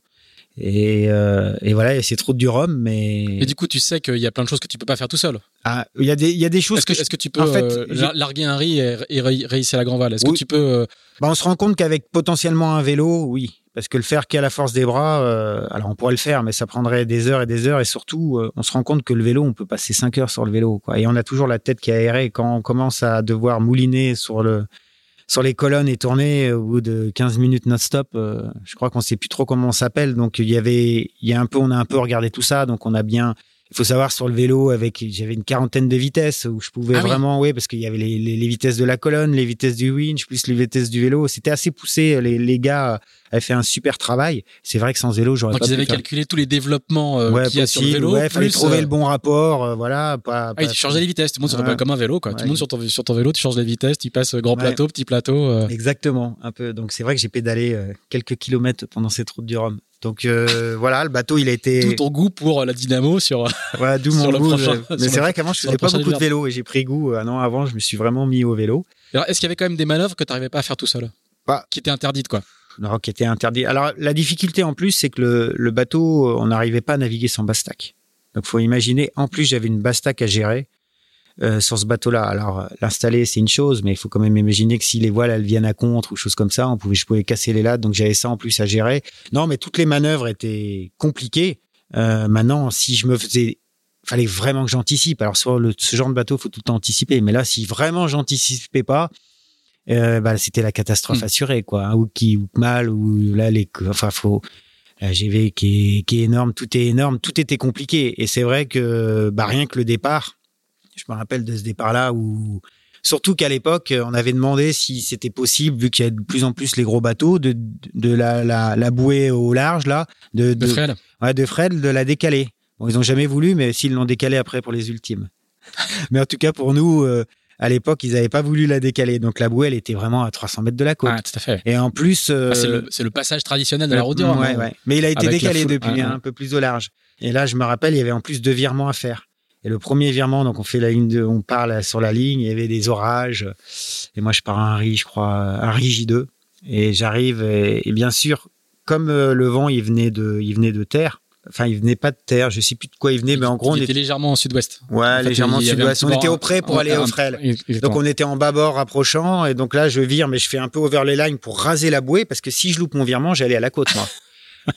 et, euh, et voilà, et cette route du Rhum. Mais... mais du coup, tu sais qu'il y a plein de choses que tu ne peux pas faire tout seul. Ah, il y a des, il y a des choses... Est-ce que, que, je... est-ce que tu peux en fait, euh, je... larguer un riz et, et réhisser la grand-valle? Est-ce oui. que tu peux... Euh... Bah, on se rend compte qu'avec potentiellement un vélo, oui. Parce que le faire qu'à la force des bras, euh, alors on pourrait le faire, mais ça prendrait des heures et des heures. Et surtout, euh, on se rend compte que le vélo, on peut passer cinq heures sur le vélo, quoi. Et on a toujours la tête qui est aérée. Quand on commence à devoir mouliner sur, le, sur les colonnes et tourner au bout de quinze minutes non-stop, euh, je crois qu'on ne sait plus trop comment on s'appelle. Donc, il y avait, il y a un peu, on a un peu regardé tout ça. Donc, on a bien... Il faut savoir, sur le vélo, avec, j'avais une quarantaine de vitesses où je pouvais ah vraiment... Oui, ouais, parce qu'il y avait les, les, les vitesses de la colonne, les vitesses du winch, plus les vitesses du vélo. C'était assez poussé. Les, les gars avaient fait un super travail. C'est vrai que sans vélo, j'aurais donc pas pu... Donc, ils avaient faire... calculé tous les développements euh, ouais, qu'il y a sur le vélo. Ouais, il fallait trouver euh... le bon rapport. Euh, voilà, pas, pas... Ah, tu changeais les vitesses. Tout le monde se ouais. comme un vélo. Quoi. Ouais. Tout le monde sur ton, sur ton vélo, tu changes les vitesses, tu passes grand plateau, ouais. petit plateau. Euh... Exactement. Un peu. Donc, c'est vrai que j'ai pédalé euh, quelques kilomètres pendant cette route du Rhum. Donc euh, voilà, le bateau, il a été... D'où ton goût pour la dynamo sur, ouais, d'où sur mon le goût, prochain... Je... Mais c'est le... vrai qu'avant, je faisais pas beaucoup de vélo et j'ai pris goût. Un an avant, je me suis vraiment mis au vélo. Alors, est-ce qu'il y avait quand même des manœuvres que tu n'arrivais pas à faire tout seul bah, qui étaient interdites, quoi? Non, qui étaient interdites. Alors, la difficulté en plus, c'est que le, le bateau, on n'arrivait pas à naviguer sans bastac. Donc, il faut imaginer, en plus, j'avais une bastac à gérer euh, sur ce bateau-là. Alors, l'installer, c'est une chose, mais il faut quand même imaginer que si les voiles, elles viennent à contre ou choses comme ça, on pouvait, je pouvais casser les lattes, donc j'avais ça en plus à gérer. Non, mais toutes les manœuvres étaient compliquées. Euh, maintenant, si je me faisais... fallait vraiment que j'anticipe. Alors, sur le, ce genre de bateau, il faut tout le temps anticiper. Mais là, si vraiment j'anticipais pas, euh, bah, c'était la catastrophe mmh. assurée, quoi. Hein, ou qui, ou mal, ou là, les, enfin, faut, la G V qui est, qui est énorme, tout est énorme, tout était compliqué. Et c'est vrai que, bah, rien que le départ, je me rappelle de ce départ-là où, surtout qu'à l'époque, on avait demandé si c'était possible, vu qu'il y a de plus en plus les gros bateaux, de, de la, la, la bouée au large, là, de, de, de Fred. Ouais, de Fred, de la décaler. Bon, ils n'ont jamais voulu, mais s'ils l'ont décalée après pour les ultimes. Mais en tout cas, pour nous, euh, à l'époque, ils n'avaient pas voulu la décaler. Donc, la bouée, elle était vraiment à trois cents mètres de la côte. Ah, tout à fait. Et en plus... Euh, ah, c'est, le, c'est le passage traditionnel de la route du Rhum. Ouais, ouais. Mais il a été décalé depuis, ah, hein, un peu plus au large. Et là, je me rappelle, il y avait en plus deux virements à faire. Et le premier virement, donc on fait la ligne de, on part sur la ligne, il y avait des orages. Et moi, je pars à un riz, je crois, un riz J deux. Et j'arrive, et, et bien sûr, comme le vent, il venait de, il venait de terre. Enfin, il venait pas de terre, je sais plus de quoi il venait, mais en gros, il on était légèrement en sud-ouest. Ouais, en fait, légèrement en sud-ouest. On était au près pour un, aller un, au Frêle. Donc, on était en bâbord approchant. Et donc là, je vire, mais je fais un peu over les lignes pour raser la bouée parce que si je loupe mon virement, j'allais à la côte, moi.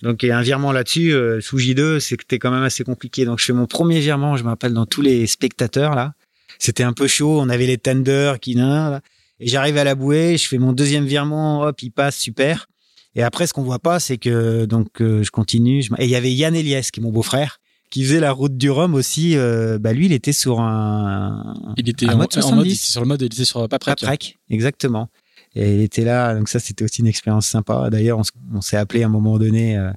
Donc, il y a un virement là-dessus, euh, sous J deux, c'était quand même assez compliqué. Donc, je fais mon premier virement, je me rappelle, dans tous les spectateurs, là. C'était un peu chaud. On avait les tenders qui, là. Et j'arrive à la bouée, je fais mon deuxième virement, hop, il passe, super. Et après, ce qu'on voit pas, c'est que donc euh, je continue. Je... Et il y avait Yann Eliès, qui est mon beau-frère, qui faisait la route du Rhum aussi. Euh, bah lui, il était sur un. Il était un en, mode soixante-dix. En mode, il était sur le mode, il était sur Paprec. Paprec, exactement. Et il était là, donc ça, c'était aussi une expérience sympa. D'ailleurs, on, s- on s'est appelé à un moment donné euh,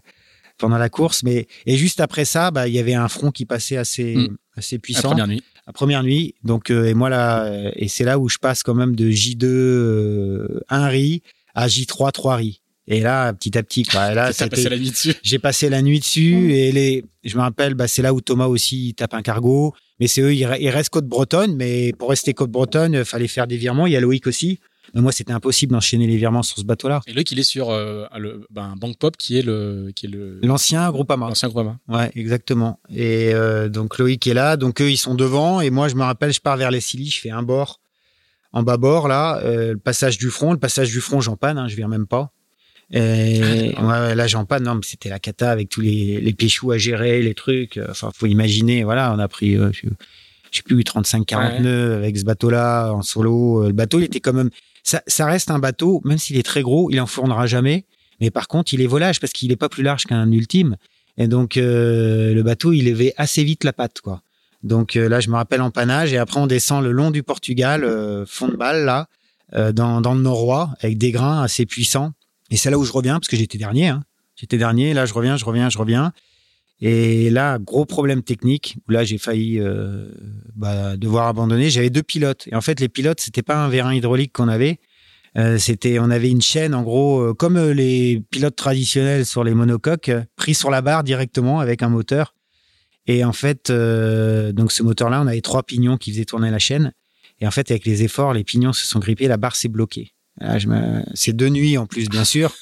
pendant la course, mais et juste après ça, bah il y avait un front qui passait assez mmh. assez puissant. La première nuit. La première nuit. Donc euh, et moi là, euh, et c'est là où je passe quand même de J deux euh, un riz à J trois trois riz. Et là, petit à petit, quoi. Là, c'était, passé la nuit dessus. J'ai passé la nuit dessus. Mmh. Et les, je me rappelle, bah, c'est là où Thomas aussi il tape un cargo. Mais c'est eux, ils, re- ils restent côte bretonne. Mais pour rester côte bretonne, il fallait faire des virements. Il y a Loïc aussi. Mais moi, c'était impossible d'enchaîner les virements sur ce bateau-là. Et Loïc, il est sur euh, le, ben, Banque Pop, qui est le, qui est le. L'ancien Groupama. L'ancien Groupama. Ouais, exactement. Et euh, donc Loïc est là. Donc eux, ils sont devant. Et moi, je me rappelle, je pars vers les Scilly. Je fais un bord en bâbord là. Euh, le passage du front, le passage du front, j'en panne. Hein, je vire même pas. Et ouais, là j'en panne, non mais c'était la cata avec tous les les péchous à gérer, les trucs, enfin faut imaginer, voilà, on a pris euh, je, je sais plus trente-cinq quarante ouais. nœuds avec ce bateau là en solo. Le bateau, il était quand même, ça ça reste un bateau, même s'il est très gros, il en fournira jamais, mais par contre il est volage parce qu'il est pas plus large qu'un ultime, et donc euh, le bateau, il levait assez vite la patte, quoi. Donc euh, là je me rappelle en pannage, et après on descend le long du Portugal, euh, fond de balle là, euh, dans dans le Noroît, avec des grains assez puissants. Et c'est là où je reviens, parce que j'étais dernier. Hein. J'étais dernier, là, je reviens, je reviens, je reviens. Et là, gros problème technique, où là, j'ai failli euh, bah, devoir abandonner. J'avais deux pilotes. Et en fait, les pilotes, c'était pas un vérin hydraulique qu'on avait. Euh, c'était, on avait une chaîne, en gros, euh, comme les pilotes traditionnels sur les monocoques, pris sur la barre directement avec un moteur. Et en fait, euh, donc ce moteur-là, on avait trois pignons qui faisaient tourner la chaîne. Et en fait, avec les efforts, les pignons se sont grippés, la barre s'est bloquée. Là, je me... C'est deux nuits en plus, bien sûr,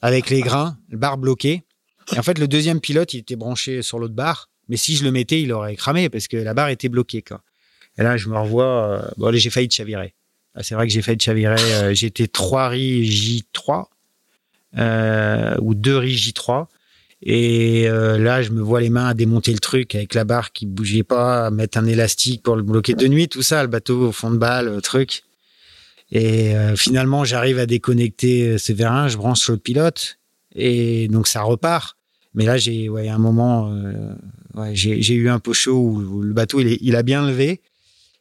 avec les grains, la barre bloquée. Et en fait, le deuxième pilote, il était branché sur l'autre barre, mais si je le mettais, il aurait cramé parce que la barre était bloquée, quoi. Et là, je me revois, euh... bon, allez, j'ai failli de chavirer. Ah, c'est vrai que j'ai failli de chavirer. Euh, j'étais trois R I J trois euh, ou deux R I J trois. Et euh, là, je me vois les mains à démonter le truc avec la barre qui bougeait pas, mettre un élastique pour le bloquer de nuit, tout ça, le bateau au fond de balle, le truc. Et euh, finalement, j'arrive à déconnecter ce vérin, je branche sur le pilote et donc ça repart. Mais là, j'ai ouais, un moment, euh, ouais, j'ai, j'ai eu un peu chaud où le bateau, il, est, il a bien levé.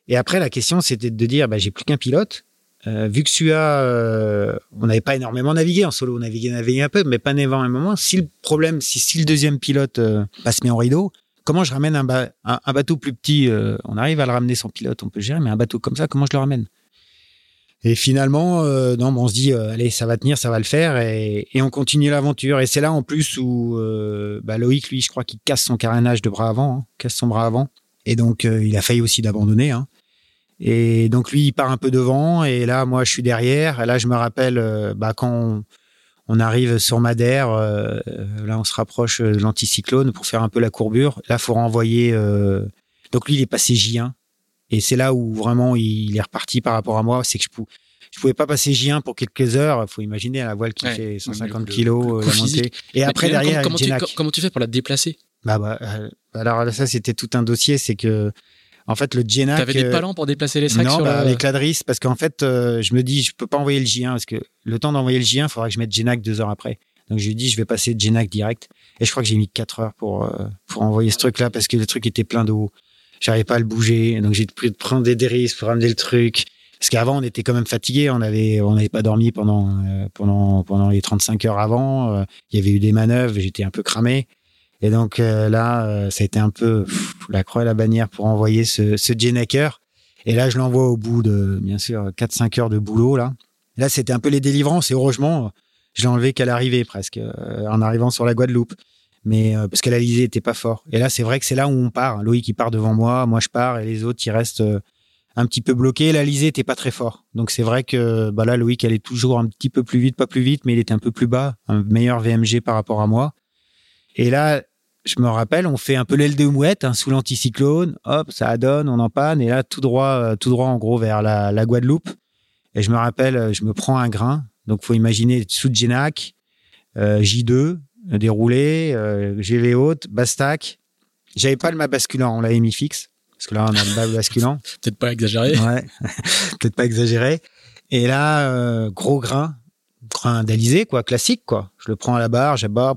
Et après, la question, c'était de dire, bah, j'ai plus qu'un pilote. Euh, vu que Suha, euh, on n'avait pas énormément navigué en solo, on naviguait, naviguait un peu, mais pas énormément. Si le problème, si, si le deuxième pilote euh, passe mis en rideau, comment je ramène un, ba- un, un bateau plus petit euh, on arrive à le ramener sans pilote, on peut gérer, mais un bateau comme ça, comment je le ramène? Et finalement, euh, non, bon, on se dit, euh, allez, ça va tenir, ça va le faire, et, et on continue l'aventure. Et c'est là en plus où euh, bah, Loïc, lui, je crois qu'il casse son carénage de bras avant, hein, casse son bras avant, et donc euh, il a failli aussi d'abandonner, hein. Et donc, lui, il part un peu devant. Et là, moi, je suis derrière. Et là, je me rappelle, euh, bah, quand on, on arrive sur Madère, euh, là, on se rapproche de l'anticyclone pour faire un peu la courbure. Là, il faut renvoyer... Euh... Donc, lui, il est passé J un. Et c'est là où, vraiment, il est reparti par rapport à moi. C'est que je ne pou... je pouvais pas passer J un pour quelques heures. Il faut imaginer la voile qui ouais, fait cent cinquante kilos, la montée. Et mais après, derrière, comment, comment, tu, comment tu fais pour la déplacer? bah, bah, euh, Alors, ça, c'était tout un dossier. C'est que... En fait, le Genac... T'avais des palans pour déplacer les sacs? Non, sur bah, le... avec l'adresse, parce qu'en fait, euh, je me dis, je peux pas envoyer le J un, parce que le temps d'envoyer le J un, il faudra que je mette Genac deux heures après. Donc, je lui dis, je vais passer Genac direct. Et je crois que j'ai mis quatre heures pour, euh, pour envoyer ce truc-là, parce que le truc était plein d'eau. J'arrivais pas à le bouger. Donc, j'ai pris de prendre des risques pour ramener le truc. Parce qu'avant, on était quand même fatigué. On avait, on n'avait pas dormi pendant, euh, pendant, pendant les trente-cinq heures avant. Euh, il y avait eu des manœuvres. J'étais un peu cramé. Et donc euh, là, euh, ça a été un peu pff, la croix et la bannière pour envoyer ce, ce Genacker. Et là, je l'envoie au bout de, bien sûr, quatre cinq heures de boulot. Là, là c'était un peu les délivrances. Et heureusement, je l'ai enlevé qu'à l'arrivée presque, euh, en arrivant sur la Guadeloupe. Mais euh, parce qu'à l'Alizé, n'était pas fort. Et là, c'est vrai que c'est là où on part. Loïc, il part devant moi. Moi, je pars. Et les autres, ils restent euh, un petit peu bloqués. L'Alizé n'était pas très fort. Donc, c'est vrai que bah, là, Loïc allait toujours un petit peu plus vite. Pas plus vite, mais il était un peu plus bas. Un meilleur V M G par rapport à moi. Et là... Je me rappelle, on fait un peu l'aile de mouette hein, sous l'anticyclone. Hop, ça adonne, on en panne. Et là, tout droit, tout droit en gros vers la, la Guadeloupe. Et je me rappelle, je me prends un grain. Donc, faut imaginer sous Genac, euh, J deux, déroulé, euh, G V haute, Bastac. J'avais pas le mât basculant, on l'avait mis fixe. Parce que là, on a le mât basculant. Peut-être pas exagéré. Ouais, peut-être pas exagéré. Et là, euh, gros grain, grain d'alizé, quoi, classique, quoi. Je le prends à la barre, j'abats,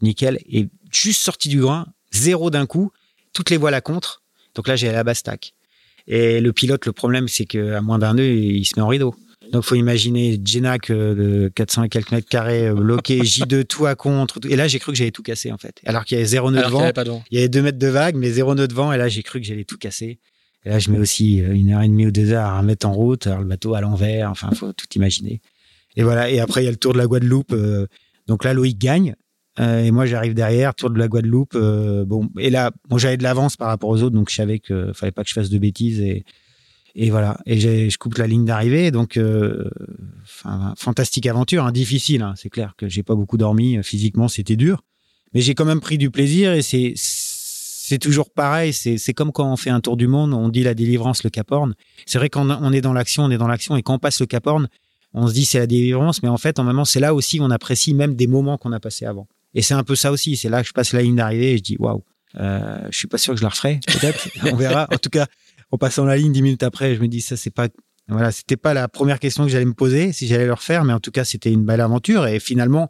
nickel. Et juste sorti du grain, zéro d'un coup, toutes les voiles à contre. Donc là, j'ai à la Bastac. Et le pilote, le problème, c'est qu'à moins d'un nœud, il se met en rideau. Donc, il faut imaginer Genac de quatre cents et quelques mètres carrés bloqué, J deux, tout à contre. Tout... Et là, j'ai cru que j'allais tout casser, en fait. Alors qu'il y avait zéro nœud de vent. Il y avait deux mètres de vague, mais zéro nœud de vent. Et là, j'ai cru que j'allais tout casser. Et là, je mets aussi une heure et demie ou deux heures à mettre en route. Alors, le bateau à l'envers. Enfin, il faut tout imaginer. Et voilà. Et après, il y a le tour de la Guadeloupe. Donc là, Loïc gagne. Euh, et moi, j'arrive derrière, tour de la Guadeloupe. Euh, bon, et là, bon, j'avais de l'avance par rapport aux autres, donc je savais qu'il fallait pas que je fasse de bêtises. Et, et voilà. Et j'ai, je coupe la ligne d'arrivée. Donc, euh, fin, fantastique aventure, hein, difficile. Hein, c'est clair que j'ai pas beaucoup dormi. Physiquement, c'était dur. Mais j'ai quand même pris du plaisir. Et c'est, c'est toujours pareil. C'est, c'est comme quand on fait un tour du monde, on dit la délivrance, le Cap Horn. C'est vrai qu'on on est dans l'action, on est dans l'action. Et quand on passe le Cap Horn, on se dit c'est la délivrance. Mais en fait, en même temps, c'est là aussi qu'on apprécie même des moments qu'on a passés avant. Et c'est un peu ça aussi. C'est là que je passe la ligne d'arrivée et je dis waouh, je suis pas sûr que je la referai. Peut-être, on verra. En tout cas, en passant la ligne dix minutes après, je me dis ça c'est pas, voilà, c'était pas la première question que j'allais me poser si j'allais le refaire, mais en tout cas c'était une belle aventure. Et finalement,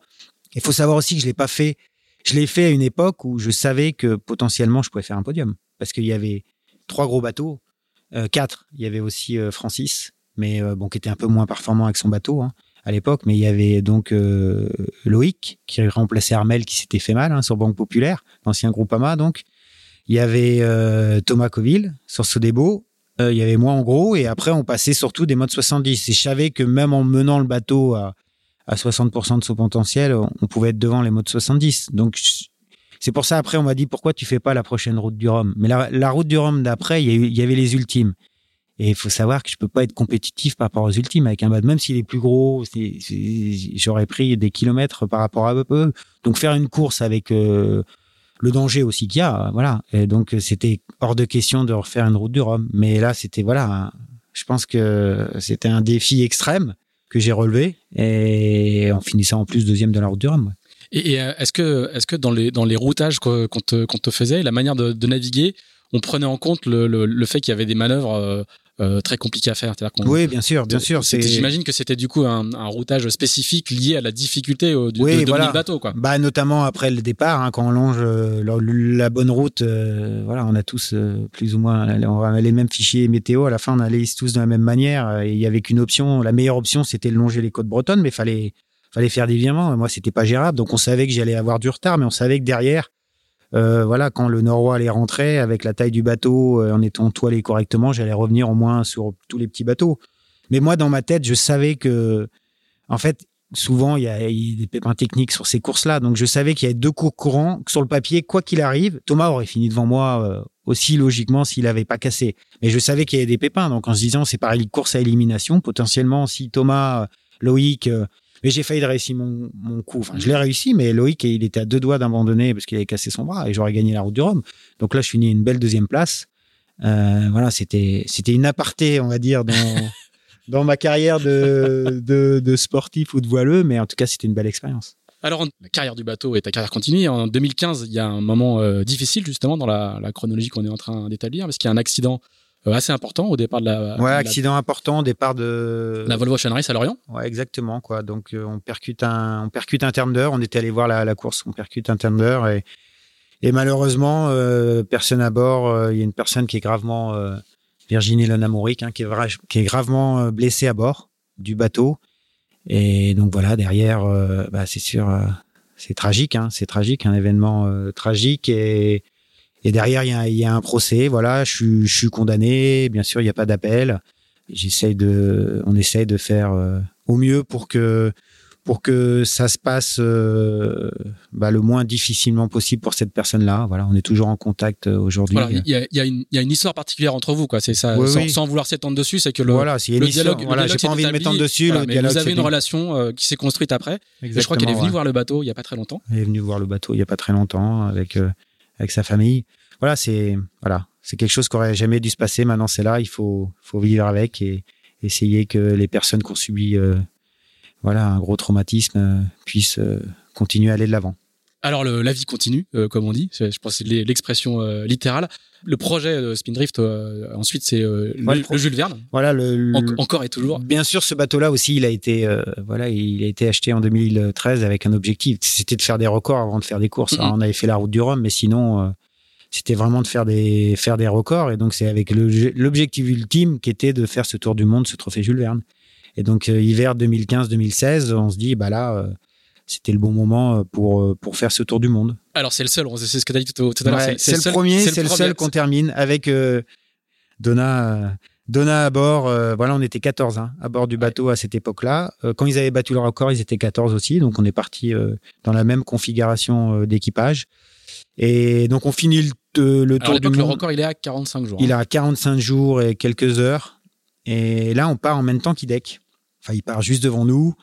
il faut savoir aussi que je l'ai pas fait. Je l'ai fait à une époque où je savais que potentiellement je pouvais faire un podium parce qu'il y avait trois gros bateaux, euh, quatre. Il y avait aussi euh, Francis, mais euh, bon qui était un peu moins performant avec son bateau. Hein. À l'époque, mais il y avait donc euh, Loïc qui remplaçait Armel qui s'était fait mal hein, sur Banque Populaire, l'ancien Groupama donc. Il y avait euh, Thomas Coville sur Sodebo, euh, il y avait moi en gros et après on passait surtout des modes soixante-dix. Et je savais que même en menant le bateau à, à soixante pour cent de son potentiel, on pouvait être devant les modes soixante-dix. Donc je... c'est pour ça après on m'a dit pourquoi tu fais pas la prochaine route du Rhum. Mais la, la route du Rhum d'après, il y, a eu, il y avait les ultimes. Et il faut savoir que je peux pas être compétitif par rapport aux ultimes avec un bateau, même s'il est plus gros. C'est, c'est, j'aurais pris des kilomètres par rapport à eux. Donc faire une course avec euh, le danger aussi qu'il y a, voilà. Et donc c'était hors de question de refaire une route du Rhum. Mais là, c'était voilà, je pense que c'était un défi extrême que j'ai relevé, et en finissant en plus deuxième de la route du Rhum. Ouais. Et, et est-ce que est-ce que dans les dans les routages qu'on te qu'on te faisait, la manière de, de naviguer, on prenait en compte le, le, le fait qu'il y avait des manœuvres euh, euh, très compliquées à faire, c'est-à-dire qu'on... Oui, bien sûr, bien sûr. C'est... J'imagine que c'était du coup un, un routage spécifique lié à la difficulté au, du, oui, de voilà. dominer le bateau, quoi. Bah, notamment après le départ, hein, quand on longe euh, la, la bonne route, euh, voilà, on a tous euh, plus ou moins on avait les mêmes fichiers météo. À la fin, on allait tous de la même manière. Il y avait qu'une option, la meilleure option, c'était de longer les côtes bretonnes, mais fallait fallait faire des virements. Moi, c'était pas gérable, donc on savait que j'allais avoir du retard, mais on savait que derrière. Euh, voilà, quand le Norois allait rentrer avec la taille du bateau, euh, en étant toilé correctement, j'allais revenir au moins sur tous les petits bateaux. Mais moi, dans ma tête, je savais que, en fait, souvent, il y, y a des pépins techniques sur ces courses-là. Donc, je savais qu'il y avait deux cours courants, que sur le papier, quoi qu'il arrive, Thomas aurait fini devant moi euh, aussi logiquement s'il n'avait pas cassé. Mais je savais qu'il y avait des pépins. Donc, en se disant, c'est pareil, course à élimination. Potentiellement, si Thomas, euh, Loïc... Euh, Mais j'ai failli de réussir mon, mon coup. Enfin, je l'ai réussi, mais Loïc, il était à deux doigts d'abandonner parce qu'il avait cassé son bras et j'aurais gagné la route du Rhum. Donc là, je finis une belle deuxième place. Euh, voilà, c'était, c'était une aparté, on va dire, dans, dans ma carrière de, de, de sportif ou de voileux. Mais en tout cas, c'était une belle expérience. Alors, la carrière du bateau et ta carrière continue. En deux mille quinze, il y a un moment euh, difficile, justement, dans la, la chronologie qu'on est en train d'établir, parce qu'il y a un accident assez important au départ de la... Ouais, de accident la... important au départ de... La Volvo Ocean Race à Lorient. Ouais, exactement, quoi. Donc, euh, on percute un, on percute un tender. On était allé voir la, la course. On percute un tender et, et malheureusement, euh, personne à bord. Il euh, y a une personne qui est gravement, euh, Virginie Lenamouric, hein, qui est vra... qui est gravement blessée à bord du bateau. Et donc, voilà, derrière, euh, bah, c'est sûr, euh, c'est tragique, hein. C'est tragique, un événement euh, tragique et, Et derrière, il y a, y a un procès. Voilà, je suis, je suis condamné. Bien sûr, il n'y a pas d'appel. J'essaye de, on essaye de faire euh, au mieux pour que, pour que ça se passe euh, bah, le moins difficilement possible pour cette personne-là. Voilà, on est toujours en contact euh, aujourd'hui. Voilà, il y a, y a une, il y a une histoire particulière entre vous, quoi. C'est ça, oui, sans, oui. sans vouloir s'étendre dessus, c'est que le, voilà, c'est le dialogue. Voilà, le dialogue j'ai pas envie établi, de m'étendre dessus. Voilà, le mais dialogue, vous avez une relation euh, qui s'est construite après. Et je crois qu'elle est venue ouais. voir le bateau il y a pas très longtemps. Elle est venue voir le bateau il y a pas très longtemps avec. Euh, avec sa famille. Voilà, c'est voilà, c'est quelque chose qui aurait jamais dû se passer. Maintenant, c'est là, il faut faut vivre avec et essayer que les personnes qui ont subi euh, voilà, un gros traumatisme euh, puissent euh, continuer à aller de l'avant. Alors, le, la vie continue, euh, comme on dit. Je, je pense que c'est l'expression euh, littérale. Le projet de Spindrift, euh, ensuite, c'est euh, le, ouais, le, pro- le Jules Verne. Voilà, le, le, en, encore et toujours. Bien sûr, ce bateau-là aussi, il a été, euh, voilà, il a été acheté en deux mille treize avec un objectif. C'était de faire des records avant de faire des courses. Mmh. Alors, on avait fait la route du Rhum, mais sinon, euh, c'était vraiment de faire des, faire des records. Et donc, c'est avec le, l'objectif ultime qui était de faire ce tour du monde, ce trophée Jules Verne. Et donc, euh, hiver deux mille quinze deux mille seize, on se dit, bah là, euh, c'était le bon moment pour, pour faire ce tour du monde. Alors, c'est le seul, c'est ce que tu as dit tout à l'heure. Ouais, c'est, c'est, c'est le seul, premier, c'est, c'est le seul qu'on termine avec euh, Donna, euh, Donna à bord. Euh, voilà, on était quatorze hein, à bord du bateau à cette époque-là. Euh, quand ils avaient battu le record, ils étaient quatorze aussi. Donc, on est parti euh, dans la même configuration euh, d'équipage. Et donc, on finit le, euh, le tour du monde. Le record, il est à quarante-cinq jours. Il est hein. à quarante-cinq jours et quelques heures. Et là, on part en même temps qu'I D E C. Enfin, il part juste devant nous.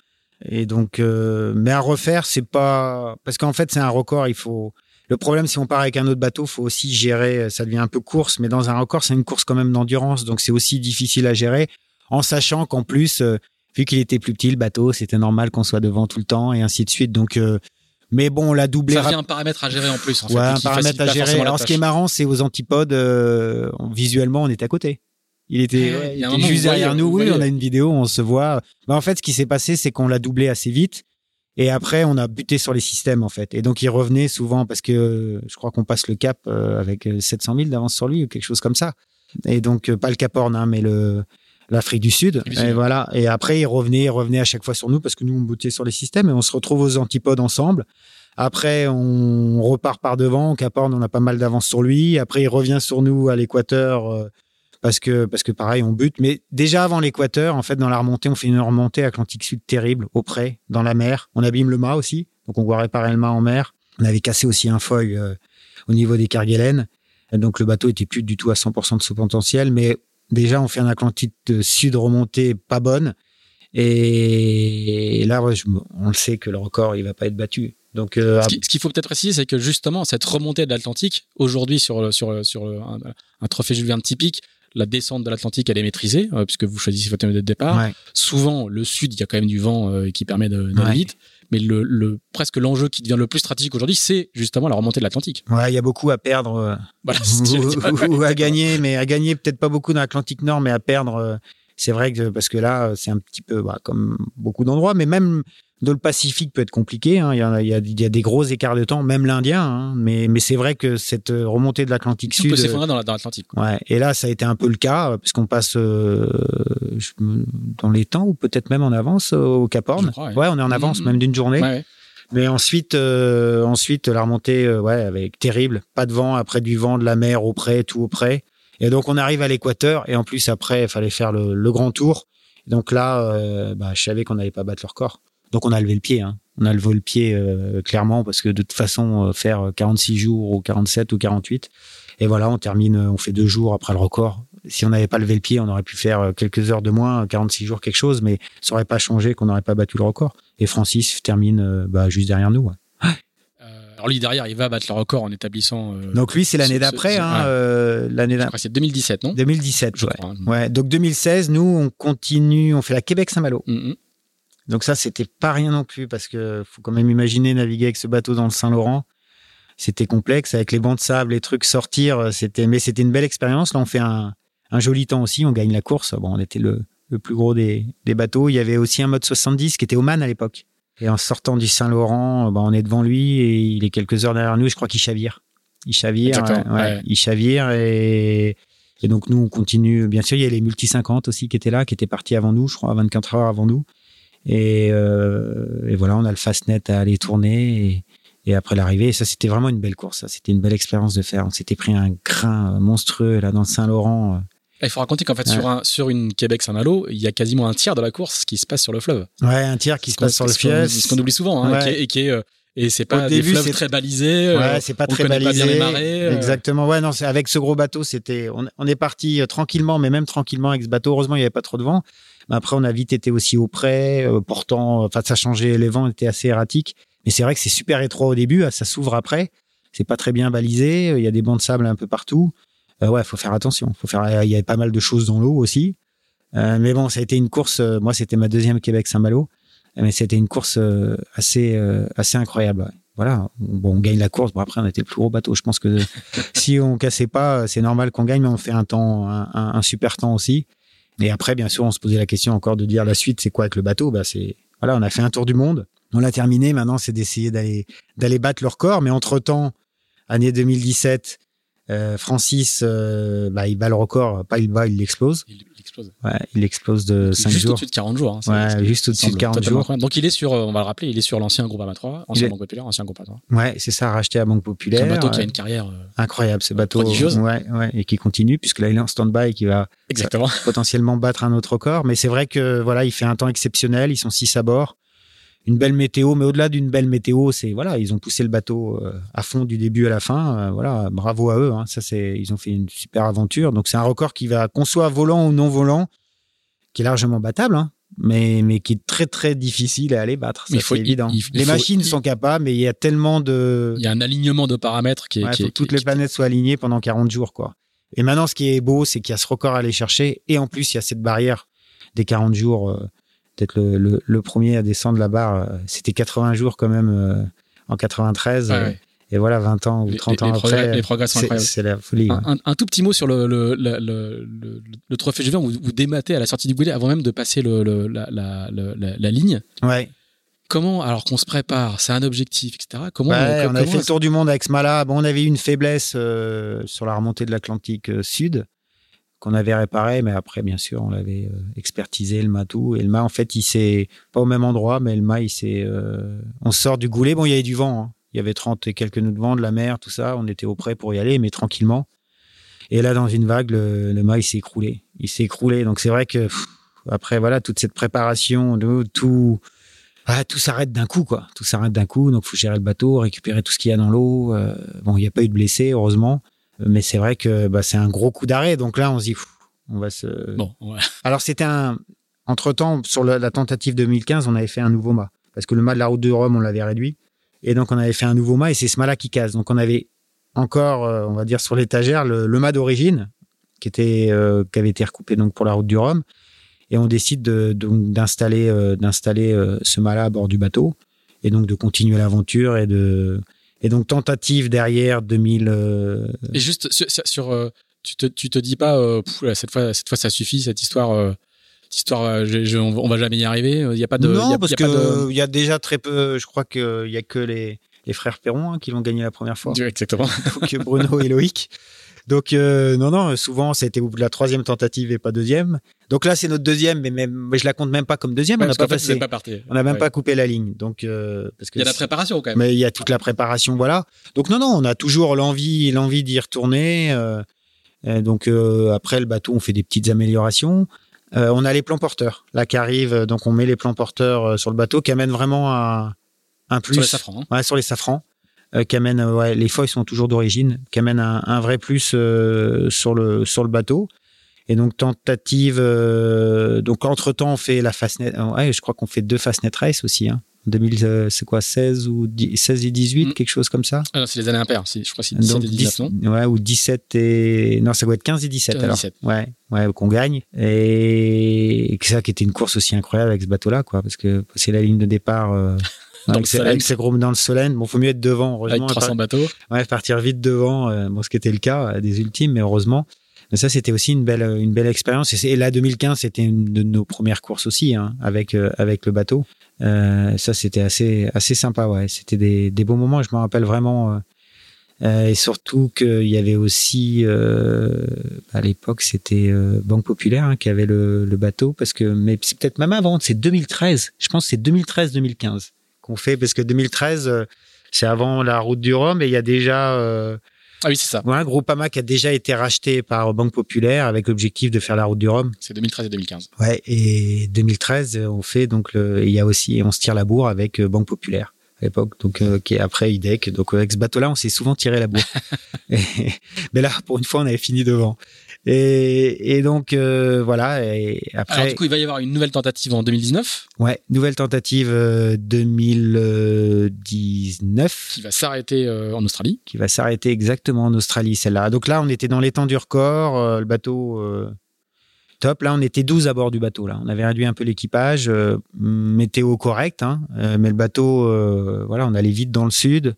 Et donc, euh, mais à refaire, c'est pas parce qu'en fait c'est un record. Il faut le problème si on part avec un autre bateau, faut aussi gérer. Ça devient un peu course, mais dans un record, c'est une course quand même d'endurance, donc c'est aussi difficile à gérer. En sachant qu'en plus, euh, vu qu'il était plus petit le bateau, c'était normal qu'on soit devant tout le temps et ainsi de suite. Donc, euh, mais bon, on l'a doublé. Ça rap- un paramètre à gérer en plus. En ouais, fait, un paramètre à gérer. Alors, ce qui est marrant, c'est aux antipodes. Euh, visuellement, on est à côté. Il était, ouais, il était juste derrière nous. Oui, on a une vidéo, on se voit. Bah, en fait, ce qui s'est passé, c'est qu'on l'a doublé assez vite. Et après, on a buté sur les systèmes, en fait. Et donc, il revenait souvent parce que je crois qu'on passe le cap avec sept cent mille d'avance sur lui ou quelque chose comme ça. Et donc, pas le Cap Horn, hein, mais le, l'Afrique du Sud. Et, et voilà. Et après, il revenait, il revenait à chaque fois sur nous parce que nous, on butait sur les systèmes et on se retrouve aux antipodes ensemble. Après, on repart par devant. Au Cap Horn, on a pas mal d'avance sur lui. Après, il revient sur nous à l'équateur. Euh, Parce que, parce que pareil, on bute. Mais déjà avant l'équateur, en fait, dans la remontée, on fait une remontée Atlantique Sud terrible, au près, dans la mer. On abîme le mât aussi. Donc, on doit réparer le mât en mer. On avait cassé aussi un foil euh, au niveau des carguélènes. Donc, le bateau était plus du tout à cent pour cent de son potentiel. Mais Déjà, on fait un Atlantique sud remontée pas bonne. Et là, on le sait que le record, il ne va pas être battu. Donc, euh, ce qu'il faut peut-être préciser, c'est que justement, cette remontée de l'Atlantique, aujourd'hui, sur, sur, sur un, un trophée Jules Verne typique, la descente de l'Atlantique, elle est maîtrisée, euh, puisque vous choisissez votre thème de départ. Ouais. Souvent, le sud, il y a quand même du vent euh, qui permet d'aller ouais. vite. Mais le, le, presque l'enjeu qui devient le plus stratégique aujourd'hui, c'est justement la remontée de l'Atlantique. Ouais, il y a beaucoup à perdre euh, voilà, ou, ou à gagner, mais à gagner peut-être pas beaucoup dans l'Atlantique Nord, mais à perdre, euh, c'est vrai que parce que là, c'est un petit peu bah, comme beaucoup d'endroits, mais même dans le Pacifique peut être compliqué. Hein, il y a, il y a, il y a des gros écarts de temps, même l'Indien. Hein, mais, mais c'est vrai que cette remontée de l'Atlantique Sud peut s'effondrer dans, la, dans l'Atlantique. Ouais, et là, ça a été un peu le cas, puisqu'on passe euh, dans les temps ou peut-être même en avance au Cap Horn. Ouais. ouais, on est en avance mmh. même d'une journée. Ouais, ouais. Mais ensuite, euh, ensuite la remontée, euh, ouais, avec terrible, pas de vent, après du vent, de la mer auprès, tout auprès. Et donc on arrive à l'équateur et en plus après, il fallait faire le, le grand tour. Et donc là, euh, bah, je savais qu'on n'allait pas battre le record. Donc, on a levé le pied. Hein. On a levé le pied euh, clairement parce que de toute façon, euh, faire quarante-six jours ou quarante-sept ou quarante-huit. Et voilà, on termine, on fait deux jours après le record. Si on n'avait pas levé le pied, on aurait pu faire quelques heures de moins, quarante-six jours, quelque chose. Mais ça n'aurait pas changé qu'on n'aurait pas battu le record. Et Francis termine euh, bah, juste derrière nous. Ouais. Euh, alors lui, derrière, il va battre le record en établissant... Euh, donc lui, c'est l'année ce, d'après. Ce, hein, ouais. euh, l'année je crois c'est deux mille dix-sept, non deux mille dix-sept, je ouais. crois. Ouais. Donc deux mille seize, nous, on continue, on fait la Québec-Saint-Malo. Mm-hmm. Donc ça, c'était pas rien non plus, parce que faut quand même imaginer naviguer avec ce bateau dans le Saint-Laurent. C'était complexe, avec les bancs de sable, les trucs, sortir, c'était, mais c'était une belle expérience. Là, on fait un, un joli temps aussi, on gagne la course. Bon, on était le, le plus gros des, des bateaux. Il y avait aussi un mode soixante-dix qui était Oman à l'époque. Et en sortant du Saint-Laurent, ben, on est devant lui et il est quelques heures derrière nous. Je crois qu'il chavire. Il chavire, ouais, ouais. il chavire et... Et donc, nous, on continue. Bien sûr, il y a les multi-cinquante aussi qui étaient là, qui étaient partis avant nous, je crois, vingt-quatre heures avant nous. Et, euh, et voilà, on a le Fastnet à aller tourner et, et après l'arrivée. Et ça, c'était vraiment une belle course. Ça. C'était une belle expérience de faire. On s'était pris un grain monstrueux là dans le Saint-Laurent. Il faut raconter qu'en fait, ouais. sur, un, sur une Québec-Saint-Malo, il y a quasiment un tiers de la course qui se passe sur le fleuve. Ouais, un tiers qui se passe sur le fleuve. C'est ce qu'on oublie souvent. Hein, ouais. Et, qui est, et, qui est, et c'est pas Au des début, fleuves c'est... très balisés. Ouais, euh, c'est pas très balisé. On connaît pas bien les marées. Euh... Exactement. Ouais, non, avec ce gros bateau, c'était, on, on est parti tranquillement, mais même tranquillement avec ce bateau. Heureusement, il n'y avait pas trop de vent. Après, on a vite été aussi au près, euh, portant, enfin, ça changeait, les vents étaient assez erratiques. Mais c'est vrai que c'est super étroit au début, ça s'ouvre après. C'est pas très bien balisé, il y a des bancs de sable un peu partout. Euh, ouais, faut faire attention. Faut faire, il y avait pas mal de choses dans l'eau aussi. Euh, mais bon, ça a été une course, euh, moi, c'était ma deuxième Québec-Saint-Malo. Mais c'était une course euh, assez, euh, assez incroyable. Ouais. Voilà. Bon, on gagne la course. Bon, après, on était le plus gros bateau. Je pense que si on cassait pas, c'est normal qu'on gagne, mais on fait un temps, un, un, un super temps aussi. Et après, bien sûr, on se posait la question encore de dire la suite, c'est quoi avec le bateau? Bah, c'est, voilà, on a fait un tour du monde. On l'a terminé. Maintenant, c'est d'essayer d'aller, d'aller battre le record. Mais entre temps, année deux mille dix-sept, euh, Francis, euh, bah, il bat le record. Pas il bat, il l'explose. Il l'explose. Ouais, il l'explose de cinq jours. Juste au-dessus de quarante jours. Hein, ça, ouais, juste au-dessus de quarante jours. Incroyable. Donc, il est sur, on va le rappeler, il est sur l'ancien Groupama trois, ancien est... Banque Populaire, ancien Groupama trois. Ouais, c'est ça, racheté à Banque Populaire. C'est un bateau qui a une carrière euh, incroyable, ce bateau. Prodigieuse. Ouais, ouais, et qui continue, puisque là, il est en stand-by et qui va. Exactement. Potentiellement battre un autre record. Mais c'est vrai que, voilà, il fait un temps exceptionnel. Ils sont six à bord. Une belle météo. Mais au-delà d'une belle météo, c'est, voilà, ils ont poussé le bateau à fond du début à la fin. Voilà, bravo à eux. Hein. Ça, c'est, ils ont fait une super aventure. Donc, c'est un record qui va, qu'on soit volant ou non volant, qui est largement battable, hein, mais, mais qui est très, très difficile à aller battre. Ça, faut, c'est il, évident. Il, il, les il faut, machines il, sont capables, mais il y a tellement de. Il y a un alignement de paramètres qui est. Ouais, qui, faut qui, toutes qui, les qui... planètes soient alignées pendant quarante jours, quoi. Et maintenant, ce qui est beau, c'est qu'il y a ce record à aller chercher. Et en plus, il y a cette barrière des quarante jours. Euh, peut-être le, le, le premier à descendre la barre, euh, c'était quatre-vingts jours quand même euh, en quatre-vingt-treize. Ah ouais. euh, et voilà, vingt ans ou trente les, les, les ans progrès, après. Les progrès sont c'est, incroyables. C'est la folie. Un, ouais. un, un tout petit mot sur le, le, le, le, le, le trophée Jules Verne. Vous, vous dématez à la sortie du goulet avant même de passer le, le, la, la, la, la, la ligne. Ouais. Comment, alors qu'on se prépare, c'est un objectif, et cetera. Comment, bah, on, on avait comment fait le tour du monde avec ce mât-là. Bon, on avait eu une faiblesse euh, sur la remontée de l'Atlantique euh, Sud qu'on avait réparé, mais après, bien sûr, on l'avait euh, expertisé, le mât, tout. Et le mât, en fait, il s'est pas au même endroit, mais le mât, il s'est... Euh, on sort du goulet. Bon, il y avait du vent. Hein. Il y avait trente et quelques nœuds de vent, de la mer, tout ça. On était au près pour y aller, mais tranquillement. Et là, dans une vague, le, le mât, il s'est écroulé. Il s'est écroulé. Donc, c'est vrai que, pff, après, voilà, toute cette préparation, de, tout... Ah, tout s'arrête d'un coup, quoi. Tout s'arrête d'un coup. Donc, il faut gérer le bateau, récupérer tout ce qu'il y a dans l'eau. Euh, bon, il n'y a pas eu de blessés, heureusement. Mais c'est vrai que bah, c'est un gros coup d'arrêt. Donc là, on se dit, pff, On va se... Bon, ouais. Alors, c'était un... Entre-temps, sur la, la tentative deux mille quinze, on avait fait un nouveau mât. Parce que le mât de la route de Rome, on l'avait réduit. Et donc, on avait fait un nouveau mât et c'est ce mât-là qui casse. Donc, on avait encore, euh, on va dire, sur l'étagère, le, le mât d'origine qui, était, euh, qui avait été recoupé donc, pour la route du Rhum. Et on décide de, de, d'installer, euh, d'installer euh, ce mât-là à bord du bateau. Et donc, de continuer l'aventure et de... Et donc, tentative derrière deux mille... Euh... Et juste, sur, sur euh, tu, te, tu te dis pas, euh, pff, là, cette, fois, cette fois, ça suffit, cette histoire, euh, cette histoire je, je, on, on va jamais y arriver. Il n'y a pas de... Non, y a, parce qu'il y, de... y a déjà très peu... Je crois qu'il n'y a que les, les frères Peyron hein, qui l'ont gagné la première fois. Oui, exactement. Donc, Bruno et Loïc. Donc, euh, non, non, souvent, c'était au bout de la troisième tentative et pas deuxième. Donc là, c'est notre deuxième, mais, même, mais je la compte même pas comme deuxième. Ouais, on n'a pas passé. Pas parti. On n'a même ouais. pas coupé la ligne. Donc, euh, parce que il y a la préparation quand même. Mais il y a toute la préparation, voilà. Donc non, non, on a toujours l'envie, l'envie d'y retourner. Euh, donc euh, après le bateau, on fait des petites améliorations. Euh, on a les plans porteurs là qui arrivent. Donc on met les plans porteurs sur le bateau qui amène vraiment un, un plus. Sur les safrans. Hein. Ouais, sur les safrans. Euh, qui amène, ouais, les foils sont toujours d'origine, qui amène un, un vrai plus euh, sur le sur le bateau. Et donc tentative, euh, donc entre temps on fait la fastnet, ouais, je crois qu'on fait deux fastnet race aussi, hein. deux mille, euh, c'est quoi, seize ou dix, seize et dix-huit, mmh. quelque chose comme ça. Alors c'est les années impaires, c'est, je crois c'est dix-sept donc, et dix-neuf, non ouais, ou dix-sept et non ça doit être quinze et dix-sept, quinze alors. dix-sept. Ouais, ouais, qu'on gagne et... et ça qui était une course aussi incroyable avec ce bateau-là, quoi, parce que c'est la ligne de départ. Euh... Dans le avec ses groupes dans le Solène, bon, faut mieux être devant, heureusement. Avec trois cents par... bateaux. Ouais, partir vite devant, euh, bon, ce qui était le cas euh, des ultimes, mais heureusement. Mais ça, c'était aussi une belle, une belle expérience. Et, et là, deux mille quinze, c'était une de nos premières courses aussi, hein, avec, euh, avec le bateau. Euh, ça, c'était assez, assez sympa, ouais. C'était des, des beaux moments, je m'en rappelle vraiment. Euh, euh, et surtout qu'il y avait aussi, euh, à l'époque, c'était euh, Banque Populaire, hein, qui avait le, le bateau, parce que, mais c'est peut-être même avant, c'est deux mille treize. Je pense que c'est deux mille treize deux mille quinze. Qu'on fait parce que deux mille treize, c'est avant la route du Rhum et il y a déjà euh, ah oui c'est ça ouais, Groupama qui a déjà été racheté par Banque Populaire avec l'objectif de faire la route du Rhum. C'est deux mille treize et deux mille quinze. Ouais et deux mille treize on fait donc le, il y a aussi on se tire la bourre avec Banque Populaire à l'époque donc euh, qui est après I D E C donc avec ce bateau-là on s'est souvent tiré la bourre. et, mais là pour une fois on avait fini devant. Et, et donc euh, voilà. Et après, alors du coup, il va y avoir une nouvelle tentative en deux mille dix-neuf. Ouais, nouvelle tentative euh, deux mille dix-neuf qui va s'arrêter euh, en Australie. Qui va s'arrêter exactement en Australie, celle-là. Donc là, on était dans les temps du record, euh, le bateau euh, top. Là, on était douze à bord du bateau. Là, on avait réduit un peu l'équipage, euh, météo correct, hein, euh, mais le bateau, euh, voilà, on allait vite dans le sud.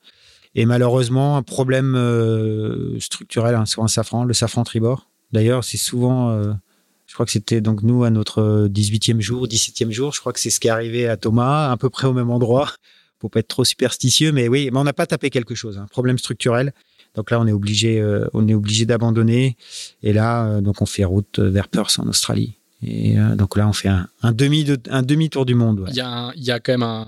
Et malheureusement, un problème euh, structurel hein, sur un safran, le safran tribord. D'ailleurs, c'est souvent, euh, je crois que c'était donc nous à notre dix-huitième jour, dix-septième jour, je crois que c'est ce qui est arrivé à Thomas, à peu près au même endroit, pour pas être trop superstitieux, mais oui, mais on n'a pas tapé quelque chose, hein, problème structurel. Donc là, on est obligé, euh, on est obligé d'abandonner. Et là, euh, donc on fait route vers Perth en Australie. Et euh, donc là, on fait un, un demi, de, un demi tour du monde. Ouais. Il y a, un, il y a quand même un,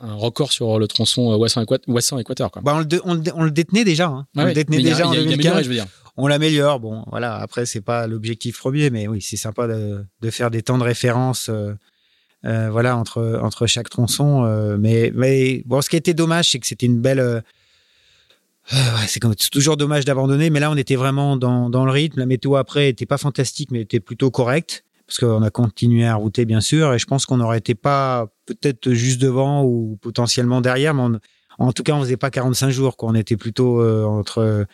un record sur le tronçon Ouessant-Équateur. Bah on, on, on le détenait déjà. Hein. Ah on oui, le détenait déjà a, en deux mille quinze. Je veux dire. On l'améliore, bon, voilà. Après, c'est pas l'objectif premier, mais oui, c'est sympa de, de faire des temps de référence, euh, euh, voilà, entre entre chaque tronçon. Euh, mais mais bon, ce qui était dommage, c'est que c'était une belle. Euh, ouais, c'est, comme, c'est toujours dommage d'abandonner, mais là, on était vraiment dans dans le rythme. La météo après était pas fantastique, mais était plutôt correcte parce qu'on a continué à router, bien sûr. Et je pense qu'on n'aurait été pas peut-être juste devant ou potentiellement derrière, mais on, en tout cas, on faisait pas quarante-cinq jours, quoi. On était plutôt euh, entre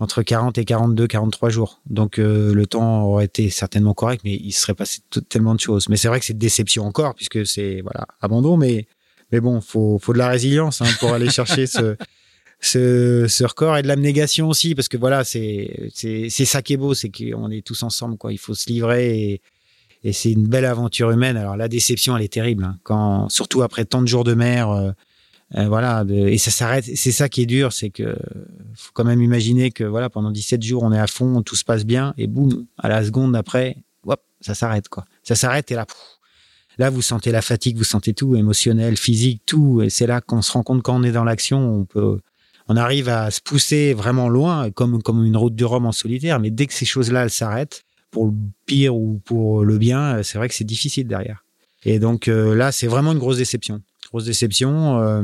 entre quarante et quarante-deux, quarante-trois jours. Donc, euh, le temps aurait été certainement correct, mais il serait passé t- tellement de choses. Mais c'est vrai que c'est une déception encore, puisque c'est, voilà, abandon, mais, mais bon, faut, faut de la résilience, hein, pour aller chercher ce, ce, ce record et de l'abnégation aussi, parce que voilà, c'est, c'est, c'est ça qui est beau, c'est qu'on est tous ensemble, quoi. Il faut se livrer et, et c'est une belle aventure humaine. Alors, la déception, elle est terrible, hein, quand, surtout après tant de jours de mer, euh, Euh, voilà, de, et ça s'arrête, c'est ça qui est dur, c'est que faut quand même imaginer que voilà, pendant dix-sept jours, on est à fond, tout se passe bien, et boum, à la seconde après, hop, ça s'arrête, quoi. Ça s'arrête, et là, pff, là, vous sentez la fatigue, vous sentez tout, émotionnel, physique, tout, et c'est là qu'on se rend compte quand on est dans l'action, on peut, on arrive à se pousser vraiment loin, comme, comme une route du Rhum en solitaire, mais dès que ces choses-là, elles s'arrêtent, pour le pire ou pour le bien, c'est vrai que c'est difficile derrière. Et donc, euh, là, c'est vraiment une grosse déception. Grosse déception, euh,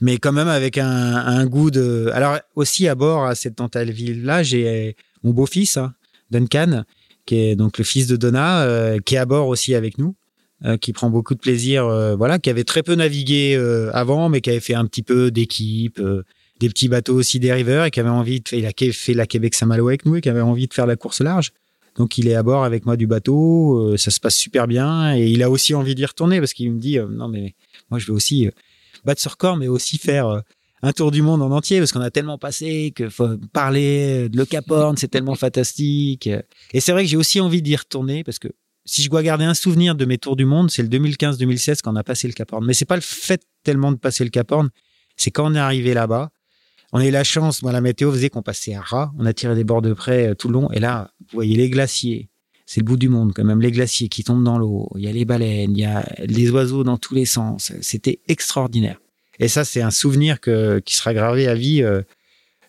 mais quand même avec un, un goût de... Alors aussi à bord à cette tentative-là, j'ai mon beau-fils, hein, Duncan, qui est donc le fils de Donna, euh, qui est à bord aussi avec nous, euh, qui prend beaucoup de plaisir, euh, voilà, qui avait très peu navigué euh, avant, mais qui avait fait un petit peu d'équipe, euh, des petits bateaux aussi des rivers, et qui avait envie de faire, il a fait la Québec-Saint-Malo avec nous, et qui avait envie de faire la course large. Donc, il est à bord avec moi du bateau, euh, ça se passe super bien, et il a aussi envie d'y retourner, parce qu'il me dit, euh, non, mais moi, je veux aussi euh, battre ce record, mais aussi faire euh, un tour du monde en entier, parce qu'on a tellement passé que faut parler de le Cap Horn, c'est tellement fantastique. Et c'est vrai que j'ai aussi envie d'y retourner, parce que si je dois garder un souvenir de mes tours du monde, c'est le deux mille quinze deux mille seize quand on a passé le Cap Horn. Mais c'est pas le fait tellement de passer le Cap Horn, c'est quand on est arrivé là-bas. On a eu la chance, moi, la météo faisait qu'on passait à ras, on a tiré des bords de près tout le long, et là, vous voyez les glaciers, c'est le bout du monde quand même, les glaciers qui tombent dans l'eau, il y a les baleines, il y a les oiseaux dans tous les sens, c'était extraordinaire. Et ça, c'est un souvenir que, qui sera gravé à vie,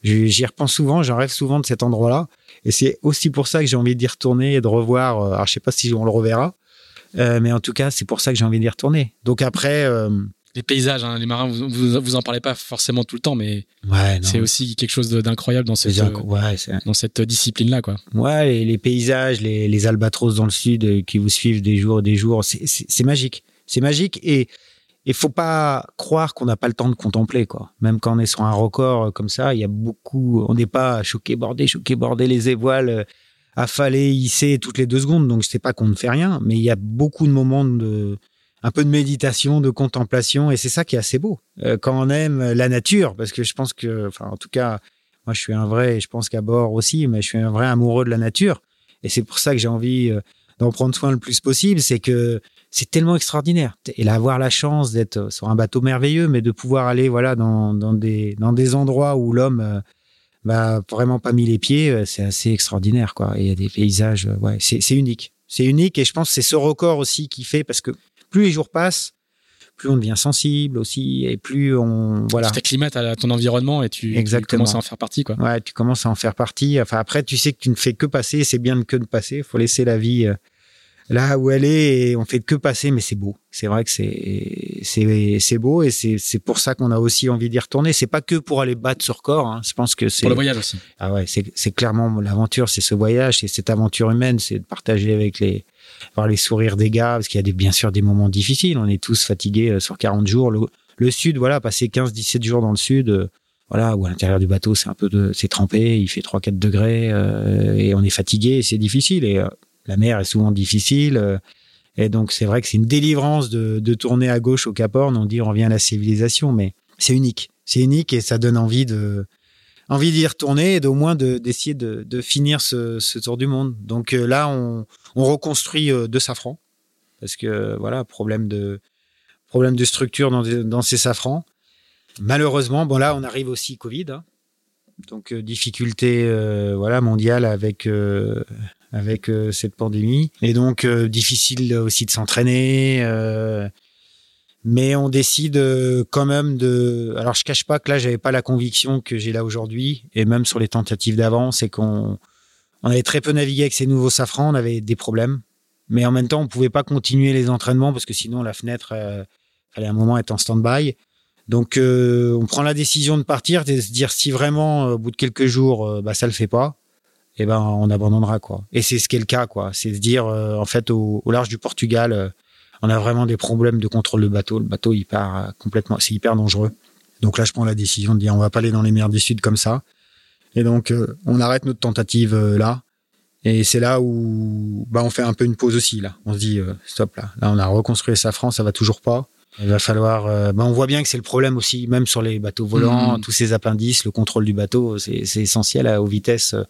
j'y repense souvent, j'en rêve souvent de cet endroit-là, et c'est aussi pour ça que j'ai envie d'y retourner et de revoir, alors je ne sais pas si on le reverra, mais en tout cas, c'est pour ça que j'ai envie d'y retourner. Donc après... Les paysages, hein, les marins, vous, vous vous en parlez pas forcément tout le temps, mais ouais, c'est aussi quelque chose d'incroyable dans cette inc- ouais, c'est... dans cette discipline-là, quoi. Ouais, les, les paysages, les, les albatros dans le sud qui vous suivent des jours et des jours, c'est, c'est, c'est magique, c'est magique, et il faut pas croire qu'on n'a pas le temps de contempler, quoi. Même quand on est sur un record comme ça, il y a beaucoup, on n'est pas choqué, bordé, choqué, bordé, les voiles affalées, hissées toutes les deux secondes, donc je sais pas qu'on ne fait rien, mais il y a beaucoup de moments de un peu de méditation, de contemplation, et c'est ça qui est assez beau. Euh, quand on aime la nature, parce que je pense que, enfin, en tout cas, moi, je suis un vrai, je pense qu'à bord aussi, mais je suis un vrai amoureux de la nature, et c'est pour ça que j'ai envie euh, d'en prendre soin le plus possible, c'est que c'est tellement extraordinaire. Et là, avoir la chance d'être sur un bateau merveilleux, mais de pouvoir aller, voilà, dans, dans des, dans des endroits où l'homme, euh, bah, vraiment pas mis les pieds, euh, c'est assez extraordinaire, quoi. Et il y a des paysages, euh, ouais, c'est, c'est unique. C'est unique, et je pense que c'est ce record aussi qui fait, parce que plus les jours passent, plus on devient sensible aussi, et plus on voilà. Tu t'acclimates à ton environnement et tu, tu commences à en faire partie, quoi. Ouais, tu commences à en faire partie. Enfin, après, tu sais que tu ne fais que passer. C'est bien que de passer. Il faut laisser la vie là où elle est. Et on fait que passer, mais c'est beau. C'est vrai que c'est c'est c'est beau, et c'est c'est pour ça qu'on a aussi envie d'y retourner. C'est pas que pour aller battre ce record. Hein. Je pense que c'est pour le voyage aussi. Ah ouais, c'est c'est clairement l'aventure. C'est ce voyage, c'est cette aventure humaine, c'est de partager avec les voir les sourires des gars, parce qu'il y a des, bien sûr des moments difficiles, on est tous fatigués sur quarante jours, le, le sud, voilà, passer quinze à dix-sept jours dans le sud, euh, voilà, où à l'intérieur du bateau c'est un peu de, c'est trempé, il fait trois à quatre degrés, euh, et on est fatigué, et c'est difficile, et euh, la mer est souvent difficile, euh, et donc c'est vrai que c'est une délivrance de, de tourner à gauche au Cap Horn, on dit on revient à la civilisation, mais c'est unique, c'est unique, et ça donne envie de envie d'y retourner et d'au moins de, d'essayer de, de finir ce, ce tour du monde. Donc euh, là, on, on reconstruit euh, deux safrans, parce que euh, voilà, problème de, problème de structure dans, dans ces safrans. Malheureusement, bon là, on arrive aussi Covid, hein. Donc euh, difficulté euh, voilà, mondiale avec, euh, avec euh, cette pandémie. Et donc, euh, difficile aussi de s'entraîner... Euh, Mais on décide quand même de... Alors, je cache pas que là, j'avais pas la conviction que j'ai là aujourd'hui. Et même sur les tentatives d'avant, c'est qu'on on avait très peu navigué avec ces nouveaux safrans. On avait des problèmes. Mais en même temps, on pouvait pas continuer les entraînements parce que sinon, la fenêtre, euh, fallait un moment être en stand-by. Donc, euh, on prend la décision de partir, de se dire si vraiment, au bout de quelques jours, euh, bah, ça le fait pas, eh ben, on abandonnera, quoi. Et c'est ce qui est le cas, quoi. C'est se dire, euh, en fait, au, au large du Portugal... Euh, on a vraiment des problèmes de contrôle de bateau. Le bateau, il part complètement, c'est hyper dangereux. Donc là, je prends la décision de dire, on va pas aller dans les mers du Sud comme ça. Et donc, euh, on arrête notre tentative euh, là. Et c'est là où, bah, on fait un peu une pause aussi, là. On se dit, euh, stop, là. Là, on a reconstruit les safrans, ça va toujours pas. Il va falloir, euh, bah, on voit bien que c'est le problème aussi, même sur les bateaux volants, mmh. tous ces appendices, le contrôle du bateau, c'est, c'est essentiel à haute vitesse. Euh,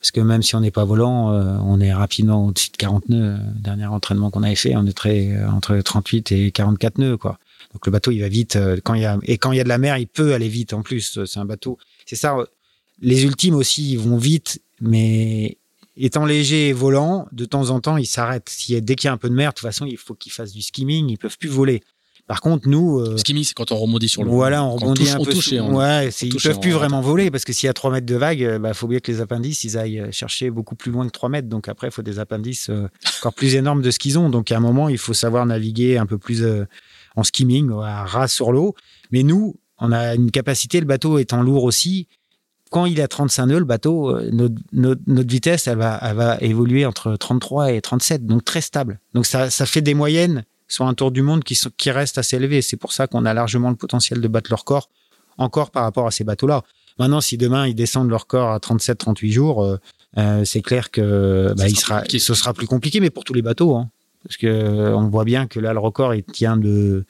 Parce que même si on n'est pas volant, euh, on est rapidement au-dessus de quarante nœuds. Dernier entraînement qu'on avait fait, on est très, euh, entre trente-huit et quarante-quatre nœuds, quoi. Donc le bateau, il va vite. Euh, quand il y a, et quand il y a de la mer, il peut aller vite en plus. C'est un bateau. C'est ça. Les ultimes aussi, ils vont vite, mais étant léger et volant, de temps en temps, ils s'arrêtent. S'il y a, dès qu'il y a un peu de mer, de toute façon, il faut qu'ils fassent du skimming. Ils peuvent plus voler. Par contre, nous... Euh, skimming, c'est quand on rebondit sur l'eau. Voilà, on rebondit on touche, un on peu. Touche on, ouais, c'est, on ils ne peuvent plus vraiment voler parce que s'il y a trois mètres de vague, bah, faut bien que les appendices, ils aillent chercher beaucoup plus loin que trois mètres. Donc après, il faut des appendices euh, encore plus énormes de ce qu'ils ont. Donc à un moment, il faut savoir naviguer un peu plus euh, en skimming, à ras sur l'eau. Mais nous, on a une capacité, le bateau étant lourd aussi, quand il a trente-cinq nœuds, le bateau, euh, notre, notre, notre vitesse, elle va, elle va évoluer entre trente-trois et trente-sept, donc très stable. Donc ça, ça fait des moyennes sur un tour du monde qui, sont, qui restent assez élevées. C'est pour ça qu'on a largement le potentiel de battre leur corps encore par rapport à ces bateaux-là. Maintenant, si demain, ils descendent leur corps à trente-sept trente-huit jours, euh, euh, c'est clair que bah, il sera, ce sera plus compliqué, mais pour tous les bateaux. Hein, parce qu'on euh, voit bien que là, le record, il tient de...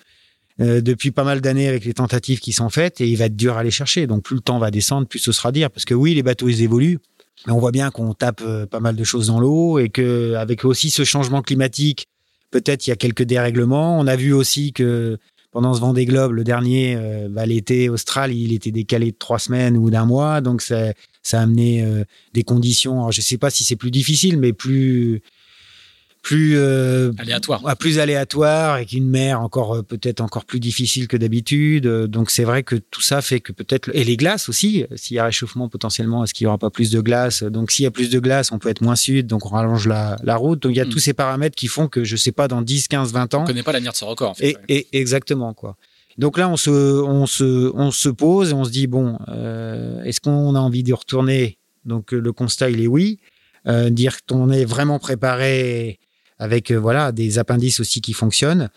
Euh, depuis pas mal d'années avec les tentatives qui sont faites, et il va être dur à les chercher. Donc plus le temps va descendre, plus ce sera dire, parce que oui, les bateaux ils évoluent, mais on voit bien qu'on tape euh, pas mal de choses dans l'eau, et que avec aussi ce changement climatique, peut-être il y a quelques dérèglements. On a vu aussi que pendant ce Vendée Globe le dernier, euh, bah, l'été austral, il était décalé de trois semaines ou d'un mois, donc ça, ça a amené euh, des conditions. Alors, je sais pas si c'est plus difficile, mais plus plus euh, aléatoire, plus aléatoire, avec une mer encore peut-être encore plus difficile que d'habitude. Donc c'est vrai que tout ça fait que peut-être, et les glaces aussi, s'il y a réchauffement potentiellement, est-ce qu'il n'y aura pas plus de glace? Donc s'il y a plus de glace, on peut être moins sud, donc on rallonge la, la route. Donc il y a mmh. tous ces paramètres qui font que, je sais pas, dans dix, quinze, vingt ans, on connaît pas l'avenir de ce record en fait. Et, et exactement quoi. Donc là on se on se on se pose et on se dit bon, euh, est-ce qu'on a envie d'y retourner? Donc le constat il est oui, euh, dire qu'on est vraiment préparé, avec euh, voilà, des appendices aussi qui fonctionnent,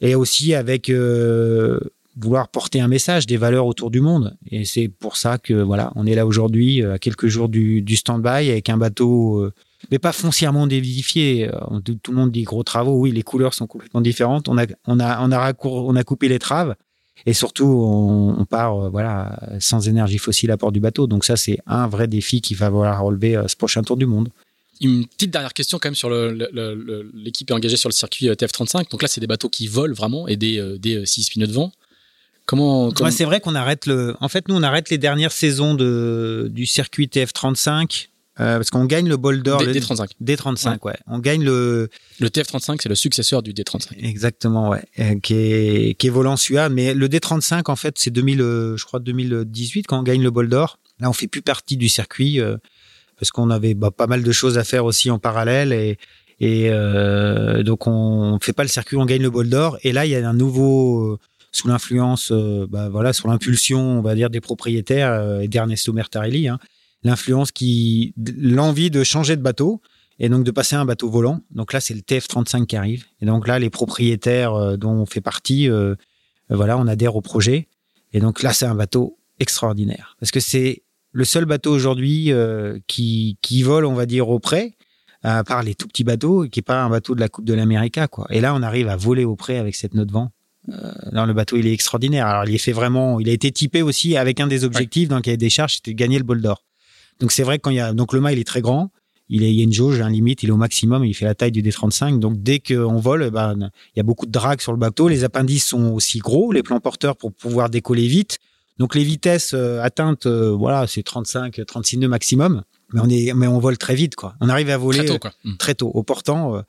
et aussi avec euh, vouloir porter un message, des valeurs autour du monde. Et c'est pour ça que voilà, on est là aujourd'hui, euh, à quelques jours du, du stand-by, avec un bateau, euh, mais pas foncièrement dévidifié. Tout, tout le monde dit gros travaux, oui, les couleurs sont complètement différentes. On a, on a, on a, raccour- on a coupé les traves, et surtout, on, on part euh, voilà, sans énergie fossile à bord du bateau. Donc ça, c'est un vrai défi qu'il va falloir relever euh, ce prochain tour du monde. Une petite dernière question quand même sur le, le, le, l'équipe engagée sur le circuit T F trente-cinq. Donc là, c'est des bateaux qui volent vraiment, et des, euh, des six pneus de vent. Comment, comment... Ouais, c'est vrai qu'on arrête le... En fait, nous, on arrête les dernières saisons de, du circuit T F trente-cinq euh, parce qu'on gagne le bol d'or. D trente-cinq. Le... D trente-cinq, ouais. ouais. On gagne le... Le T F trente-cinq, c'est le successeur du D trente-cinq. Exactement, ouais. Euh, qui est, qui est volant S U A. Mais le D trente-cinq, en fait, c'est deux mille, je crois deux mille dix-huit quand on gagne le bol d'or. Là, on fait plus partie du circuit... Euh, parce qu'on avait bah, pas mal de choses à faire aussi en parallèle, et, et euh, donc on fait pas le circuit, on gagne le bol d'or, et là il y a un nouveau, euh, sous l'influence, euh, bah, voilà, sous l'impulsion, on va dire, des propriétaires euh, et d'Ernesto Bertarelli, hein, l'influence qui, l'envie de changer de bateau, et donc de passer à un bateau volant. Donc là c'est le T F trente-cinq qui arrive, et donc là les propriétaires euh, dont on fait partie, euh, euh, voilà, on adhère au projet, et donc là c'est un bateau extraordinaire, parce que c'est le seul bateau aujourd'hui euh, qui qui vole, on va dire, au près, à part les tout petits bateaux, qui est pas un bateau de la Coupe de l'América, quoi. Et là, on arrive à voler au près avec cette nœud de vent. Euh, non, le bateau, il est extraordinaire. Alors, il est fait vraiment. Il a été typé aussi avec un des objectifs, ouais, dans le cahier des charges, c'était de gagner le bol d'or. Donc c'est vrai que quand il y a, donc le mât, il est très grand. Il, est, il y a une jauge, un limite, il est au maximum, il fait la taille du D trente-cinq. Donc dès qu'on vole, ben il y a beaucoup de drague sur le bateau. Les appendices sont aussi gros, les plans porteurs pour pouvoir décoller vite. Donc les vitesses euh, atteintes, euh, voilà, c'est trente-cinq, trente-six nœuds maximum, mais on est, mais on vole très vite, quoi. On arrive à voler très tôt, quoi. Euh, très tôt. Au portant, euh,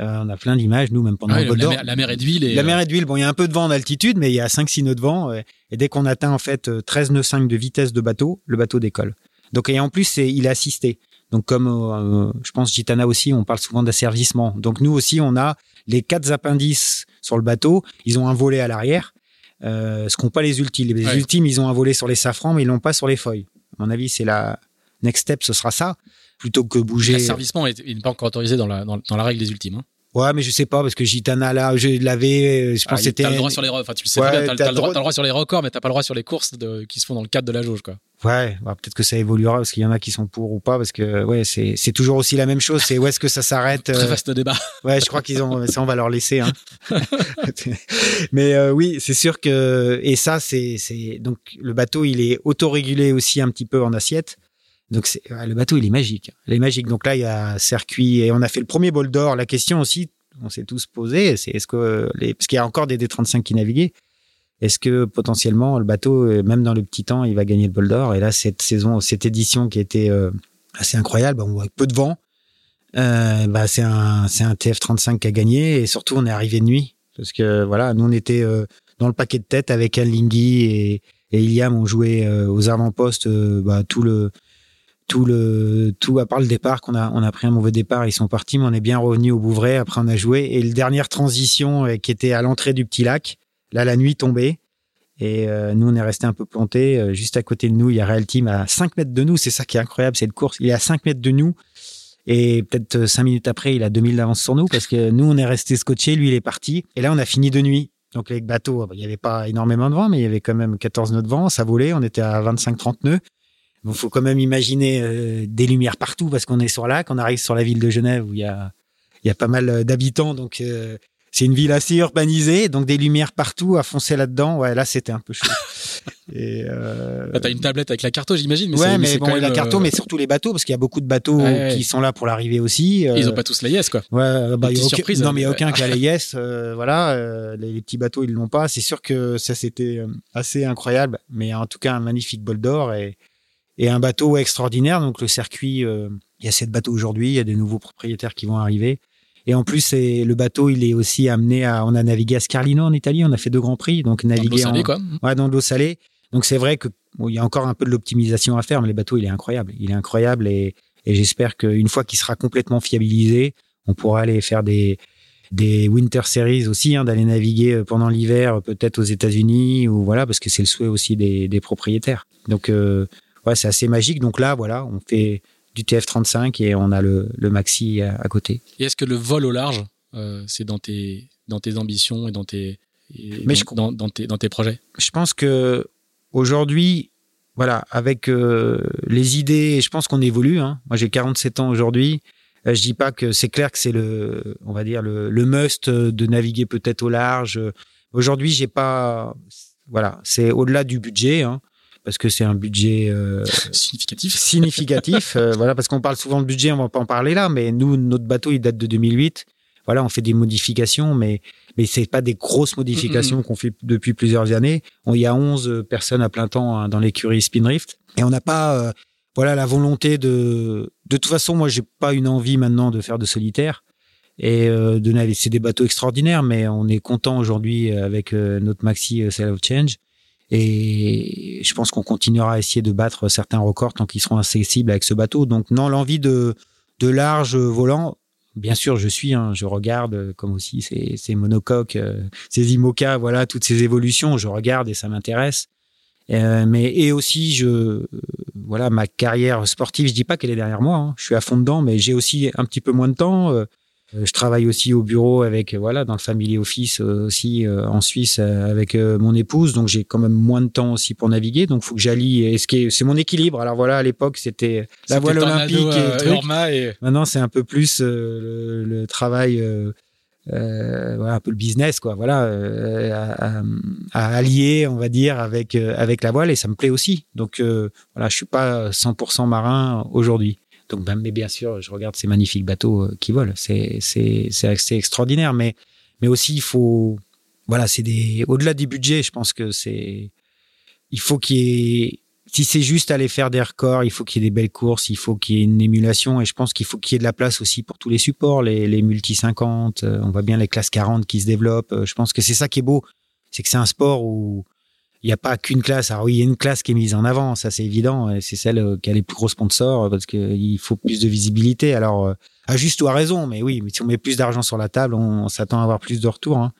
euh, on a plein d'images, nous, même pendant ah oui, le bol d'or. La, la mer est d'huile. Et la euh... mer est d'huile. Bon, il y a un peu de vent en altitude, mais il y a cinq six nœuds de vent, et, et dès qu'on atteint en fait treize nœuds cinq de vitesse de bateau, le bateau décolle. Donc et en plus, c'est, il est assisté. Donc comme euh, je pense Gitana aussi, on parle souvent d'asservissement. Donc nous aussi, on a les quatre appendices sur le bateau. Ils ont un volet à l'arrière. Euh, ce qu'ont pas les ultimes. Les ouais. ultimes, ils ont un volet sur les safrans, mais ils l'ont pas sur les feuilles. À mon avis, c'est la next step, ce sera ça, plutôt que bouger. L'asservissement est, il n'est pas encore autorisé dans la, dans, dans la règle des ultimes. Hein. Ouais, mais je sais pas, parce que Gitana, là, je l'avais, je ah, pense que c'était. T'as le droit sur les, enfin, tu le sais, ouais, t'as, t'as, t'as, t'as, le droit, t'as le droit sur les records, mais t'as pas le droit sur les courses de, qui se font dans le cadre de la jauge, quoi. Ouais, bah, peut-être que ça évoluera, parce qu'il y en a qui sont pour ou pas, parce que, ouais, c'est, c'est toujours aussi la même chose, c'est où est-ce que ça s'arrête? Très vaste euh... débat. Ouais, je crois qu'ils ont, ça, on va leur laisser, hein. Mais, euh, oui, c'est sûr que, et ça, c'est, c'est, donc, le bateau, il est autorégulé aussi un petit peu en assiette. Donc, c'est, le bateau, il est magique. Il est magique. Donc là, il y a un circuit, et on a fait le premier bol d'or. La question aussi, on s'est tous posé, c'est est-ce que les, parce qu'il y a encore des D trente-cinq qui naviguaient. Est-ce que potentiellement le bateau, même dans le petit temps, il va gagner le bol d'or? Et là, cette saison, cette édition qui était euh, assez incroyable, on voit peu de vent. Euh, bah, c'est un, c'est un T F trente-cinq qui a gagné, et surtout, on est arrivé de nuit, parce que voilà, nous on était euh, dans le paquet de tête avec Alinghi et, et Iliam, on jouait euh, aux avant-postes euh, bah, tout le, tout le, tout à part le départ qu'on a, on a pris un mauvais départ, ils sont partis, mais on est bien revenu au Bouvray. Après, on a joué, et la dernière transition euh, qui était à l'entrée du petit lac. Là, la nuit tombée, Et euh, nous, on est resté un peu plantés. Euh, juste à côté de nous, il y a Real Team à cinq mètres de nous. C'est ça qui est incroyable, cette course. Il est à cinq mètres de nous. Et peut-être cinq minutes après, il a deux mille d'avance sur nous parce que nous, on est resté scotchés. Lui, il est parti. Et là, on a fini de nuit. Donc, les bateaux, il n'y avait pas énormément de vent, mais il y avait quand même quatorze nœuds de vent. Ça volait. On était à vingt-cinq à trente nœuds. Il faut quand même imaginer euh, des lumières partout parce qu'on est sur lac. On arrive sur la ville de Genève où il y a, il y a pas mal d'habitants. Donc, euh, c'est une ville assez urbanisée, donc des lumières partout à foncer là-dedans. Ouais, là, c'était un peu chaud. Et euh... ah, t'as une tablette avec la carto, j'imagine. Mais ouais, c'est, mais, mais bon, quand même la carto, euh... mais surtout les bateaux, parce qu'il y a beaucoup de bateaux ouais, qui ouais. sont là pour l'arrivée aussi. Et euh... ils ont pas tous la yes, quoi. Ouais, bah, y a aucun... surprise, non, mais il n'y a aucun qui a la yes. Euh, voilà, euh, les, les petits bateaux, ils l'ont pas. C'est sûr que ça, c'était assez incroyable, mais en tout cas, un magnifique bol d'or et, et un bateau extraordinaire. Donc, le circuit, il euh, y a sept bateaux aujourd'hui, il y a des nouveaux propriétaires qui vont arriver. Et en plus, c'est, le bateau, il est aussi amené à... On a navigué à Scarlino en Italie, on a fait deux grands prix. Donc, naviguer dans de l'eau salée, en, quoi. Ouais, dans de l'eau salée. Donc, c'est vrai qu'il bon, y a encore un peu de l'optimisation à faire, mais le bateau, il est incroyable. Il est incroyable et, et j'espère qu'une fois qu'il sera complètement fiabilisé, on pourra aller faire des, des Winter Series aussi, hein, d'aller naviguer pendant l'hiver, peut-être aux États-Unis ou voilà, parce que c'est le souhait aussi des, des propriétaires. Donc, euh, ouais, c'est assez magique. Donc là, voilà, on fait... du T F trente-cinq et on a le, le maxi à, à côté. Et est-ce que le vol au large, euh, c'est dans tes, dans tes ambitions et dans tes, et Mais dans, je, dans, dans tes, dans tes projets ? Je pense qu'aujourd'hui, voilà, avec euh, les idées, je pense qu'on évolue. Hein. Moi, j'ai quarante-sept ans aujourd'hui. Je ne dis pas que c'est clair que c'est le, on va dire, le, le must de naviguer peut-être au large. Aujourd'hui, j'ai pas... Voilà, c'est au-delà du budget, hein. Parce que c'est un budget euh, significatif. Significatif, euh, voilà, parce qu'on parle souvent de budget, on va pas en parler là, mais nous, notre bateau, il date de deux mille huit. Voilà, on fait des modifications, mais mais c'est pas des grosses modifications mm-hmm. qu'on fait depuis plusieurs années. Il y a onze personnes à plein temps hein, dans l'écurie Spindrift, et on n'a pas, euh, voilà, la volonté de. De toute façon, moi, j'ai pas une envie maintenant de faire de solitaire et euh, de naver. C'est des bateaux extraordinaires, mais on est content aujourd'hui avec euh, notre maxi euh, Sail of Change. Et je pense qu'on continuera à essayer de battre certains records tant qu'ils seront accessibles avec ce bateau. Donc non, l'envie de, de large volant, bien sûr, je suis, hein, je regarde comme aussi ces, ces monocoques, euh, ces IMOCA, voilà, toutes ces évolutions, je regarde et ça m'intéresse. Euh, mais et aussi, je, euh, voilà, ma carrière sportive, je dis pas qu'elle est derrière moi, hein, je suis à fond dedans, mais j'ai aussi un petit peu moins de temps. Euh, Je travaille aussi au bureau avec, voilà, dans le family office aussi euh, en Suisse euh, avec euh, mon épouse. Donc, j'ai quand même moins de temps aussi pour naviguer. Donc, il faut que j'allie. Et ce qui est, c'est mon équilibre. Alors, voilà, à l'époque, c'était la c'était voile olympique et, euh, truc. et Maintenant, c'est un peu plus euh, le, le travail, euh, euh, voilà, un peu le business, quoi. Voilà, euh, à, à allier, on va dire, avec, euh, avec la voile. Et ça me plaît aussi. Donc, euh, voilà, je suis pas cent pour cent marin aujourd'hui. Donc, ben, mais bien sûr, je regarde ces magnifiques bateaux qui volent. C'est, c'est, c'est assez extraordinaire. Mais, mais aussi, il faut, voilà, c'est des, au-delà des budgets, je pense que c'est, il faut qu'il y ait, si c'est juste aller faire des records, il faut qu'il y ait des belles courses, il faut qu'il y ait une émulation. Et je pense qu'il faut qu'il y ait de la place aussi pour tous les supports, les, les multi cinquante, on voit bien les classes quarante qui se développent. Je pense que c'est ça qui est beau. C'est que c'est un sport où, il n'y a pas qu'une classe. Alors oui, il y a une classe qui est mise en avant, ça c'est évident, et c'est celle qui a les plus gros sponsors parce qu'il faut plus de visibilité. Alors, à juste ou à raison, mais oui, mais si on met plus d'argent sur la table, on, on s'attend à avoir plus de retours hein,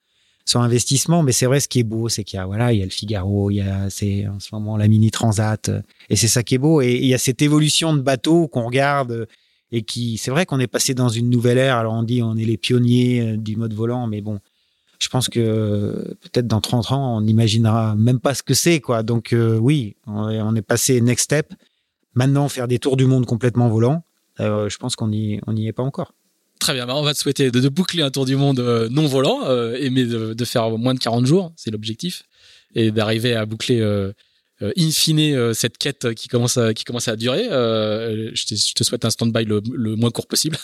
sur investissement. Mais c'est vrai, ce qui est beau, c'est qu'il y a, voilà, il y a le Figaro, il y a, c'est en ce moment la Mini Transat, et c'est ça qui est beau. Et il y a cette évolution de bateaux qu'on regarde et qui, c'est vrai qu'on est passé dans une nouvelle ère. Alors on dit, on est les pionniers du mode volant, mais bon. Je pense que peut-être dans trente ans, on n'imaginera même pas ce que c'est, quoi. Donc, euh, oui, on est passé next step. Maintenant, faire des tours du monde complètement volants, euh, je pense qu'on n'y on n'y est pas encore. Très bien. Bah on va te souhaiter de, de boucler un tour du monde non volant, euh, et mais de, de faire moins de quarante jours, c'est l'objectif, et d'arriver à boucler euh, in fine euh, cette quête qui commence à, qui commence à durer. Euh, je, te, je te souhaite un stand-by le, le moins court possible.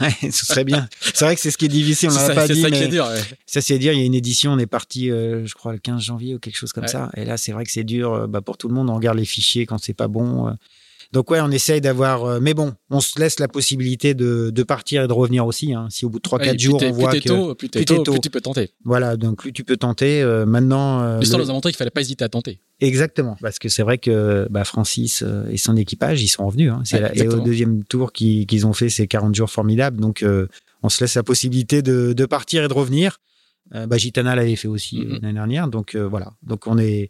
Ouais, ce serait bien. C'est vrai que c'est ce qui est difficile, on ne l'a pas dit. C'est ça qui est dur. Ouais. Ça, c'est dur. Il y a une édition, on est parti, euh, je crois, le quinze janvier ou quelque chose comme ouais. ça. Et là, c'est vrai que c'est dur euh, bah, pour tout le monde. On regarde les fichiers quand c'est pas bon. Euh. Donc, ouais, on essaye d'avoir. Euh, mais bon, on se laisse la possibilité de, de partir et de revenir aussi. Hein. Si au bout de trois quatre ouais, jours, on voit que. Tôt, plus t'es tôt, tôt, plus tu peux tenter. Voilà, donc plus tu peux tenter. Euh, maintenant. Euh, L'histoire le... nous a montré qu'il ne fallait pas hésiter à tenter. Exactement, parce que c'est vrai que bah, Francis et son équipage, ils sont revenus. Hein. C'est ouais, la, et au deuxième tour qu'ils, qu'ils ont fait ces quarante jours formidables. Donc, euh, on se laisse la possibilité de, de partir et de revenir. Euh, bah, Gitana l'avait fait aussi mm-hmm. l'année dernière. Donc, euh, voilà. Donc, on est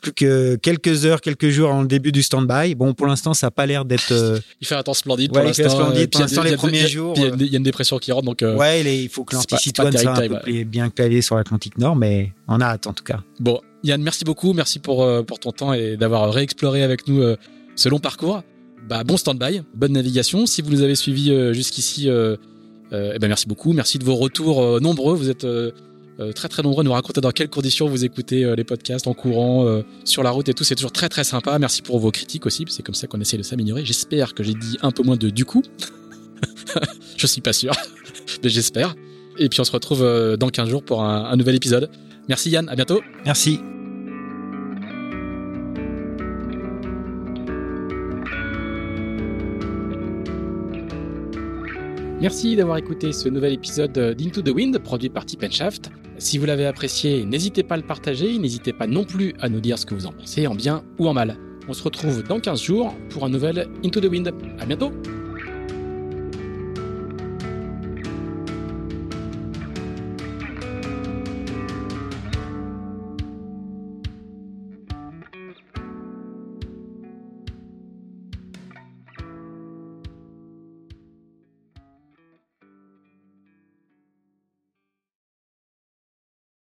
plus que quelques heures, quelques jours en début du stand-by. Bon, pour l'instant, ça n'a pas l'air d'être... Euh... Il fait un temps splendide ouais, pour l'instant. Splendide. Euh, pour l'instant, les premiers jours... Il y, y, y a une dépression qui rentre, donc... Euh, ouais, les, il faut que l'anticitoine soit un peu ouais. bien clavier sur l'Atlantique Nord, mais on a hâte, en tout cas. Bon, Yann, merci beaucoup. Merci pour, euh, pour ton temps et d'avoir réexploré avec nous euh, ce long parcours. Bah, bon stand-by, bonne navigation. Si vous nous avez suivis euh, jusqu'ici... Euh, Euh, et ben merci beaucoup, merci de vos retours euh, nombreux, vous êtes euh, euh, très très nombreux à nous raconter dans quelles conditions vous écoutez euh, les podcasts en courant, euh, sur la route et tout, c'est toujours très très sympa, merci pour vos critiques aussi, c'est comme ça qu'on essaie de s'améliorer, j'espère que j'ai dit un peu moins de du coup, je suis pas sûr, mais j'espère, et puis on se retrouve euh, dans quinze jours pour un, un nouvel épisode, merci Yann, à bientôt. Merci. Merci d'avoir écouté ce nouvel épisode d'Into the Wind, produit par Tippenshaft. Si vous l'avez apprécié, n'hésitez pas à le partager, n'hésitez pas non plus à nous dire ce que vous en pensez, en bien ou en mal. On se retrouve dans quinze jours pour un nouvel Into the Wind. À bientôt!